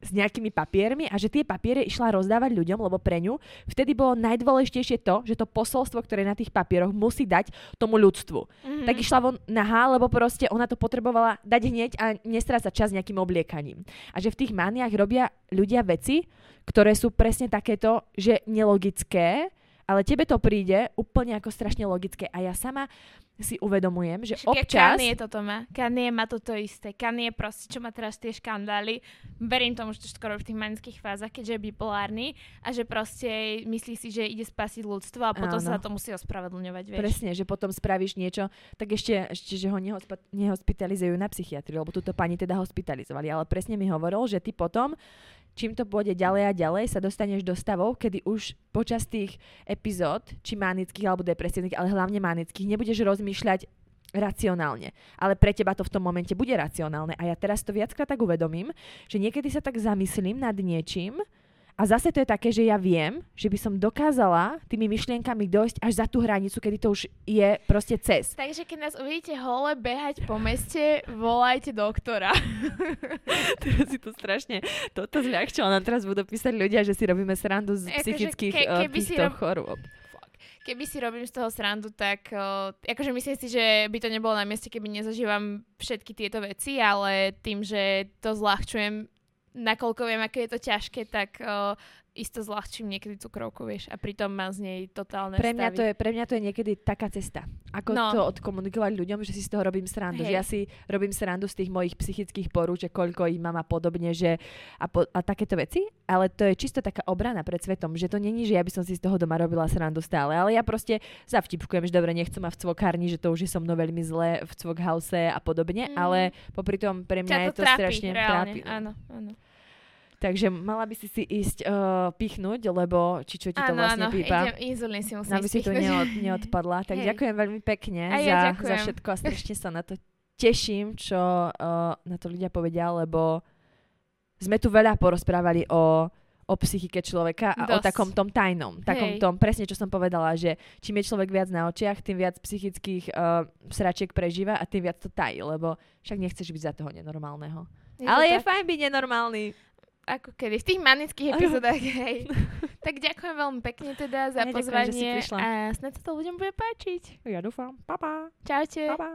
s nejakými papiermi a že tie papiere išla rozdávať ľuďom, lebo pre ňu vtedy bolo najdôležitejšie to, že to posolstvo, ktoré na tých papieroch musí dať tomu ľudstvu. Mm-hmm. Tak išla von nahá, lebo proste ona to potrebovala dať hneď a nestrácať čas nejakým obliekaním. A že v tých maniách robia ľudia veci, ktoré sú presne takéto, že nelogické, ale tebe to príde úplne ako strašne logické. A ja sama si uvedomujem, že občas... Garnier toto má. Garnier má toto isté. Garnier proste, čo má teraz tie škandály. Verím tomu, že to skoro v tých manických fázach, keďže je bipolárny a že proste myslí si, že ide spasiť ľudstvo a potom sa to musí ospravedlňovať. Vieš. Presne, že potom spravíš niečo, tak ešte že ho nehospitalizujú na psychiatriu, lebo túto pani teda hospitalizovali. Ale presne mi hovoril, že ty potom... Čím to pôjde ďalej a ďalej, sa dostaneš do stavov, kedy už počas tých epizód, či manických alebo depresívnych, ale hlavne manických, nebudeš rozmýšľať racionálne. Ale pre teba to v tom momente bude racionálne. A ja teraz to viackrát tak uvedomím, že niekedy sa tak zamyslím nad niečím a zase to je také, že ja viem, že by som dokázala tými myšlienkami dojsť až za tú hranicu, kedy to už je proste cez. Takže keď nás uvidíte hole behať po meste, volajte doktora. Teraz si to strašne toto zľahčilo. Nám teraz budú písať ľudia, že si robíme srandu z psychických chorôb. Keby si robím z toho srandu, tak akože myslím si, že by to nebolo na mieste, keby nezažívam všetky tieto veci, ale tým, že to zľahčujem, nakoľko viem, aké je to ťažké, tak isto zľahčím niekedy cukrovku, vieš, a pritom mám z nej totálne stavy. Pre mňa to je niekedy taká cesta, ako to odkomunikovať ľuďom, že si z toho robím srandu. Že ja si robím srandu z tých mojich psychických porúček, koľko ich mám a podobne, že a takéto veci, ale to je čisto taká obrana pred svetom, že to není, že ja by som si z toho doma robila srandu stále, ale ja proste zavtipkujem, že dobre, nechcem ma v cvokárni, že to už je so mnou veľmi zle v cvokhouse a podobne, ale popri tom pre mňa to je to trápi, strašne trápi. Áno. Takže mala by si ísť pichnúť, lebo či čo ti to vlastne pípa. Inzulín si musím ísť pichnúť. Aby si to neodpadla. Tak ďakujem veľmi pekne za všetko a strašne sa na to teším, čo na to ľudia povedia, lebo sme tu veľa porozprávali o psychike človeka a o takom tom tajnom. Takom tom, presne čo som povedala, že čím je človek viac na očiach, tým viac psychických sračiek prežíva a tým viac to tají, lebo však nechceš byť za toho nenormálneho. Ale je fajn byť nenormálny. Ako kedy, v tých manických epizodách, hej. Tak ďakujem veľmi pekne teda za pozvanie. Ďakujem, že si prišla. A snad sa to ľuďom bude páčiť. Ja dúfam. Pa, pa. Čaute. Pa, pa.